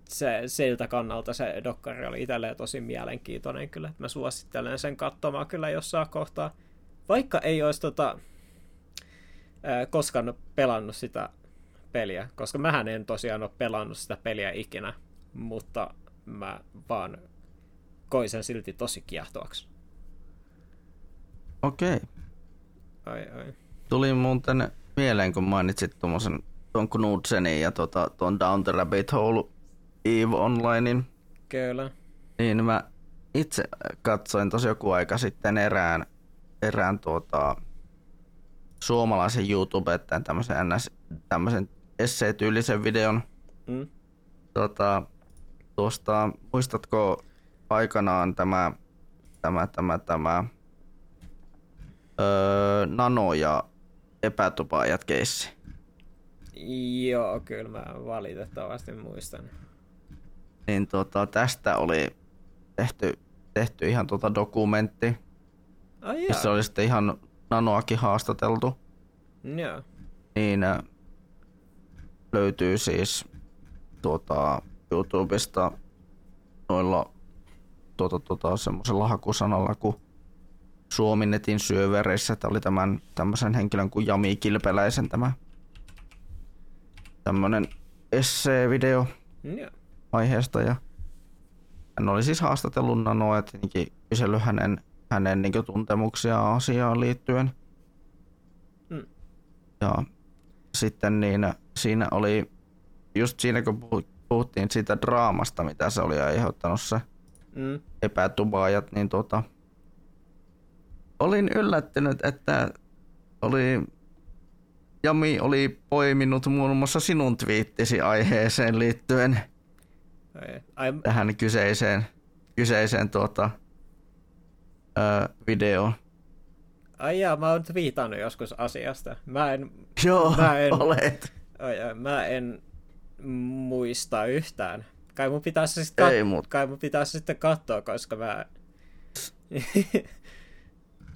se, siltä kannalta se dokkari oli itselleen tosi mielenkiintoinen kyllä. Mä suosittelen sen katsomaan kyllä jossain kohtaa. Vaikka ei olisi tota, ää, koskaan pelannut sitä peliä, koska mähän en tosiaan ole pelannut sitä peliä ikinä, mutta mä vaan koin sen silti tosi kiehtoaksi. Okei. Okay. Ai, ai. Tuli muuten mieleen, kun mainitsit tuommoisen tuon Knudsenin ja tuota, tuon Down the Rabbit Hole Eve Onlinein. Kyllä. Niin mä itse katsoin tosi joku aika sitten erään, erään tuota, suomalaisen YouTubettajan tämmöisen, tämmöisen essay-tyylisen videon. Mm. Tuota, tuosta, muistatko aikanaan tämä, tämä, tämä, tämä Öö, nano- ja epätupaajat keissi. Joo, kyllä mä valitettavasti muistan. Niin tota, tästä oli tehty, tehty ihan tota dokumentti, oh, missä oli sitten ihan nanoakin haastateltu. Joo. Niin ä, löytyy siis tuota, YouTubesta noilla tuota, tuota, semmoisella hakusanalla kuin Suominetin syöverissä, että oli tämän tämmöisen henkilön kuin Jami Kilpeläisen tämä tämmönen essee-video yeah. aiheesta, ja hän oli siis haastatellut Nanoa ja tietenkin kysellyt hänen, hänen niin kuin tuntemuksiaan asiaan liittyen. Mm. Ja sitten niin, siinä oli, just siinä kun puhuttiin siitä draamasta, mitä se oli aiheuttanut se mm. epätubaajat, niin tuota olin yllättynyt, että oli, Jami oli poiminut muun muassa sinun twiittisi aiheeseen liittyen I'm... tähän kyseiseen, kyseiseen tuota, ö, videoon. Ai jaa, mä oon twiitannut joskus asiasta. Mä en, Joo, mä en, olet. Ai, mä en muista yhtään. Kai mun pitäisi sitten kat- pitää sitten katsoa, koska mä...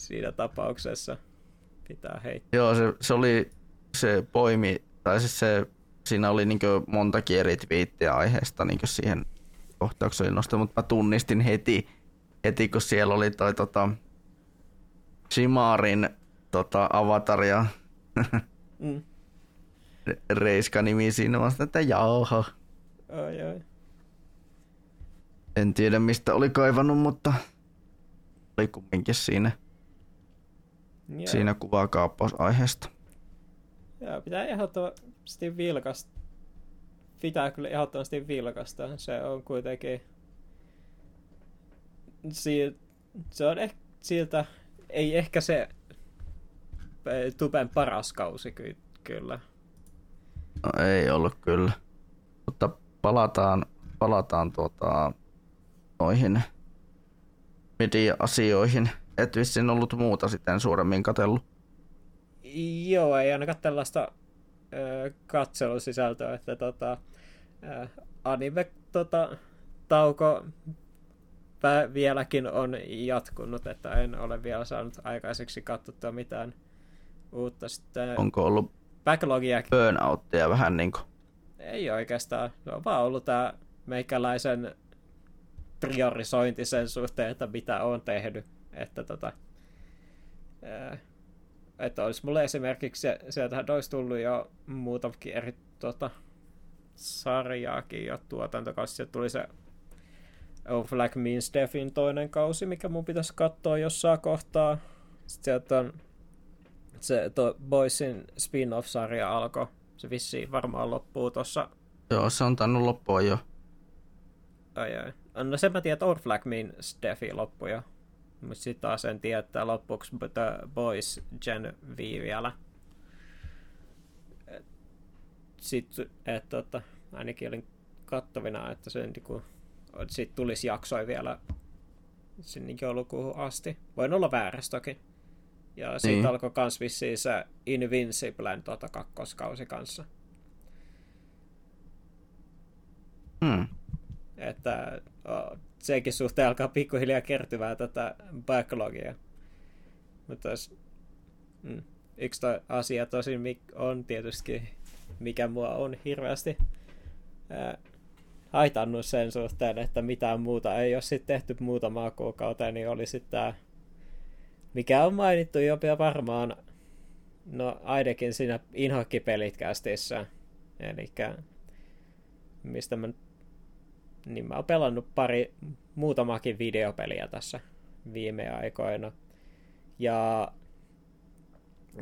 Siinä tapauksessa pitää heittää. Joo, se, se oli se poimi, tai siis se siinä oli niin kuin montakin eri twiittiä aiheesta niin kuin siihen kohtaukseen nostettu, mutta mä tunnistin heti, heti kun siellä oli toi tota, Shimarin tota, avatar ja mm. Reiska-nimi siinä, vaan sitä, että jauha. Ai, ai. En tiedä mistä oli kaivannut, mutta oli kumminkin siinä, yeah. siinä kuvakaappausaiheesta. Joo, pitää ehdottomasti vilkaista. Pitää kyllä ehdottomasti vilkaista. Se on kuitenkin... Si- se on eh- siltä... Ei ehkä se Tuben paras kausi ky- kyllä. No ei ollut kyllä. Mutta palataan, palataan tuota, noihin media-asioihin. Et vissiin ollut muuta sitten suuremmin katsellut. Joo, ei ainakaan tällaista ö, katselusisältöä, että tota, ö, anime tota, tauko pä- vieläkin on jatkunut, että en ole vielä saanut aikaiseksi katsottua mitään uutta. Sitten, onko ollut backlogia? Burnouttia vähän niinku? Ei oikeastaan, se on vaan ollut tää meikäläisen priorisointi sen suhteen, että mitä on tehnyt, että tota... Ö, Että olisi mulle esimerkiksi, sieltähän olisi tullut jo muutakin eri tuota, sarjaakin jo tuotantokausi. Tuli se O Flag Means Deathin toinen kausi, mikä mun pitäisi katsoa jossain kohtaa. Sitten sieltä on se tuo Boysin spin-off-sarja alkoi. Se vissiin varmaan loppuu tuossa. Joo, se on tainnut loppua jo. Ai ai. No sen mä tiedän, että O Flag Means Deathi loppui jo. Mutta sitten taas en tiedä, että loppuksi The Boys Gen V vielä. Sitten et, et, ainakin olin kattavina, että sen, kun, et, sit tulisi jaksoi vielä sinne joulukuuhun asti. Voin olla väärässä toki. Ja sitten mm-hmm. alkoi kans vissiin se Invinciblen tota, kakkoskausi kanssa. Mm. Että... O, senkin suhteen alkaa pikkuhiljaa kertyvää tätä backlogia. Mutta mm, yksi toi asia tosin on tietysti, mikä mua on hirveästi ää, haitannut sen suhteen, että mitään muuta ei ole sitten tehty muutamaa kuukautta, niin oli sitten tämä, mikä on mainittu jopa varmaan, no ainakin siinä Inhokki-pelitkästissä, eli mistä mä niin mä oon pelannut pari, muutamakin videopeliä tässä viime aikoina. Ja,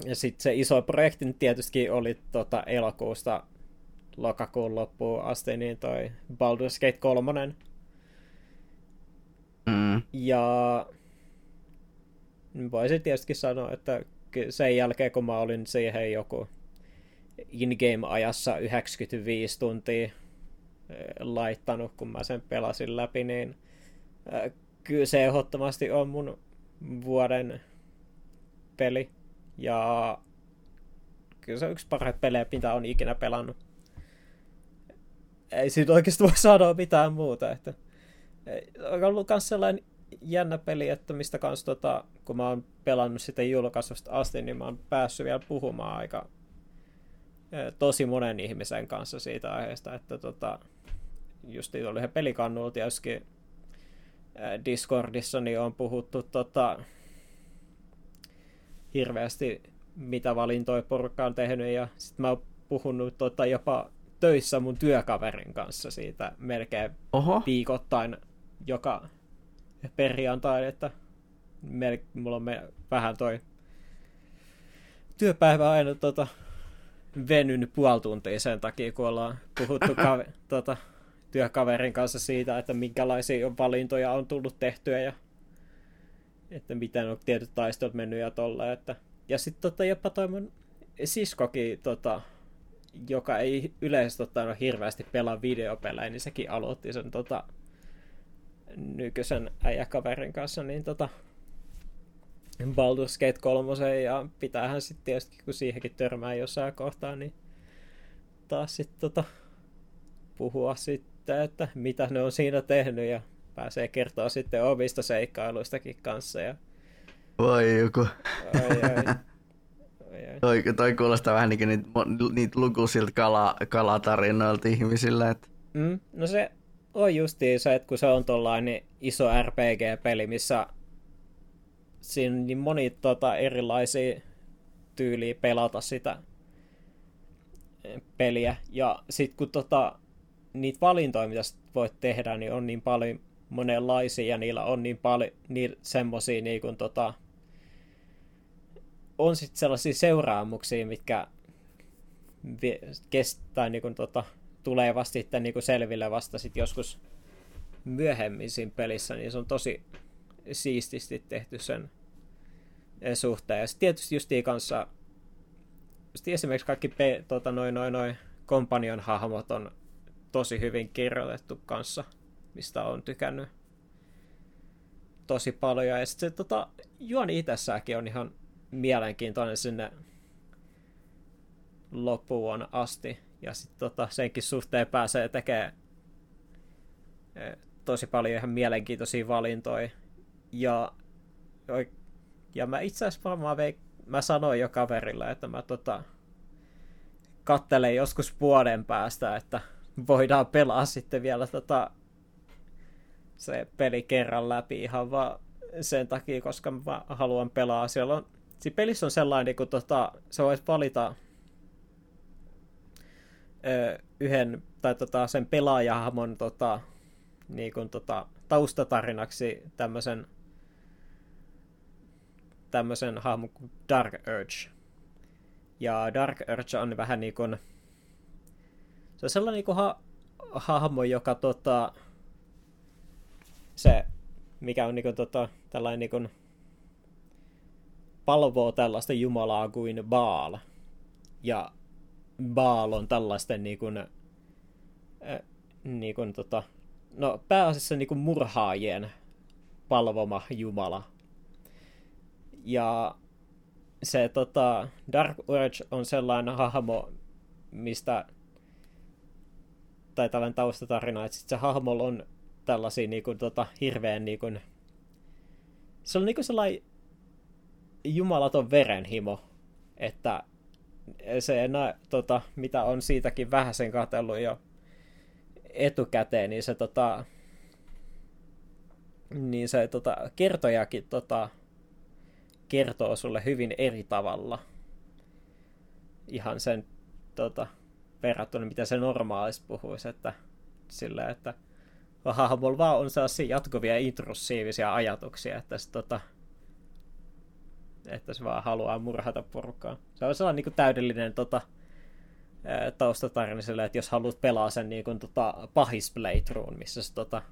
ja sitten se iso projekti tietysti oli tota elokuusta lokakuun loppuun asti, niin toi Baldur's Gate kolme. Mm. Ja voisin tietysti sanoa, että sen jälkeen kun mä olin siihen joku in-game-ajassa yhdeksänkymmentäviisi tuntia, laittanut, kun mä sen pelasin läpi, niin äh, kyllä se ehdottomasti on mun vuoden peli. Ja kyllä se on yksi parhaita pelejä, mitä on ikinä pelannut. Ei siitä oikeasti voi sanoa mitään muuta. Että... On ollut myös sellainen jännä peli, että mistä kanssa, tota, kun mä oon pelannut sitä julkaisusta asti, niin mä oon päässyt vielä puhumaan aika tosi monen ihmisen kanssa siitä aiheesta, että tota... Just oli yhden pelikannulta ja joskin Discordissa niin on puhuttu tota, hirveästi, mitä valintoja porukka on tehnyt. Ja sit mä oon puhunut tota, jopa töissä mun työkaverin kanssa siitä melkein Oho. viikoittain joka perjantai, että melke, mulla on me, vähän toi työpäivä aina tota, venyn puoli tuntia sen takia, kun ollaan puhuttu kaveri... tota, työkaverin kanssa siitä, että minkälaisia valintoja on tullut tehtyä ja että miten on tietyt taistot mennyt ja tolleen. Että... Ja sitten tota, jopa toi mun siskokin, tota, joka ei yleisesti ottaen hirveästi pelaa videopelejä, niin sekin aloitti sen tota, nykyisen äijäkaverin kanssa niin, tota, Baldur's Gate kolme, ja pitäähän sitten tietysti, kun siihenkin törmää jossain kohtaa, niin taas sitten tota, puhua sitten, että mitä ne on siinä tehnyt ja pääsee kertoa sitten omista seikkailuistakin kanssa. Ja... Vai joku. Ai, ai. Ai, ai. Toi, toi kuulostaa vähän niinkin niitä, niitä lukuisilta kala, kalatarinoilta ihmisillä. Että... Mm, no se on justiinsa, että kun se on tollainen iso är pee gee-peli, missä siinä on niin moni tota, erilaisia tyyliä pelata sitä peliä. Ja sit kun tota, niitä valintoja, mitä voit tehdä, niin on niin paljon monenlaisia ja niillä on niin paljon niin, semmosia niin kuin tota... on sitten sellaisia seuraamuksia, mitkä kestää, niin kun, tota, tulee vasta sitten niin kun selville vasta sit joskus myöhemmin siinä pelissä, niin se on tosi siististi tehty sen suhteen. Ja sitten tietysti justiin kanssa, justiin esimerkiksi kaikki pe- tota, noin noin noin companion hahmot on tosi hyvin kirjoitettu kanssa, mistä on tykännyt tosi paljon. Ja sitten se tota, juoni itsessäänkin on ihan mielenkiintoinen sinne loppuun asti. Ja sitten tota, senkin suhteen pääsee tekemään tosi paljon ihan mielenkiintoisia valintoja. Ja, ja mä itse asiassa varmaan veik, mä sanoin jo kaverilla, että mä tota, katselen joskus vuoden päästä, että voidaan pelaa sitten vielä tota, se peli kerran läpi ihan vaan sen takia, koska mä haluan pelaa. Siellä on siinä pelissä on sellainen, kun tota, sä voit valita ö, yhden, tai tota, sen pelaajahmon tota, niin kuin, tota, taustatarinaksi tämmöisen, tämmöisen hahmon kuin Dark Urge. Ja Dark Urge on vähän niin kuin, se on sellainen niin kuin ha- hahmo, joka tota, se, mikä on niin kuin, tota, tällainen niin kuin, palvoo tällaista jumalaa kuin Baal. Ja Baal on tällaisten niin kuin, äh, niin kuin tota, no pääasiassa niin kuin murhaajien palvoma jumala. Ja se tota, Dark Urge on sellainen hahmo, mistä, tai tällainen taustatarina, että sit se hahmolla on tällaisia niin kuin tota, hirveän niin kuin, se on niin kuin sellainen jumalaton verenhimo, että se enää, tota, mitä on siitäkin vähäsen katsellut jo etukäteen, niin se, tota, niin se tota, kertojakin tota, kertoo sulle hyvin eri tavalla ihan sen tota, verrattuna, mitä se normaalisti puhuisi, että sillä, että hahmolla vaan on sellaisia jatkuvia intrusiivisia ajatuksia, että se tota, että se vaan haluaa murhata porukkaa. Se on sellainen niin kuin täydellinen tota, taustatarina sille, että jos haluat pelaa sen niin kuin, tota, pahis playthrough, missä se tota,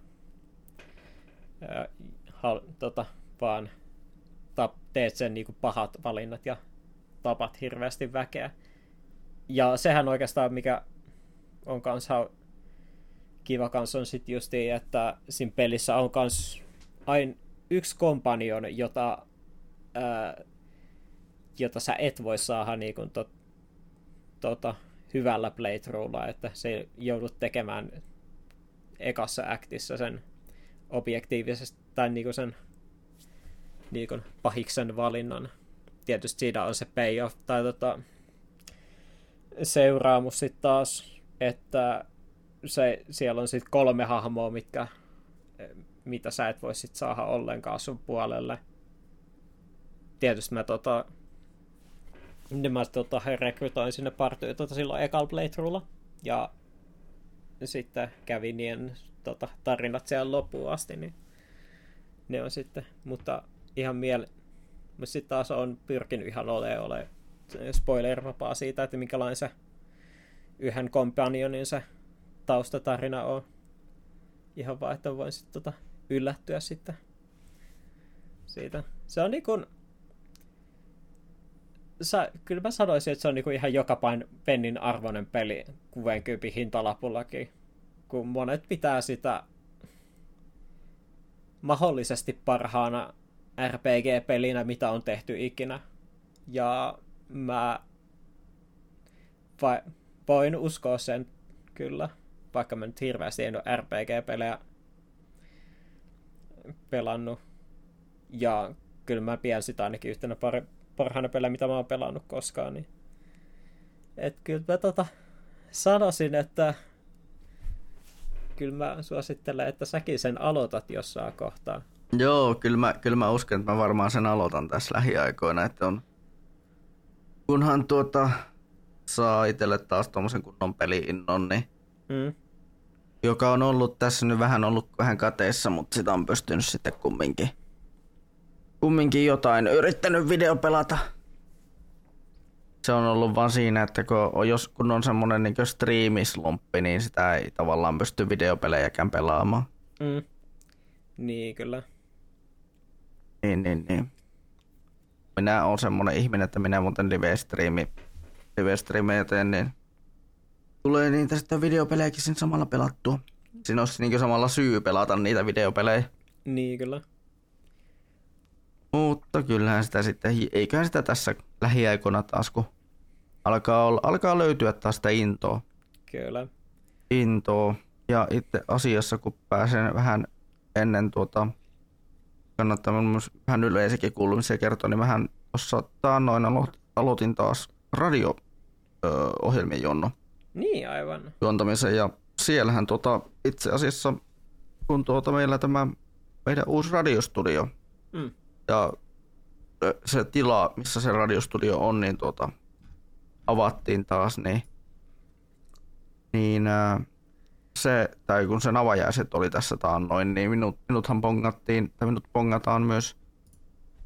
ää, hal, tota, vaan tap, teet sen niin kuin pahat valinnat ja tapat hirveästi väkeä. Ja sehän oikeastaan, mikä on kans kiva kans on sit justiin, että siinä pelissä on kans aina yksi companion, jota Ää, jota sä et voi saada niin kuin tot, tota, hyvällä playthroughlla, että se joudut tekemään ekassa actissa sen objektiivisesti tai niin kuin sen niin kuin pahiksen valinnan. Tietysti siinä on se payoff tai tota, seuraamus sitten taas, että se, siellä on sitten kolme hahmoa, mitkä, mitä sä et voi sit saada ollenkaan sun puolelle. Tietysti mä, tota, mä tota, rekrytoin sinne partyyn tota, silloin ekalla playthroughlla ja sitten kävin niiden tota, tarinat siellä loppuun asti, niin ne on sitten, mutta ihan miele... Mutta sitten taas on pyrkinyt ihan olemaan ole spoilervapaa siitä, että minkälainen se yhden companionin se taustatarina on. Ihan vaan, että voin sitten tota, yllättyä sitten siitä. Se on niin kuin... Sä, kyllä mä sanoisin, että se on niinku ihan jokapain pennin arvoinen peli kuusikymmentä hintalapullakin, kun monet pitää sitä mahdollisesti parhaana är pee gee-pelinä, mitä on tehty ikinä. Ja mä va- voin uskoa sen kyllä, vaikka mä nyt hirveästi en ole är pee gee-pelejä pelannut. Ja kyllä mä pidän sitä ainakin yhtenä pari parhaana pelejä, mitä mä oon pelannut koskaan. Niin. Et kyllä mä tota, sanoisin, että kyllä mä suosittelen, että säkin sen aloitat jossain kohtaa. Joo, kyllä mä, kyllä mä uskon, että mä varmaan sen aloitan tässä lähiaikoina, että on, kunhan tuota, saa itselle taas tuommoisen kunnon peli-innon, niin, mm. joka on ollut tässä nyt vähän ollut vähän kateissa, mutta sitä on pystynyt sitten kumminkin, kumminkin jotain yrittänyt video pelata. Se on ollut vaan siinä, että kun, jos, kun on semmoinen niin striimislumppi, niin sitä ei tavallaan pysty videopelejäkään pelaamaan. Mm. Niin, kyllä. Niin, niin, niin. Minä olen semmoinen ihminen, että minä muuten live-striimi, live-striimejä teen, niin tulee niitä sitten videopelejäkin siinä samalla pelattua. Siinä olisi niin samalla syy pelata niitä videopelejä. Niin, kyllä. Mutta kyllähän sitä sitten, eiköhän sitä tässä lähiaikoina taas, kun alkaa, olla, alkaa löytyä taas sitä intoa. Kyllä. Intoa. Ja itse asiassa, kun pääsen vähän ennen tuota, kannattaa myös vähän yleisikin kuulumisia kertoa, niin vähän tuossa taannoin aloitin taas radio-ohjelmien jonno. Niin, aivan. Juontamisen, ja siellähän tuota, itse asiassa kun tuota meillä tämä meidän uusi radiostudio, mm. ja se tila, missä se radiostudio on, niin tuota, avattiin taas, niin, niin ää, se, tai kun sen avajaiset oli tässä taannoin, niin minut, minuthan pongattiin, tai minut pongataan myös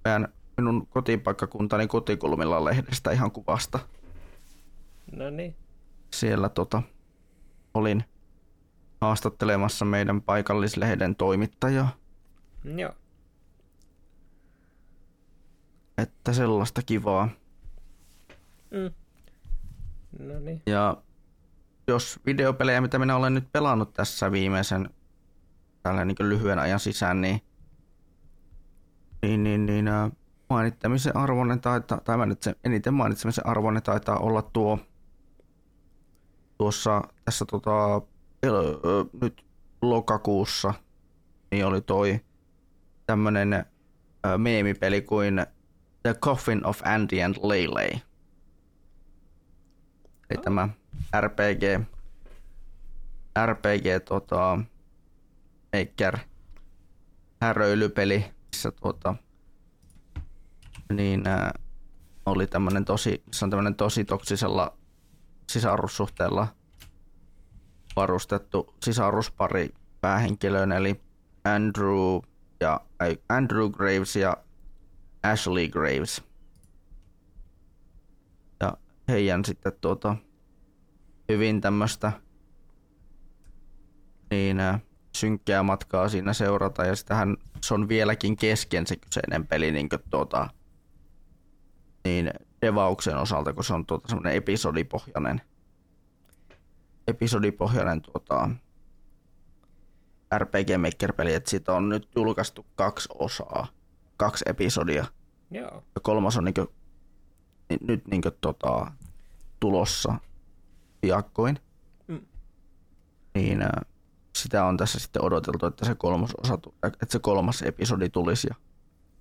meidän, minun kotipaikkakuntani Kotikulmilla lehdestä ihan kuvasta. No niin. Siellä tota, olin haastattelemassa meidän paikallislehden toimittajaa. Joo. Että sellaista kivaa. Mm. No niin. Ja jos videopelejä, mitä minä olen nyt pelannut tässä viimeisen tällä niin lyhyen ajan sisään, niin, niin, niin, niin ä, mainittamisen arvoinen taitaa, tai eniten mainitsemisen arvoinen taitaa olla tuo tuossa tässä tota, nyt lokakuussa, niin oli toi tämmönen meemipeli kuin The Coffin of Andy and Lele. Eli oh. tämä R P G, R P G tota, maker häröilypeli, missä tuota, niin ä, oli tämmönen tosi, se on tämmönen tosi toksisella sisarussuhteella varustettu sisaruspari päähenkilöön, eli Andrew ja ei, Andrew Graves ja Ashley Graves. Ja heidän sitten tuota hyvin tämmöstä niin ä, synkkää matkaa siinä seurata, ja sitähän se on vieläkin kesken se kyseinen peli niin kuin tuota niin devauksen osalta, kun se on tuota semmoinen episodipohjainen episodipohjainen tuota R P G Maker peli, että siitä on nyt julkaistu kaksi osaa, kaksi episodia. Joo. Ja kolmas on niinkö, ni, nyt niinkö tota, tulossa piakkoin. Mm. Niin ä, sitä on tässä sitten odoteltu, että se kolmas osa, että se kolmas episodi tulisi ja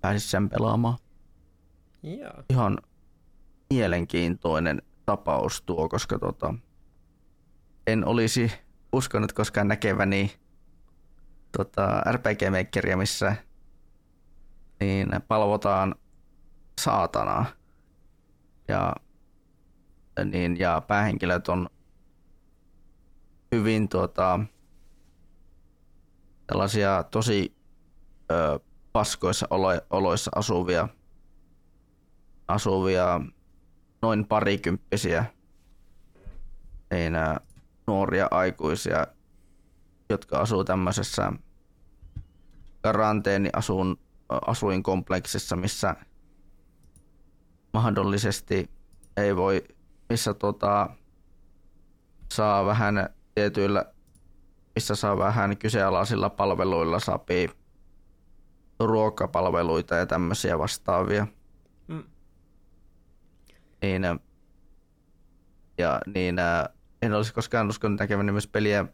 pääsisi sen pelaamaan. Joo. Ihan mielenkiintoinen tapaus tuo, koska tota, en olisi uskonut koskaan näkeväni tota, R P G-makeria, missä niin palvotaan saatanaa, ja, niin, ja päähenkilöt on hyvin tuota, tällaisia tosi ö, paskoissa olo, oloissa asuvia, asuvia noin parikymppisiä niin, ä, nuoria aikuisia, jotka asuu tämmöisessä karanteeniasun asuinkompleksissa, missä mahdollisesti ei voi, missä tota, saa vähän tietyillä, missä saa vähän kyseenalaisilla palveluilla sopii ruokapalveluita ja tämmöisiä vastaavia. Mm. Niin, ja niin, en olisi koskaan uskonut näkeväni myös peliä,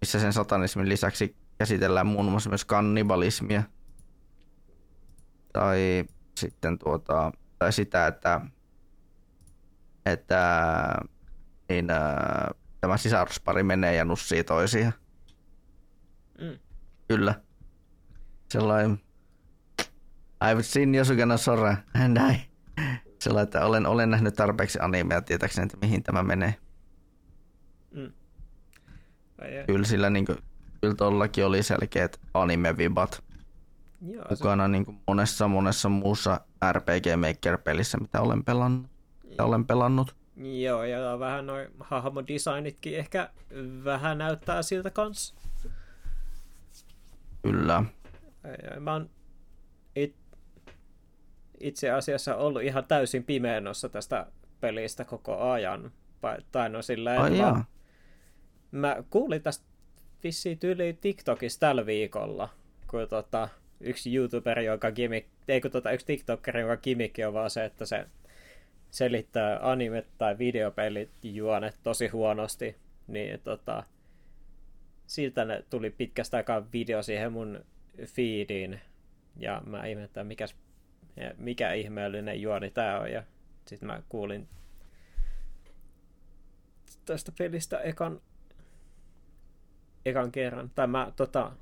missä sen satanismin lisäksi käsitellään muun muassa myös kannibalismia tai sitten tuota, tai sitä, että, että niin, äh, tämä sisaruspari menee ja nussii toisiaan. Mm. Kyllä. Sellainen, I've seen Yosugana Sora and I. Sellainen, että olen, olen nähnyt tarpeeksi animea tietääkseni, että mihin tämä menee. Mm. Kyllä sillä niin kuin, kyllä tollakin oli selkeät anime-vibat joo, mukana se... niin kuin monessa monessa muussa R P G Maker-pelissä, mitä olen pelannut. Mitä olen pelannut. Joo, ja vähän noin hahmodesignitkin ehkä vähän näyttää siltä kanssa. Kyllä. Mä oon it... itse asiassa ollut ihan täysin pimeenossa tästä pelistä koko ajan. Tai no sillä tavalla. Mä kuulin tästä vissiin tyyliin TikTokissa tällä viikolla, kun tota, yksi YouTuberi, jonka gimmick, ei kun tota, yksi TikTokeri, jonka gimmikki on vaan se, että se selittää anime- tai videopelit juonet tosi huonosti, niin tota, siltä ne tuli pitkästä aikaa video siihen mun feediin, ja mä ihmettän, mikä, mikä ihmeellinen juoni tää on, ja sit mä kuulin tästä pelistä ekan ekan kerran, tai mä tota,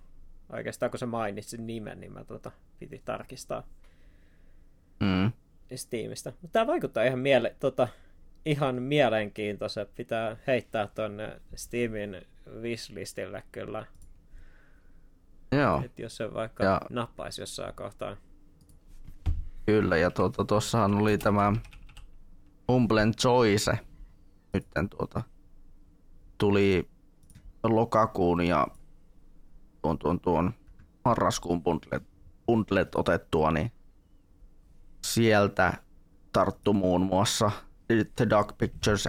oikeastaan kun sä mainitsin nimen, niin mä tota, piti tarkistaa mm. Steamista. Tää vaikuttaa ihan, miele- tota, ihan mielenkiintoisen, pitää heittää tonne Steamin wishlistille kyllä. Joo. Et jos se vaikka ja... nappaisi jossain kohtaa. Kyllä, ja tuota, tossahan oli tämä Humblen Choice, nytten tuota tuli lokakuun ja tuon, tuon, tuon marraskuun bundlet, bundlet otettua, niin sieltä tarttu muun muassa The Dark Pictures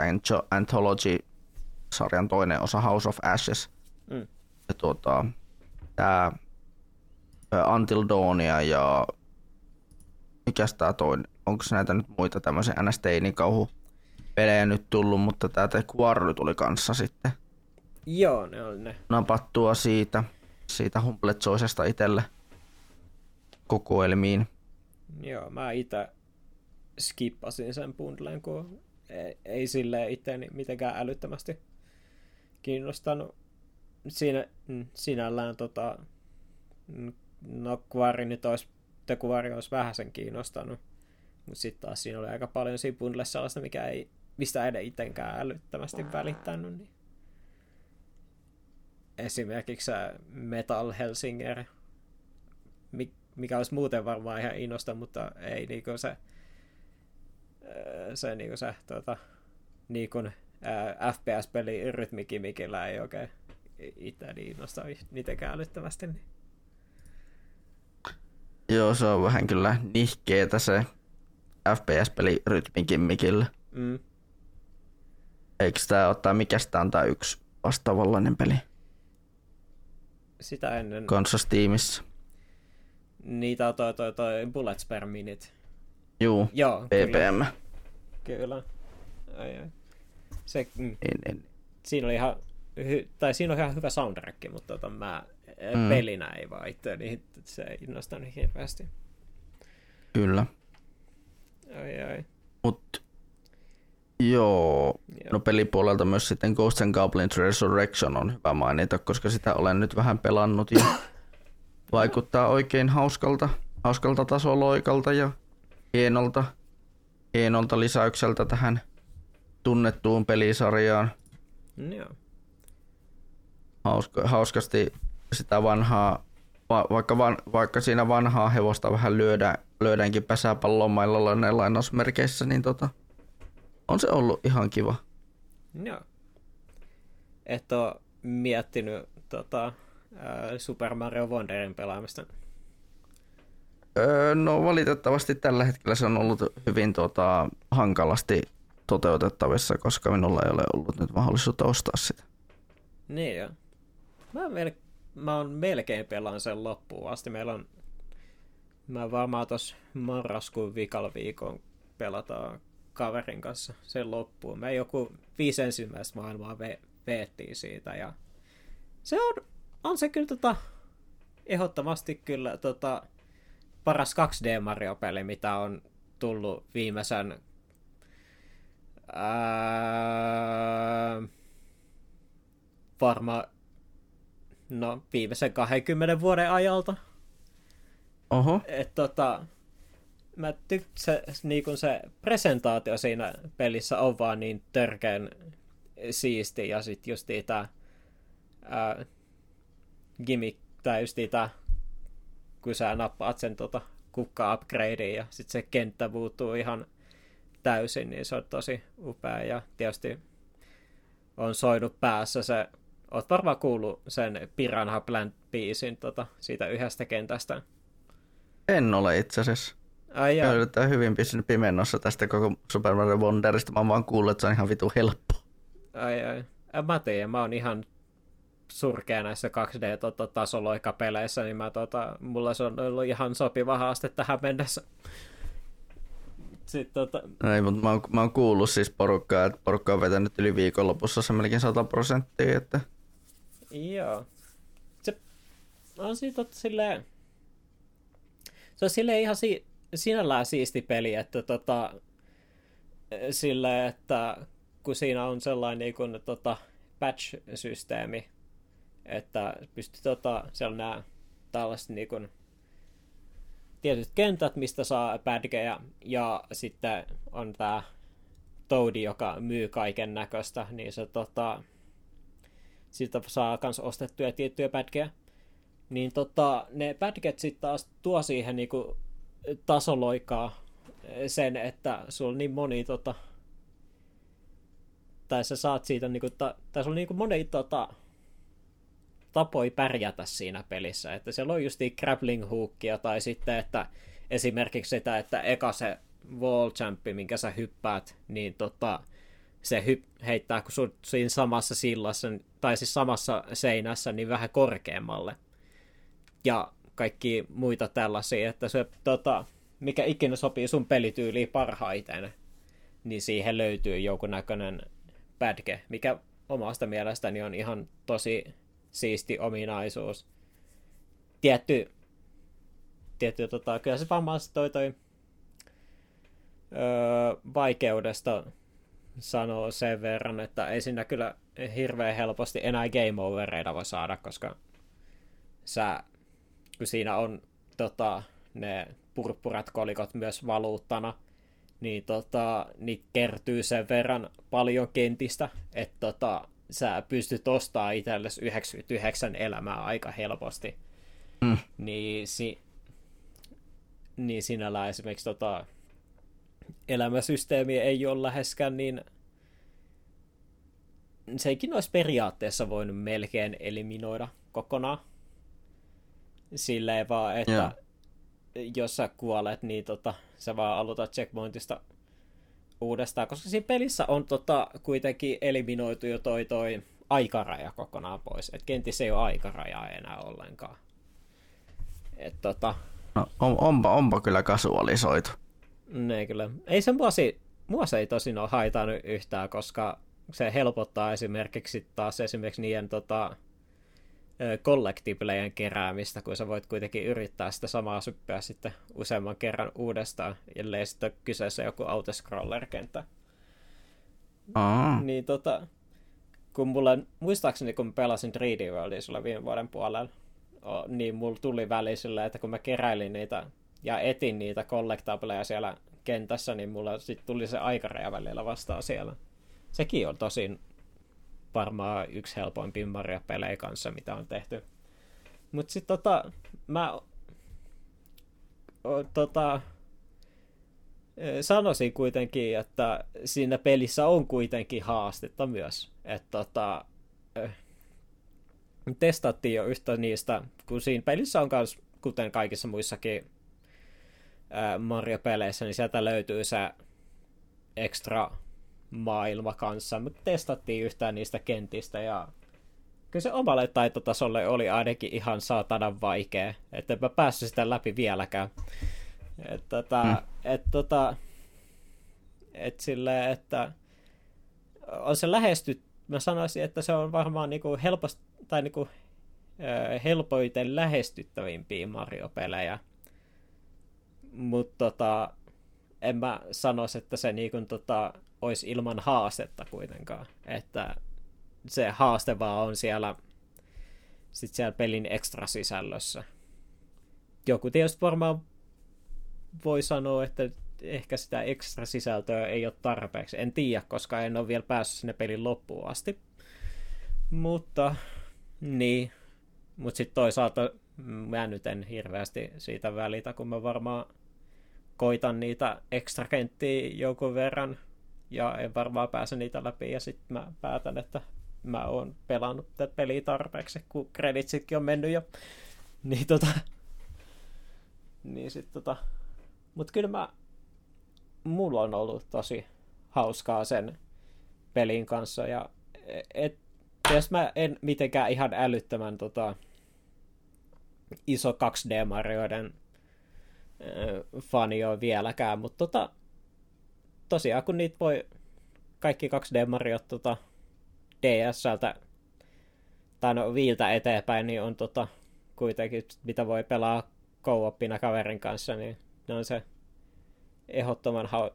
Anthology-sarjan toinen osa House of Ashes. Mm. Ja tuota, tää Until Dawnia ja mikäs tää toinen, onko näitä nyt muita tämmöisiä N S-teinikauhu-pelejä nyt tullut, mutta tää The Quarry tuli kanssa sitten. Joo, ne oli ne. Napattua siitä, siitä Humble Choicesta itselle kokoelmiin. Joo, mä itse skippasin sen bundlen, kun ei, ei silleen itseäni mitenkään älyttömästi kiinnostanut. Siinä, sinällään tota, no Quarry nyt olisi, The Quarry olisi vähäsen kiinnostanut, mutta sitten taas siinä oli aika paljon siinä bundlessa sellaista, mikä ei, mistä ei itsekään älyttömästi välittänyt, niin. Esimerkiksi Metal Hellsinger, mikä olisi muuten varmaan ihan innosta, mutta ei niinku se, se, niinku se tota, niinku, ää, F P S-peli rytmikimikillä ei oikein itseäni innosta niitäkään älyttömästi. Niin. Joo, se on vähän kyllä nihkeetä se F P S-peli rytmikimikillä. Mm. Eikö tämä ottaa mikästään tämä yksi vastaavallainen peli? Sitä ennen... Kansas Steamissa. Niitä on toi, toi, toi Bullets per Minute. Juu, joo, B P M. Kyllä. kyllä. Ai, ai. Se, mm. en, en. Siinä oli ihan, hy, tai siinä on ihan hyvä soundtrack, mutta tota, mä mm. pelinä ei vaan itse, niin se ei innostanut hirveästi. Kyllä. Ai ai. Mut, joo. Joo, no pelipuolelta myös sitten Ghosts and Goblins Resurrection on hyvä mainita, koska sitä olen nyt vähän pelannut ja vaikuttaa oikein hauskalta, hauskalta tasoloikalta ja hienolta, hienolta lisäykseltä tähän tunnettuun pelisarjaan. Joo. Hauska, hauskasti sitä vanhaa, va, vaikka, van, vaikka siinä vanhaa hevosta vähän lyödään, lyödäänkin pesäpallon mailla ne lainausmerkeissä, niin tota... On se ollut ihan kiva. Joo. Et oo miettinyt tota, ää, Super Mario Wonderin pelaamista? Öö, no valitettavasti tällä hetkellä se on ollut hyvin tota, hankalasti toteutettavissa, koska minulla ei ole ollut nyt mahdollisuutta ostaa sitä. Niin joo. Mä, mel- mä oon melkein pelaan sen loppuun asti. Meillä on... Mä varmaan tossa marraskuun vikalla viikon pelataan kaverin kanssa sen loppuun. Me joku viisi ensimmäistä maailmaa ve- veettiin siitä ja se on, on se kyllä tota, ehdottomasti kyllä tota, paras kaksi D Mario-peli, mitä on tullut viimeisen ää, varma no viimeisen kahdenkymmenen vuoden ajalta. Oho. Et tota, mä tykkäsin, niin kun se presentaatio siinä pelissä on vaan niin törkeän siisti, ja sit justiin tää ää, gimmick, tai justiin tää, kun sä nappaat sen tota kukka-upgradeen ja sit se kenttä muuttuu ihan täysin, niin se on tosi upea, ja tietysti on soinut päässä se, oot varmaan kuullut sen Piranha Plant-biisin tota, siitä yhdestä kentästä. En ole itse asiassa. Ai jaa. Käytetään hyvin pimennossa tästä koko Super Mario Wonderista. Mä oon vaan kuullut, että se on ihan vitu helppo. Ai ai. Mä tiedän, mä oon ihan surkea näissä kaksi D-tasoloikapeleissä, niin mä, tota, mulla se on ollut ihan sopiva haaste tähän mennessä. Sitten, tota... Ei, mutta mä oon, mä oon kuullut siis porukkaa, että porukka on vetänyt yli viikonlopussa se melkein sata prosenttia, että... Joo. Se on siitä silleen... Se on silleen ihan si- sinällään siisti peli, että tota... Silleen, että kun siinä on sellainen niin kuin, tota, patch-systeemi, että pystyy tota, siellä nämä tällaiset niin kuin tietyt kentät, mistä saa pädgejä, ja sitten on tämä Toadi, joka myy kaiken näköistä, niin se tota, siltä saa myös ostettuja tiettyjä pädgejä. Niin tota, ne pädget sitten taas tuo siihen niinku tasoloikaa sen, että sulla on niin moni tota, tai sä saat siitä niinku, ta, tai sulla on niinku moni tota, tapoja pärjätä siinä pelissä, että siellä on justiin grappling hookia, tai sitten, että esimerkiksi sitä, että eka se wall jumpi, minkä sä hyppäät, niin tota, se hypp- heittää kun sun siinä samassa sillassa, tai siis samassa seinässä, niin vähän korkeammalle. Ja kaikki muita tällaisia, että se, tota, mikä ikinä sopii sun pelityyliin parhaiten, niin siihen löytyy jonkunnäköinen pätke, mikä omasta mielestäni on ihan tosi siisti ominaisuus. Tietty, tietty tota, kyllä se varmaan toi, toi öö, vaikeudesta sanoo sen verran, että ei siinä kyllä hirveän helposti enää game overeita voi saada, koska sä, kun siinä on tota, ne purppurat kolikot myös valuuttana, niin tota, niitä kertyy sen verran paljon kentistä, että tota, sä pystyt ostamaan itsellesi yhdeksänkymmentäyhdeksän elämää aika helposti. Mm. Niin, si, niin sinällään esimerkiksi tota, elämäsysteemi ei ole läheskään niin... Sekin olisi periaatteessa voinut melkein eliminoida kokonaan. Silleen vaan, että yeah. Jos sä kuolet, niin tota, sä vaan aloitat checkpointista uudestaan, koska siinä pelissä on tota, kuitenkin eliminoitu jo toi, toi aikaraja kokonaan pois. Et kenties ei ole aikarajaa enää ollenkaan. Et, tota... no, on, onpa, onpa kyllä kasualisoitu. Ne, kyllä. Ei se mua, si... mua se ei tosin ole haitannut yhtään, koska se helpottaa esimerkiksi taas esimerkiksi niiden... Tota... collectiblejen keräämistä, kun sä voit kuitenkin yrittää sitä samaa syppyä sitten useamman kerran uudestaan, ellei sitten kyseessä joku autoscroller-kenttä. Aa. Niin tota, kun mulla, muistaakseni kun pelasin three D Worldia sulla viime vuoden puolella, niin mulla tuli väli sillä, että kun mä keräilin niitä ja etin niitä collectibleja siellä kentässä, niin mulla sitten tuli se aikaraja välillä vastaan siellä. Sekin on tosin varmaan yksi helpoimpia Mario-pelejä kanssa, mitä on tehty. Mut sit tota, mä o, tota, sanoisin kuitenkin, että siinä pelissä on kuitenkin haastetta myös. Et tota, testattiin jo yhtä niistä, kun siinä pelissä on kans, kuten kaikissa muissakin Mario-peleissä, niin sieltä löytyy se extra maailma kanssa, mutta testattiin yhtään niistä kentistä, ja kyllä se omalle taitotasolle oli ainakin ihan saatanan vaikea, että en mä päässyt sitä läpi vieläkään. Että tota, mm. et, tota, et silleen, että on se lähestyt, mä sanoisin, että se on varmaan niinku helposti, tai niinku, helpoiten lähestyttävimpiä Mario-pelejä Mutta tota, en mä sanoisi, että se niin kuin, tota, olisi ilman haastetta kuitenkaan. Että se haaste vaan on siellä, sit siellä pelin ekstrasisällössä. Joku tietysti varmaan voi sanoa, että ehkä sitä ekstrasisältöä ei ole tarpeeksi. En tiedä, koska en ole vielä päässyt sinne pelin loppuun asti. Mutta niin. Mut sitten toisaalta mä nyt en hirveästi siitä välitä, kun mä varmaan koitan niitä ekstrakenttiä jonkun verran ja en varmaan pääse niitä läpi ja sitten mä päätän, että mä oon pelannut tätä peliä tarpeeksi, kun kreditsitkin on mennyt jo. Niin tota... Niin sit tota... Mut kyllä mä... Mulla on ollut tosi hauskaa sen pelin kanssa ja... Et... Jos mä en mitenkään ihan älyttömän tota, iso kaksi D-marioiden äh, fani ole vieläkään, mutta tota, tosiaan kun niitä voi kaikki kaksi D-mariot tota, D S-ltä tai no Wiiltä eteenpäin, niin on tota, kuitenkin mitä voi pelaa co-opina kaverin kanssa, niin ne on se ehdottoman ha-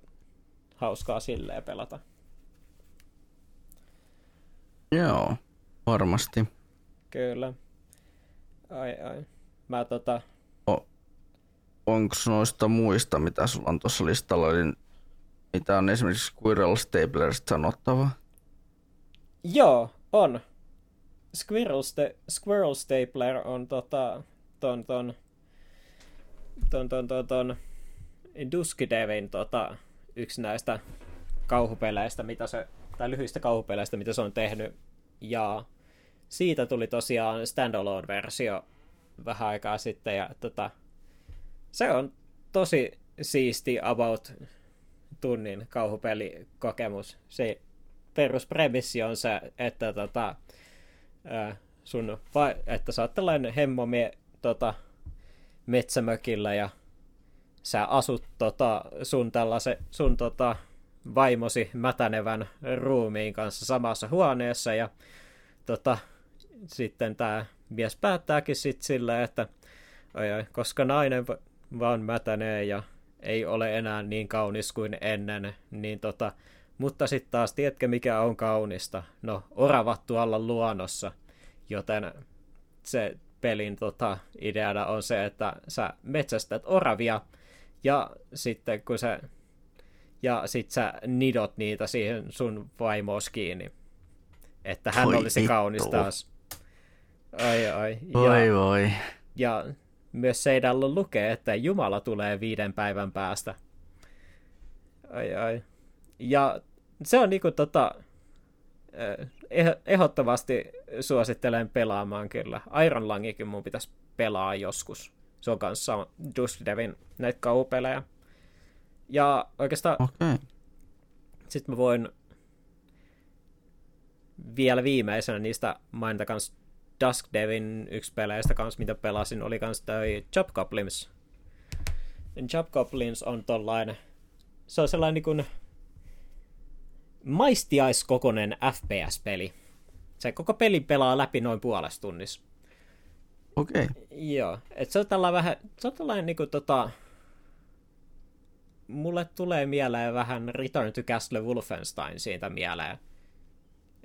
hauskaa silleen pelata. Joo, varmasti. Kyllä. Ai ai. Mä tota... O- onks noista muista, mitä sulla on tuossa listalla, niin mitä on esimerkiksi Squirrel Staplerista sanottavaa? Joo, on. Squirrel, sta- Squirrel Stapler on tota... ton ton... ton ton ton ton... Dusky Devin tota... yksi näistä kauhupeleistä, mitä se... tai lyhyistä kauhupeleistä, mitä se on tehnyt, ja siitä tuli tosiaan standalone-versio vähän aikaa sitten, ja tota, se on tosi siisti about tunnin kauhupelikokemus. Se peruspremissi on se, että, tota, ää, sun, vai, että sä oot tällainen hemmomie tota, metsämökillä, ja sä asut tota, sun tällaisen, sun tota, vaimosi mätänevän ruumiin kanssa samassa huoneessa ja tota, sitten tämä mies päättääkin sitten silleen, että oi, oi, koska nainen vaan mätänee ja ei ole enää niin kaunis kuin ennen, niin tota, mutta sitten taas tiedätkö mikä on kaunista? No, oravat tuolla luonnossa, joten se pelin tota, ideana on se, että sä metsästät oravia ja sitten kun se ja sit sä nidot niitä siihen sun vaimoos kiinni. Että hän voi olisi vittu. Kaunis taas. Ai ai. Voi ja, voi. Ja myös seidällä lukee, että Jumala tulee viiden päivän päästä. Ai ai. Ja se on niinku tota... Eh, ehdottomasti suosittelen pelaamaan kyllä. Iron Langikin mun pitäisi pelaa joskus. Se on kanssa Dusk Devin näitä kauhupelejä. Ja oikeastaan okay. Sitten mä voin vielä viimeisenä niistä mainita kans Dusk Devin yksi peleistä kans, mitä pelasin, oli kans toi Chobgoblins. Chobgoblins on tollainen, se on sellainen niin maistiaiskokoinen F P S-peli. Se koko peli pelaa läpi noin puolessa tunnissa. Okei. Okay. Joo, et se on tällainen vähän, se on tällainen niinku tota... Mulle tulee mieleen vähän Return to Castle Wolfenstein siitä mieleen.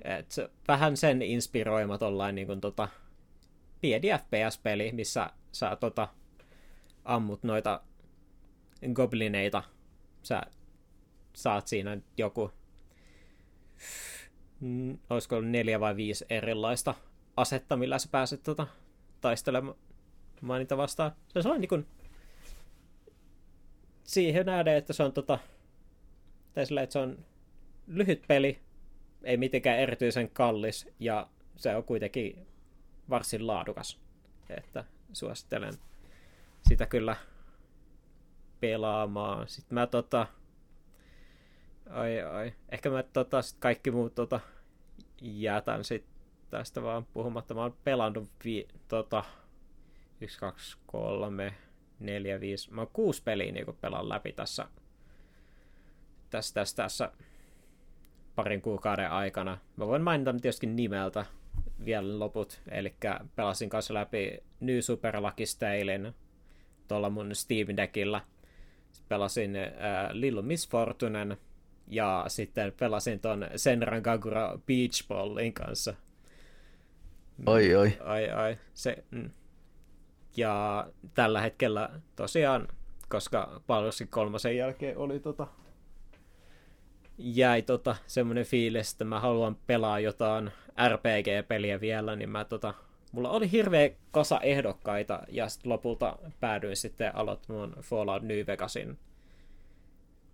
Et se, vähän sen inspiroima tollain niin kuin tota, pieni F P S-peli, missä sä tota, ammut noita goblineita. Sä saat siinä joku, mm, olisiko ollut neljä vai viisi erilaista asetta, millä sä pääset tota, taistelemaan niitä vastaan. Se on niin kuin siihen nähdään, että se on tota, sillä, että se on lyhyt peli, ei mitenkään erityisen kallis, ja se on kuitenkin varsin laadukas. Että suosittelen sitä kyllä pelaamaan. Sitten mä tota... Ai ai... Ehkä mä tota, sit kaikki muut tota, jätän sit tästä vaan puhumatta. Mä oon pelannut vi, tota... Yksi, kaksi, kolme... neljä, viisi, mä oon kuusi peliä niin kun pelaan läpi tässä, tässä, tässä, tässä parin kuukauden aikana. Mä voin mainita tietysti nimeltä vielä loput, eli pelasin kanssa läpi New Super Lucky Stylein tuolla mun Steam Deckillä. pelasin äh, Little Miss Fortunen ja sitten pelasin ton Senran Kagura Beach Ballin kanssa. Oi oi. Ai ai. Se, mm. Ja tällä hetkellä tosiaan, koska Palveluskin kolmosen jälkeen oli tota, jäi tota, semmoinen fiilis, että mä haluan pelaa jotain R P G-peliä vielä, niin mä tota, mulla oli hirveä kasa ehdokkaita, ja sit lopulta päädyin sitten aloittamaan Fallout New Vegasin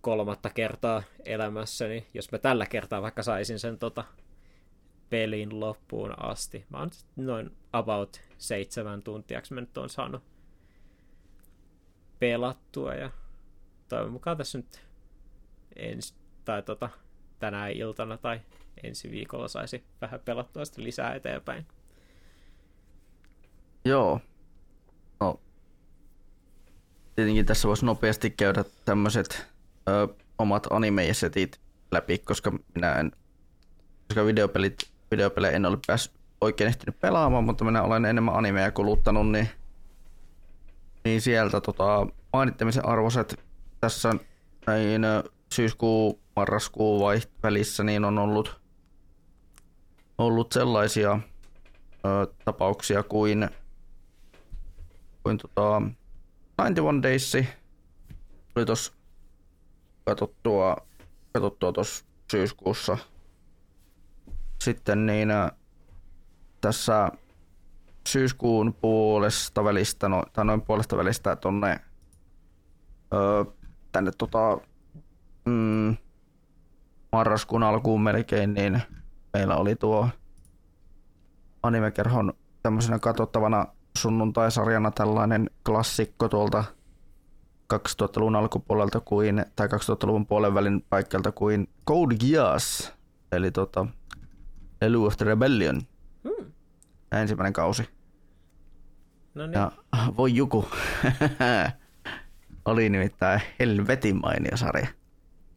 kolmatta kertaa elämässäni, jos mä tällä kertaa vaikka saisin sen tota, pelin loppuun asti. Mä oon noin about seitsemän tuntiaksi mä nyt oon saanut pelattua, ja toivon mukaan tässä nyt ensi, tai tota, tänä iltana tai ensi viikolla saisi vähän pelattua sitä lisää eteenpäin. Joo. No. Tietenkin tässä voisi nopeasti käydä tämmöiset ö, omat anime-setit läpi, koska minä en koska videopelit, videopelejä en ole päässyt oikein ehtinyt pelaamaan, mutta minä olen enemmän animeja kuluttanut, niin, niin sieltä tota, mainittamisen arvoiset tässä näin syyskuun, marraskuun välissä niin on ollut, ollut sellaisia ö, tapauksia kuin, kuin tota, yhdeksänkymmentäyksi Days tuli tuossa katsottua tuossa syyskuussa. Sitten niin tässä syyskuun puolesta välistä, no, tai noin puolesta välistä tonne, öö, tänne tota, mm, marraskuun alkuun melkein, niin meillä oli tuo animekerhon tämmöisenä katsottavana sunnuntaisarjana tällainen klassikko tuolta kaksituhattaluvun alkupuolelta kuin, tai kaksituhattaluvun puolen välin paikkelta kuin Code Geass, eli tota Lelu of the Rebellion. Hmm. Ensimmäinen kausi. No niin. Ja voi joku. Oli nimittäin helvetin mainio sarja.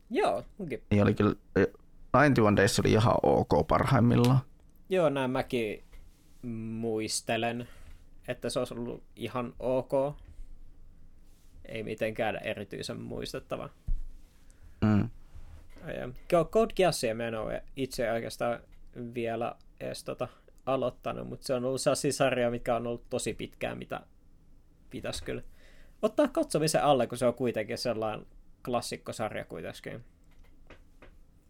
Joo. Okay. Niin oli kyllä, yhdeksänkymmentäyksi Days oli ihan ok parhaimmillaan. Joo, näin mäkin muistelen, että se olisi ollut ihan ok. Ei mitenkään erityisen muistettava. Mm. Code Geassia mä en ole itse oikeastaan vielä edes tota aloittanut, mutta se on ollut sellaisia sarjoja, mitkä on ollut tosi pitkään, mitä pitäisi kyllä ottaa katsomisen alle, kun se on kuitenkin sellainen klassikkosarja kuitenkin.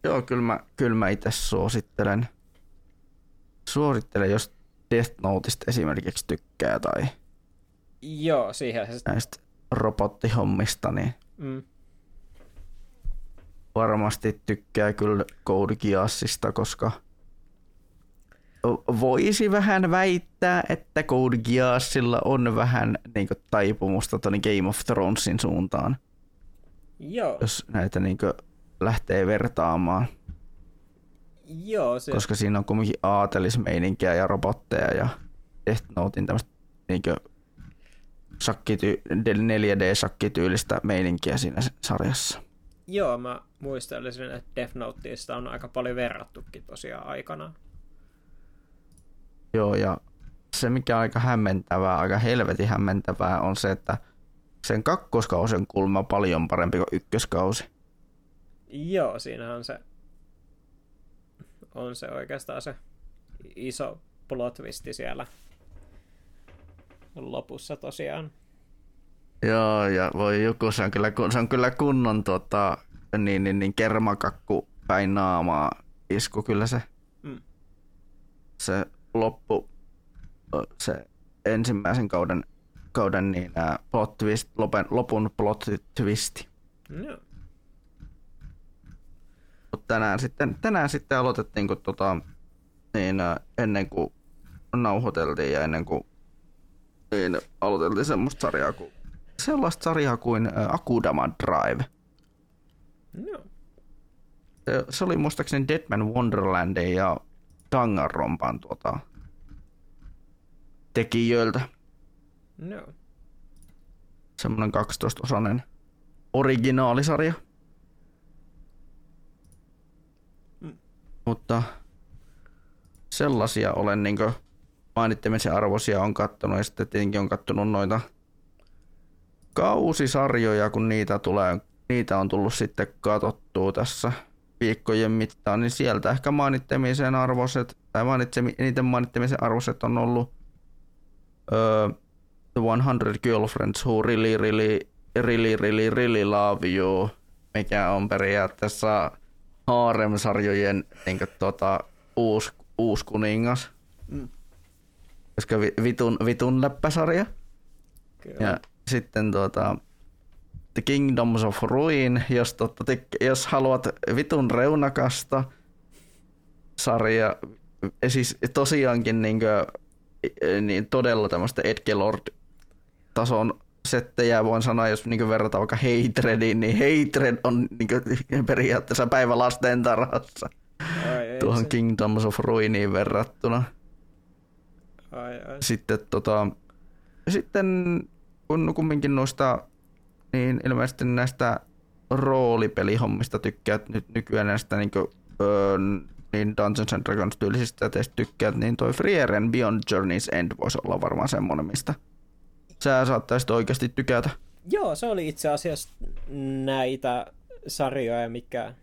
Joo, kyllä mä, kyllä mä itse suosittelen. Suosittelen, jos Death Noteista esimerkiksi tykkää tai joo, siihen näistä robottihommista, niin mm. varmasti tykkää kyllä Code Geassista, koska voisi vähän väittää, että Code Geassilla on vähän niin kuin taipumusta tuonne Game of Thronesin suuntaan. Joo. Jos näitä niin kuin lähtee vertaamaan. Joo. Se koska siinä on kumminkin aatelismeininkiä ja robotteja ja Death Notein tämmöistä niin kuin sakkity- neljä D-sakkityylistä meininkiä siinä sarjassa. Joo, mä muistelisin, että Death Noteista on aika paljon verrattukin tosiaan aikanaan. Joo, ja se mikä on aika hämmentävää, aika helvetin hämmentävää on se, että sen kakkoskausi on kulma paljon parempi kuin ykköskausi. Joo, siinähän se on se oikeastaan se iso plot twisti siellä lopussa tosiaan. Joo, ja voi joku, se on kyllä, se on kyllä kunnon tota, niin, niin, niin, kermakakku päin naamaa isku kyllä se. Mm. Se loppu, se ensimmäisen kauden, kauden niin ää, plot twist, lopen, lopun plot twisti. No. Tänään sitten, tänään sitten aloitettiin, kun tota, niin, ää, ennen kuin nauhoiteltiin ja ennen kuin niin, aloiteltiin semmoista sarjaa kuin, sellaista sarjaa kuin ää, Akudama Drive. No. Se, se oli muistaakseni Deadman Wonderlandin ja Danganronpan tuota tekijöiltä. No. Semmoinen kaksitoistaosainen originaalisarja. Mm. Mutta sellaisia olen niinkö mainittamisen arvoisia on kattonut ja sitten tietenkin on kattonut noita kausisarjoja, kun niitä tulee, niitä on tullut sitten katsottua tässä viikkojen mittaan, niin sieltä ehkä mainitsemisen arvoiset, tai mainitsemi, eniten mainitsemisen arvoiset on ollut uh, The Hundred Girlfriends Who Really, Really, Really, Really, Really Love You, mikä on periaatteessa haaremsarjojen niin kuin, tota, uusi, uusi kuningas. Mm. Koska vitun, vitun läppäsarja. Ja sitten tuota, The Kingdoms of Ruin, jos, totta, jos haluat vitun reunakasta sarja, siis tosiaankin niin kuin, niin todella tämmöistä edgelord-tason settejä voin sanoa, jos niin verrataan vaikka Hatrediin, niin Hatred on niin periaatteessa päivä lasten tarhassa ai, tuohon se. Kingdoms of Ruiniin verrattuna. Ai, ai. Sitten tota... Sitten kun kumminkin noista, niin ilmeisesti näistä roolipelihommista tykkäät nyt nykyään näistä niin, kuin, öö, niin Dungeons and Dragons -tyylisistä teistä tykkäät, niin toi Frieren Beyond Journey's End voisi olla varmaan semmoinen, mistä sä saattaisit oikeasti tykätä. Joo, se oli itse asiassa näitä sarjoja, mikä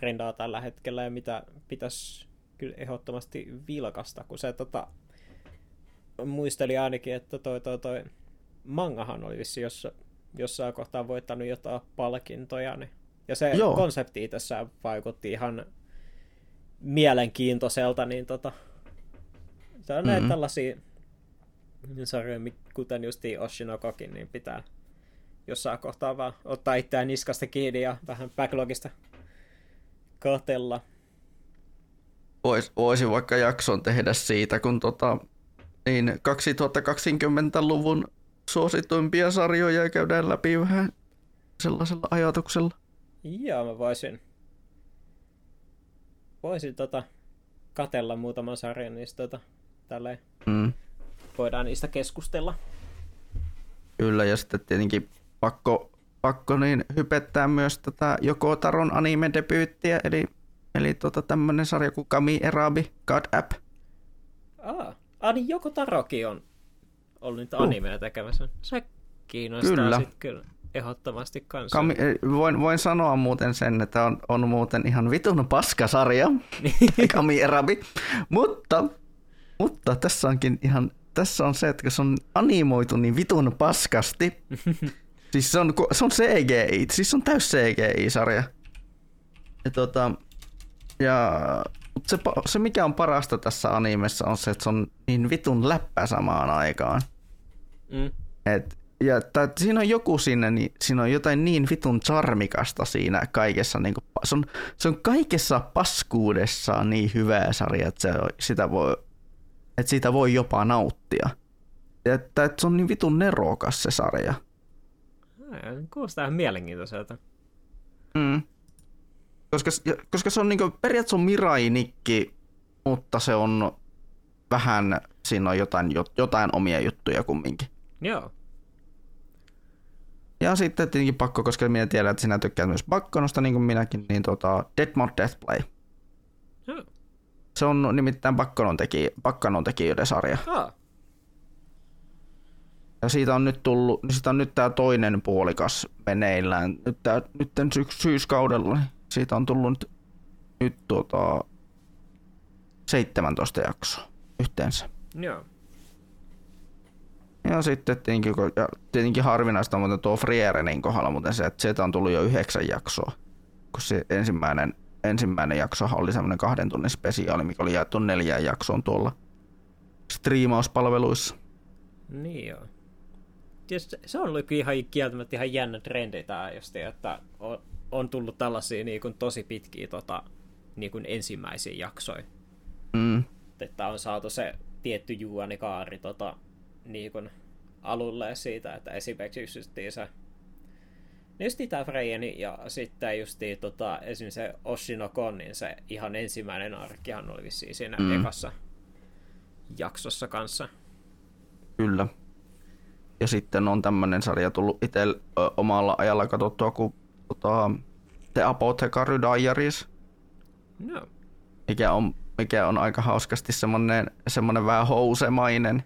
trendaa tällä hetkellä ja mitä pitäisi kyllä ehdottomasti vilkaista, kun se tota... Muistelin ainakin, että toi, toi, toi mangahan oli vissi jossa, jossain kohtaa voittanut jotain palkintoja. Niin. Ja se Joo. konsepti tässä vaikutti ihan mielenkiintoiselta. Niin tota, se on mm-hmm. näitä tällaisia sarjoja, kuten justiin Oshinokokin, niin pitää jossain kohtaa vaan ottaa itseään niskasta kiinni ja vähän backlogista katsella. Vois, voisin vaikka jakson tehdä siitä, kun tota... Niin kaksituhattakaksikymmentäluvun suosituimpia sarjoja käydään läpi vähän sellaisella ajatuksella. Joo, mä voisin, voisin tota, katella muutaman sarjan niistä tota, tälleen. Mm. Voidaan niistä keskustella. Kyllä, ja sitten tietenkin pakko, pakko niin hypettää myös tätä Jokotaron anime-debyyttiä, eli, eli tota, tämmöinen sarja kuin Kami Erabi God App. Aa. Ah, niin Jokotarokin on ollut nyt animea tekemässä. Se kiinnostaa sitten kyllä ehdottomasti kanssa. Kami, voin, voin sanoa muuten sen, että on, on muuten ihan vitun paskasarja, Kami Erabi. Mutta, mutta tässä onkin ihan, tässä on se, että se on animoitu niin vitun paskasti. Siis se on, se on C G I, siis se on täys C G I-sarja. Ja tota, ja... Se, se mikä on parasta tässä animessa on se, että se on niin vitun läppä samaan aikaan. Mm. Et, ja, tai, siinä on joku siinä, niin, siinä on jotain niin vitun charmikasta siinä kaikessa. Niin kuin, se, on, se on kaikessa paskuudessaan niin hyvää sarja, että, se, sitä voi, että siitä voi jopa nauttia. Että, että se on niin vitun nerokas se sarja. Kuulostaa ihan mielenkiintoiselta. Mm. Koska, koska se on niinku, periaatteessa on Mirai-nikki, mutta se on vähän, siinä on jotain, jotain omia juttuja kumminkin. Joo. Ja sitten tietenkin pakko, koska minä tiedän, että sinä tykkäät myös Bakkonosta, niin kuin minäkin, niin tota, Deathmore Deathplay. Hmm. Se on nimittäin Bakkonon teki, Bakkonon tekijöiden sarja. Ah. Ja siitä on nyt tullut, siitä on nyt tää toinen puolikas meneillään, nyt, tää, nyt tämän syys, syyskaudella. Siitä on tullut nyt, nyt tuota, seitsemäntoista jaksoa yhteensä. Joo. Ja sitten tietenkin, ja tietenkin harvinaista on tuo Frierenin kohdalla muuten se, että siitä on tullut jo yhdeksän jaksoa. Kun se ensimmäinen, ensimmäinen jakso oli semmoinen kahden tunnin spesiaali, mikä oli jaettu neljään jaksoon tuolla striimauspalveluissa. Niin joo. Tietysti se on ollut ihan kieltämättä ihan jännä trendi tämä, että on... on tullut tällaisia niin kuin, tosi pitkiä tota, niin kuin ensimmäisiä jaksoja. Mm. Että on saatu se tietty juonikaari tota, niin kuin, alulle siitä, että esimerkiksi justiin se justiin tämä Freyeni ja sitten justiin tota, esimerkiksi se Oshinokon, niin se ihan ensimmäinen arkihan oli vissiin siinä mm. ekassa jaksossa kanssa. Kyllä. Ja sitten on tämmöinen sarja tullut itse omalla ajalla katsottua, kun Tota, The Apothecary Diaries, no. mikä, on, mikä on aika hauskasti semmoinen, semmoinen vähän housemainen,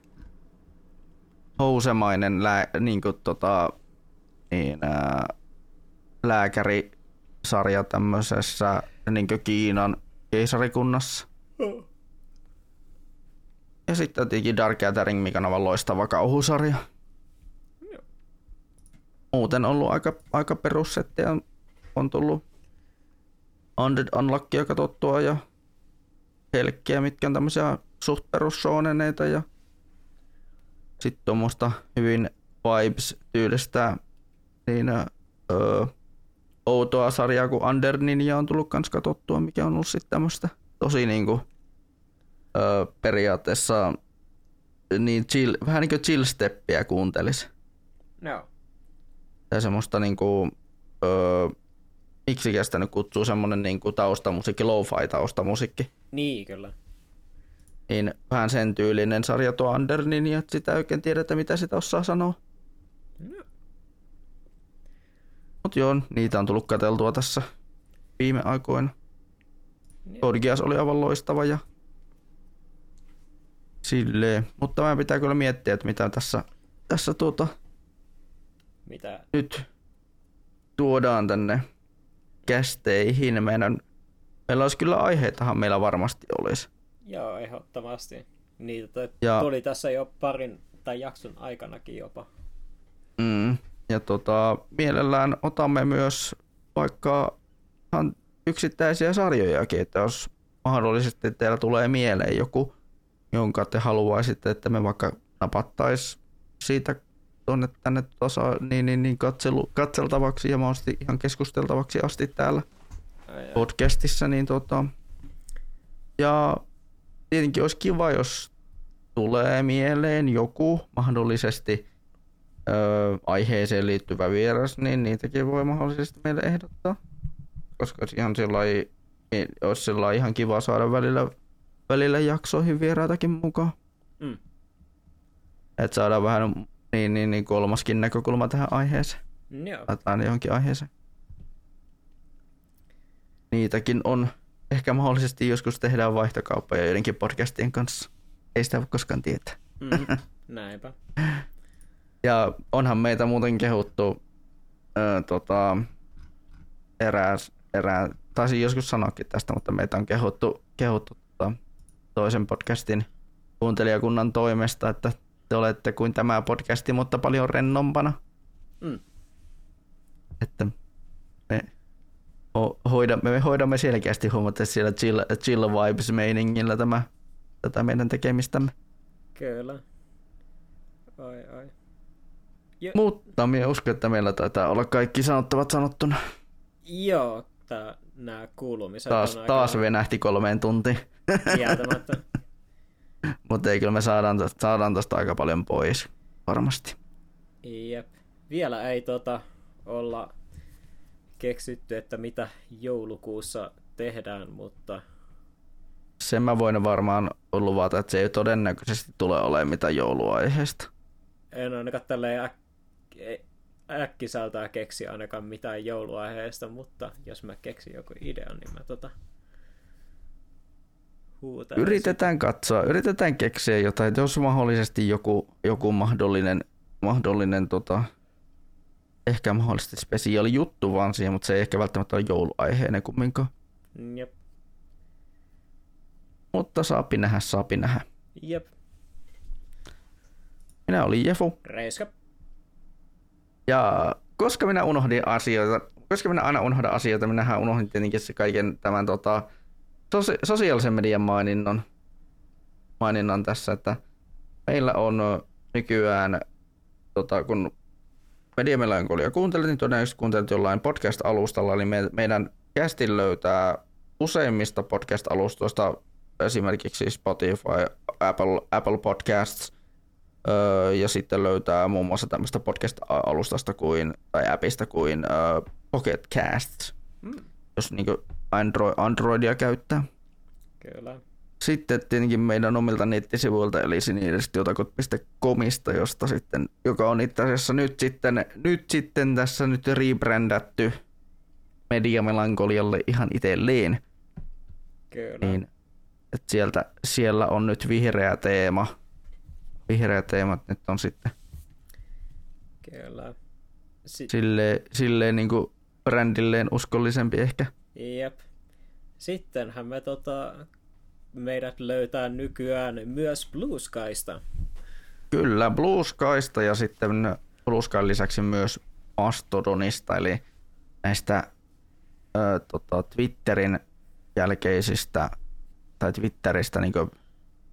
housemainen lää, niin kuin tota, niin ää, lääkärisarja tämmöisessä niin kuin Kiinan keisarikunnassa. Mm. Ja sitten tietenkin Dark Gathering, mikä on aivan loistava kauhusarja. Mm. Muuten on ollut aika, aika perussetti ja on tullut Undead Unluckia katsottua ja helkkiä, mitkä on tämmöisiä suht perussooneneita ja sitten tuommoista hyvin vibes-tyylistä niin, öö, outoa sarjaa kuin Under Ninja on tullut kans katsottua, mikä on ollut sitten tämmöistä tosi niinku öö, periaatteessa niin chill, vähän niin kuin chill-steppiä kuuntelisi. No. Ja semmoista niinku öö, miksikä sitä nyt kutsuu semmonen niinku taustamusiikki, lo-fi taustamusiikki. Niin, kyllä. Niin vähän sen tyylinen sarja tuo Under Ninja, että sitä ei oikein tiedetä, mitä sitä osaa sanoa. No. Mut joo, niitä on tullut katseltua tässä viime aikoina. No. Gorgias oli aivan loistava ja silleen. Mutta mä pitää kyllä miettiä, että mitä tässä, tässä tuota mitä? Nyt tuodaan tänne kästeihin. Meidän, meillä olisi kyllä aiheitahan meillä varmasti olisi. Joo, ehdottomasti. Niitä tuli ja, tässä jo parin tai jakson aikanakin jopa. Mm, ja tota, mielellään otamme myös vaikka yksittäisiä sarjojakin, että jos mahdollisesti teillä tulee mieleen joku, jonka te haluaisitte, että me vaikka napattaisiin siitä tuonne tänne tasa, niin, niin, niin katselu, katseltavaksi ja mahdollisesti ihan keskusteltavaksi asti täällä Ai podcastissa. Niin tota, ja tietenkin olisi kiva, jos tulee mieleen joku mahdollisesti ö, aiheeseen liittyvä vieras, niin niitäkin voi mahdollisesti meille ehdottaa. Koska ihan sillai, olisi sillai ihan kiva saada välillä, välillä jaksoihin vieraitakin mukaan. Mm. Että saadaan vähän niin, niin, niin kolmaskin näkökulma tähän aiheeseen. Joo. Laitetaan johonkin aiheeseen. Niitäkin on. Ehkä mahdollisesti joskus tehdään vaihtokauppoja joidenkin podcastien kanssa. Ei sitä voi koskaan tietää. Mm, näinpä. Ja onhan meitä muuten kehuttu ö, tota, erääs, erää, taisin joskus sanoakin tästä, mutta meitä on kehuttu, kehuttu tota, toisen podcastin kuuntelijakunnan toimesta, että te olette kuin tämä podcasti, mutta paljon rennompana. Mm. Että me... Hoidamme, me hoidamme selkeästi huomattavasti siellä chill, chill vibes-meiningillä tämä, tätä meidän tekemistämme. Kyllä. Ai, ai. Ja... Mutta minä uskon, että meillä taitaa olla kaikki sanottavat sanottuna. Joo, tää, nämä kuulumiset taas, on aika... Taas venähti kolmeen tuntiin. Sietämättä. Mutta ei, kyllä me saadaan tosta, saadaan tosta aika paljon pois, varmasti. Jep. Vielä ei tota olla... keksitty, että mitä joulukuussa tehdään, mutta... Sen mä voin varmaan luvata, että se ei todennäköisesti tule olemaan mitään jouluaiheesta. En ainakaan tälleen äk... äkkisältää keksi ainakaan mitään jouluaiheesta, mutta jos mä keksin joku idea, niin mä tota... huutan. Yritetään katsoa, yritetään keksiä jotain, jos mahdollisesti joku, joku mahdollinen... mahdollinen tota... ehkä mahdollisesti spesiaali juttu vaan siihen, mutta se ei ehkä välttämättä ole jouluaiheinen kumminkaan. Jep. Mutta saapi nähdä, saapi nähdä. Jep. Minä olin Jefu. Reiska. Ja koska minä unohdin asioita, koska minä aina unohdan asioita, minähän unohdin tietenkin se kaiken tämän tota, sosi- sosiaalisen median maininnon, maininnon tässä, että meillä on nykyään, tota, kun Mediamelankolia kuuntelit, niin todennäköisesti kuuntelit jollain podcast-alustalla, eli me, meidän kästin löytää useimmista podcast-alustoista, esimerkiksi Spotify, Apple, Apple Podcasts, öö, ja sitten löytää muun muassa tämmöistä podcast-alustasta kuin, tai appista kuin öö, Pocket Casts, mm. jos niin kuin Android, Androidia käyttää. Kyllä. Sitten tietenkin meidän omilta nettisivuilta, eli sinidestyötakot piste comista, josta sitten, joka on itse asiassa nyt sitten, nyt sitten tässä nyt rebrändätty Mediamelankolialle ihan itselleen. Kyllä. Niin, että sieltä, siellä on nyt vihreä teema. Vihreä teemat nyt on sitten. Kyllä. Si- silleen silleen niin kuin brändilleen uskollisempi ehkä. Jep. Sittenhän me tota, meidät löytää nykyään myös Blue Skysta. Kyllä, Blue Skysta ja sitten Blue Skyn lisäksi myös Mastodonista, eli näistä ö, tota, Twitterin jälkeisistä tai Twitteristä niin kuin,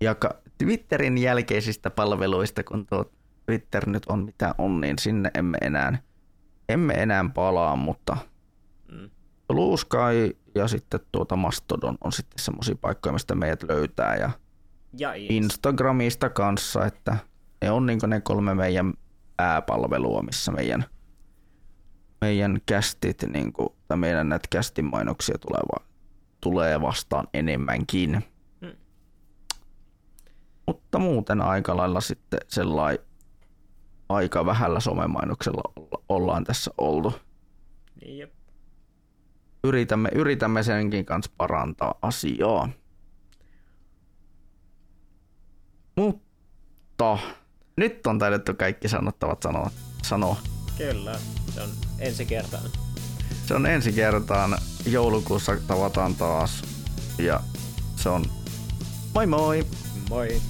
jaka, Twitterin jälkeisistä palveluista, kun tuo Twitter nyt on mitä on, niin sinne emme enää, emme enää palaa, mutta mm. Blue Sky ja sitten tuota Mastodon on sitten semmoisia paikkoja, mistä meidät löytää ja, ja Instagramista kanssa, että ne on niin kuin ne kolme meidän pääpalvelua, missä meidän meidän kästit niin kuin, tai meidän näitä kästin mainoksia tuleva, tulee vastaan enemmänkin. Mm. Mutta muuten aika lailla sitten sellainen aika vähällä somemainoksella ollaan tässä oltu. Jep. Yritämme, yritämme senkin kanssa parantaa asiaa. Mutta nyt on taidettu kaikki sanottavat sanoa. Sano. Kyllä, se on ensi kertaan. Se on ensi kertaan. Joulukuussa tavataan taas. Ja se on moi moi! Moi!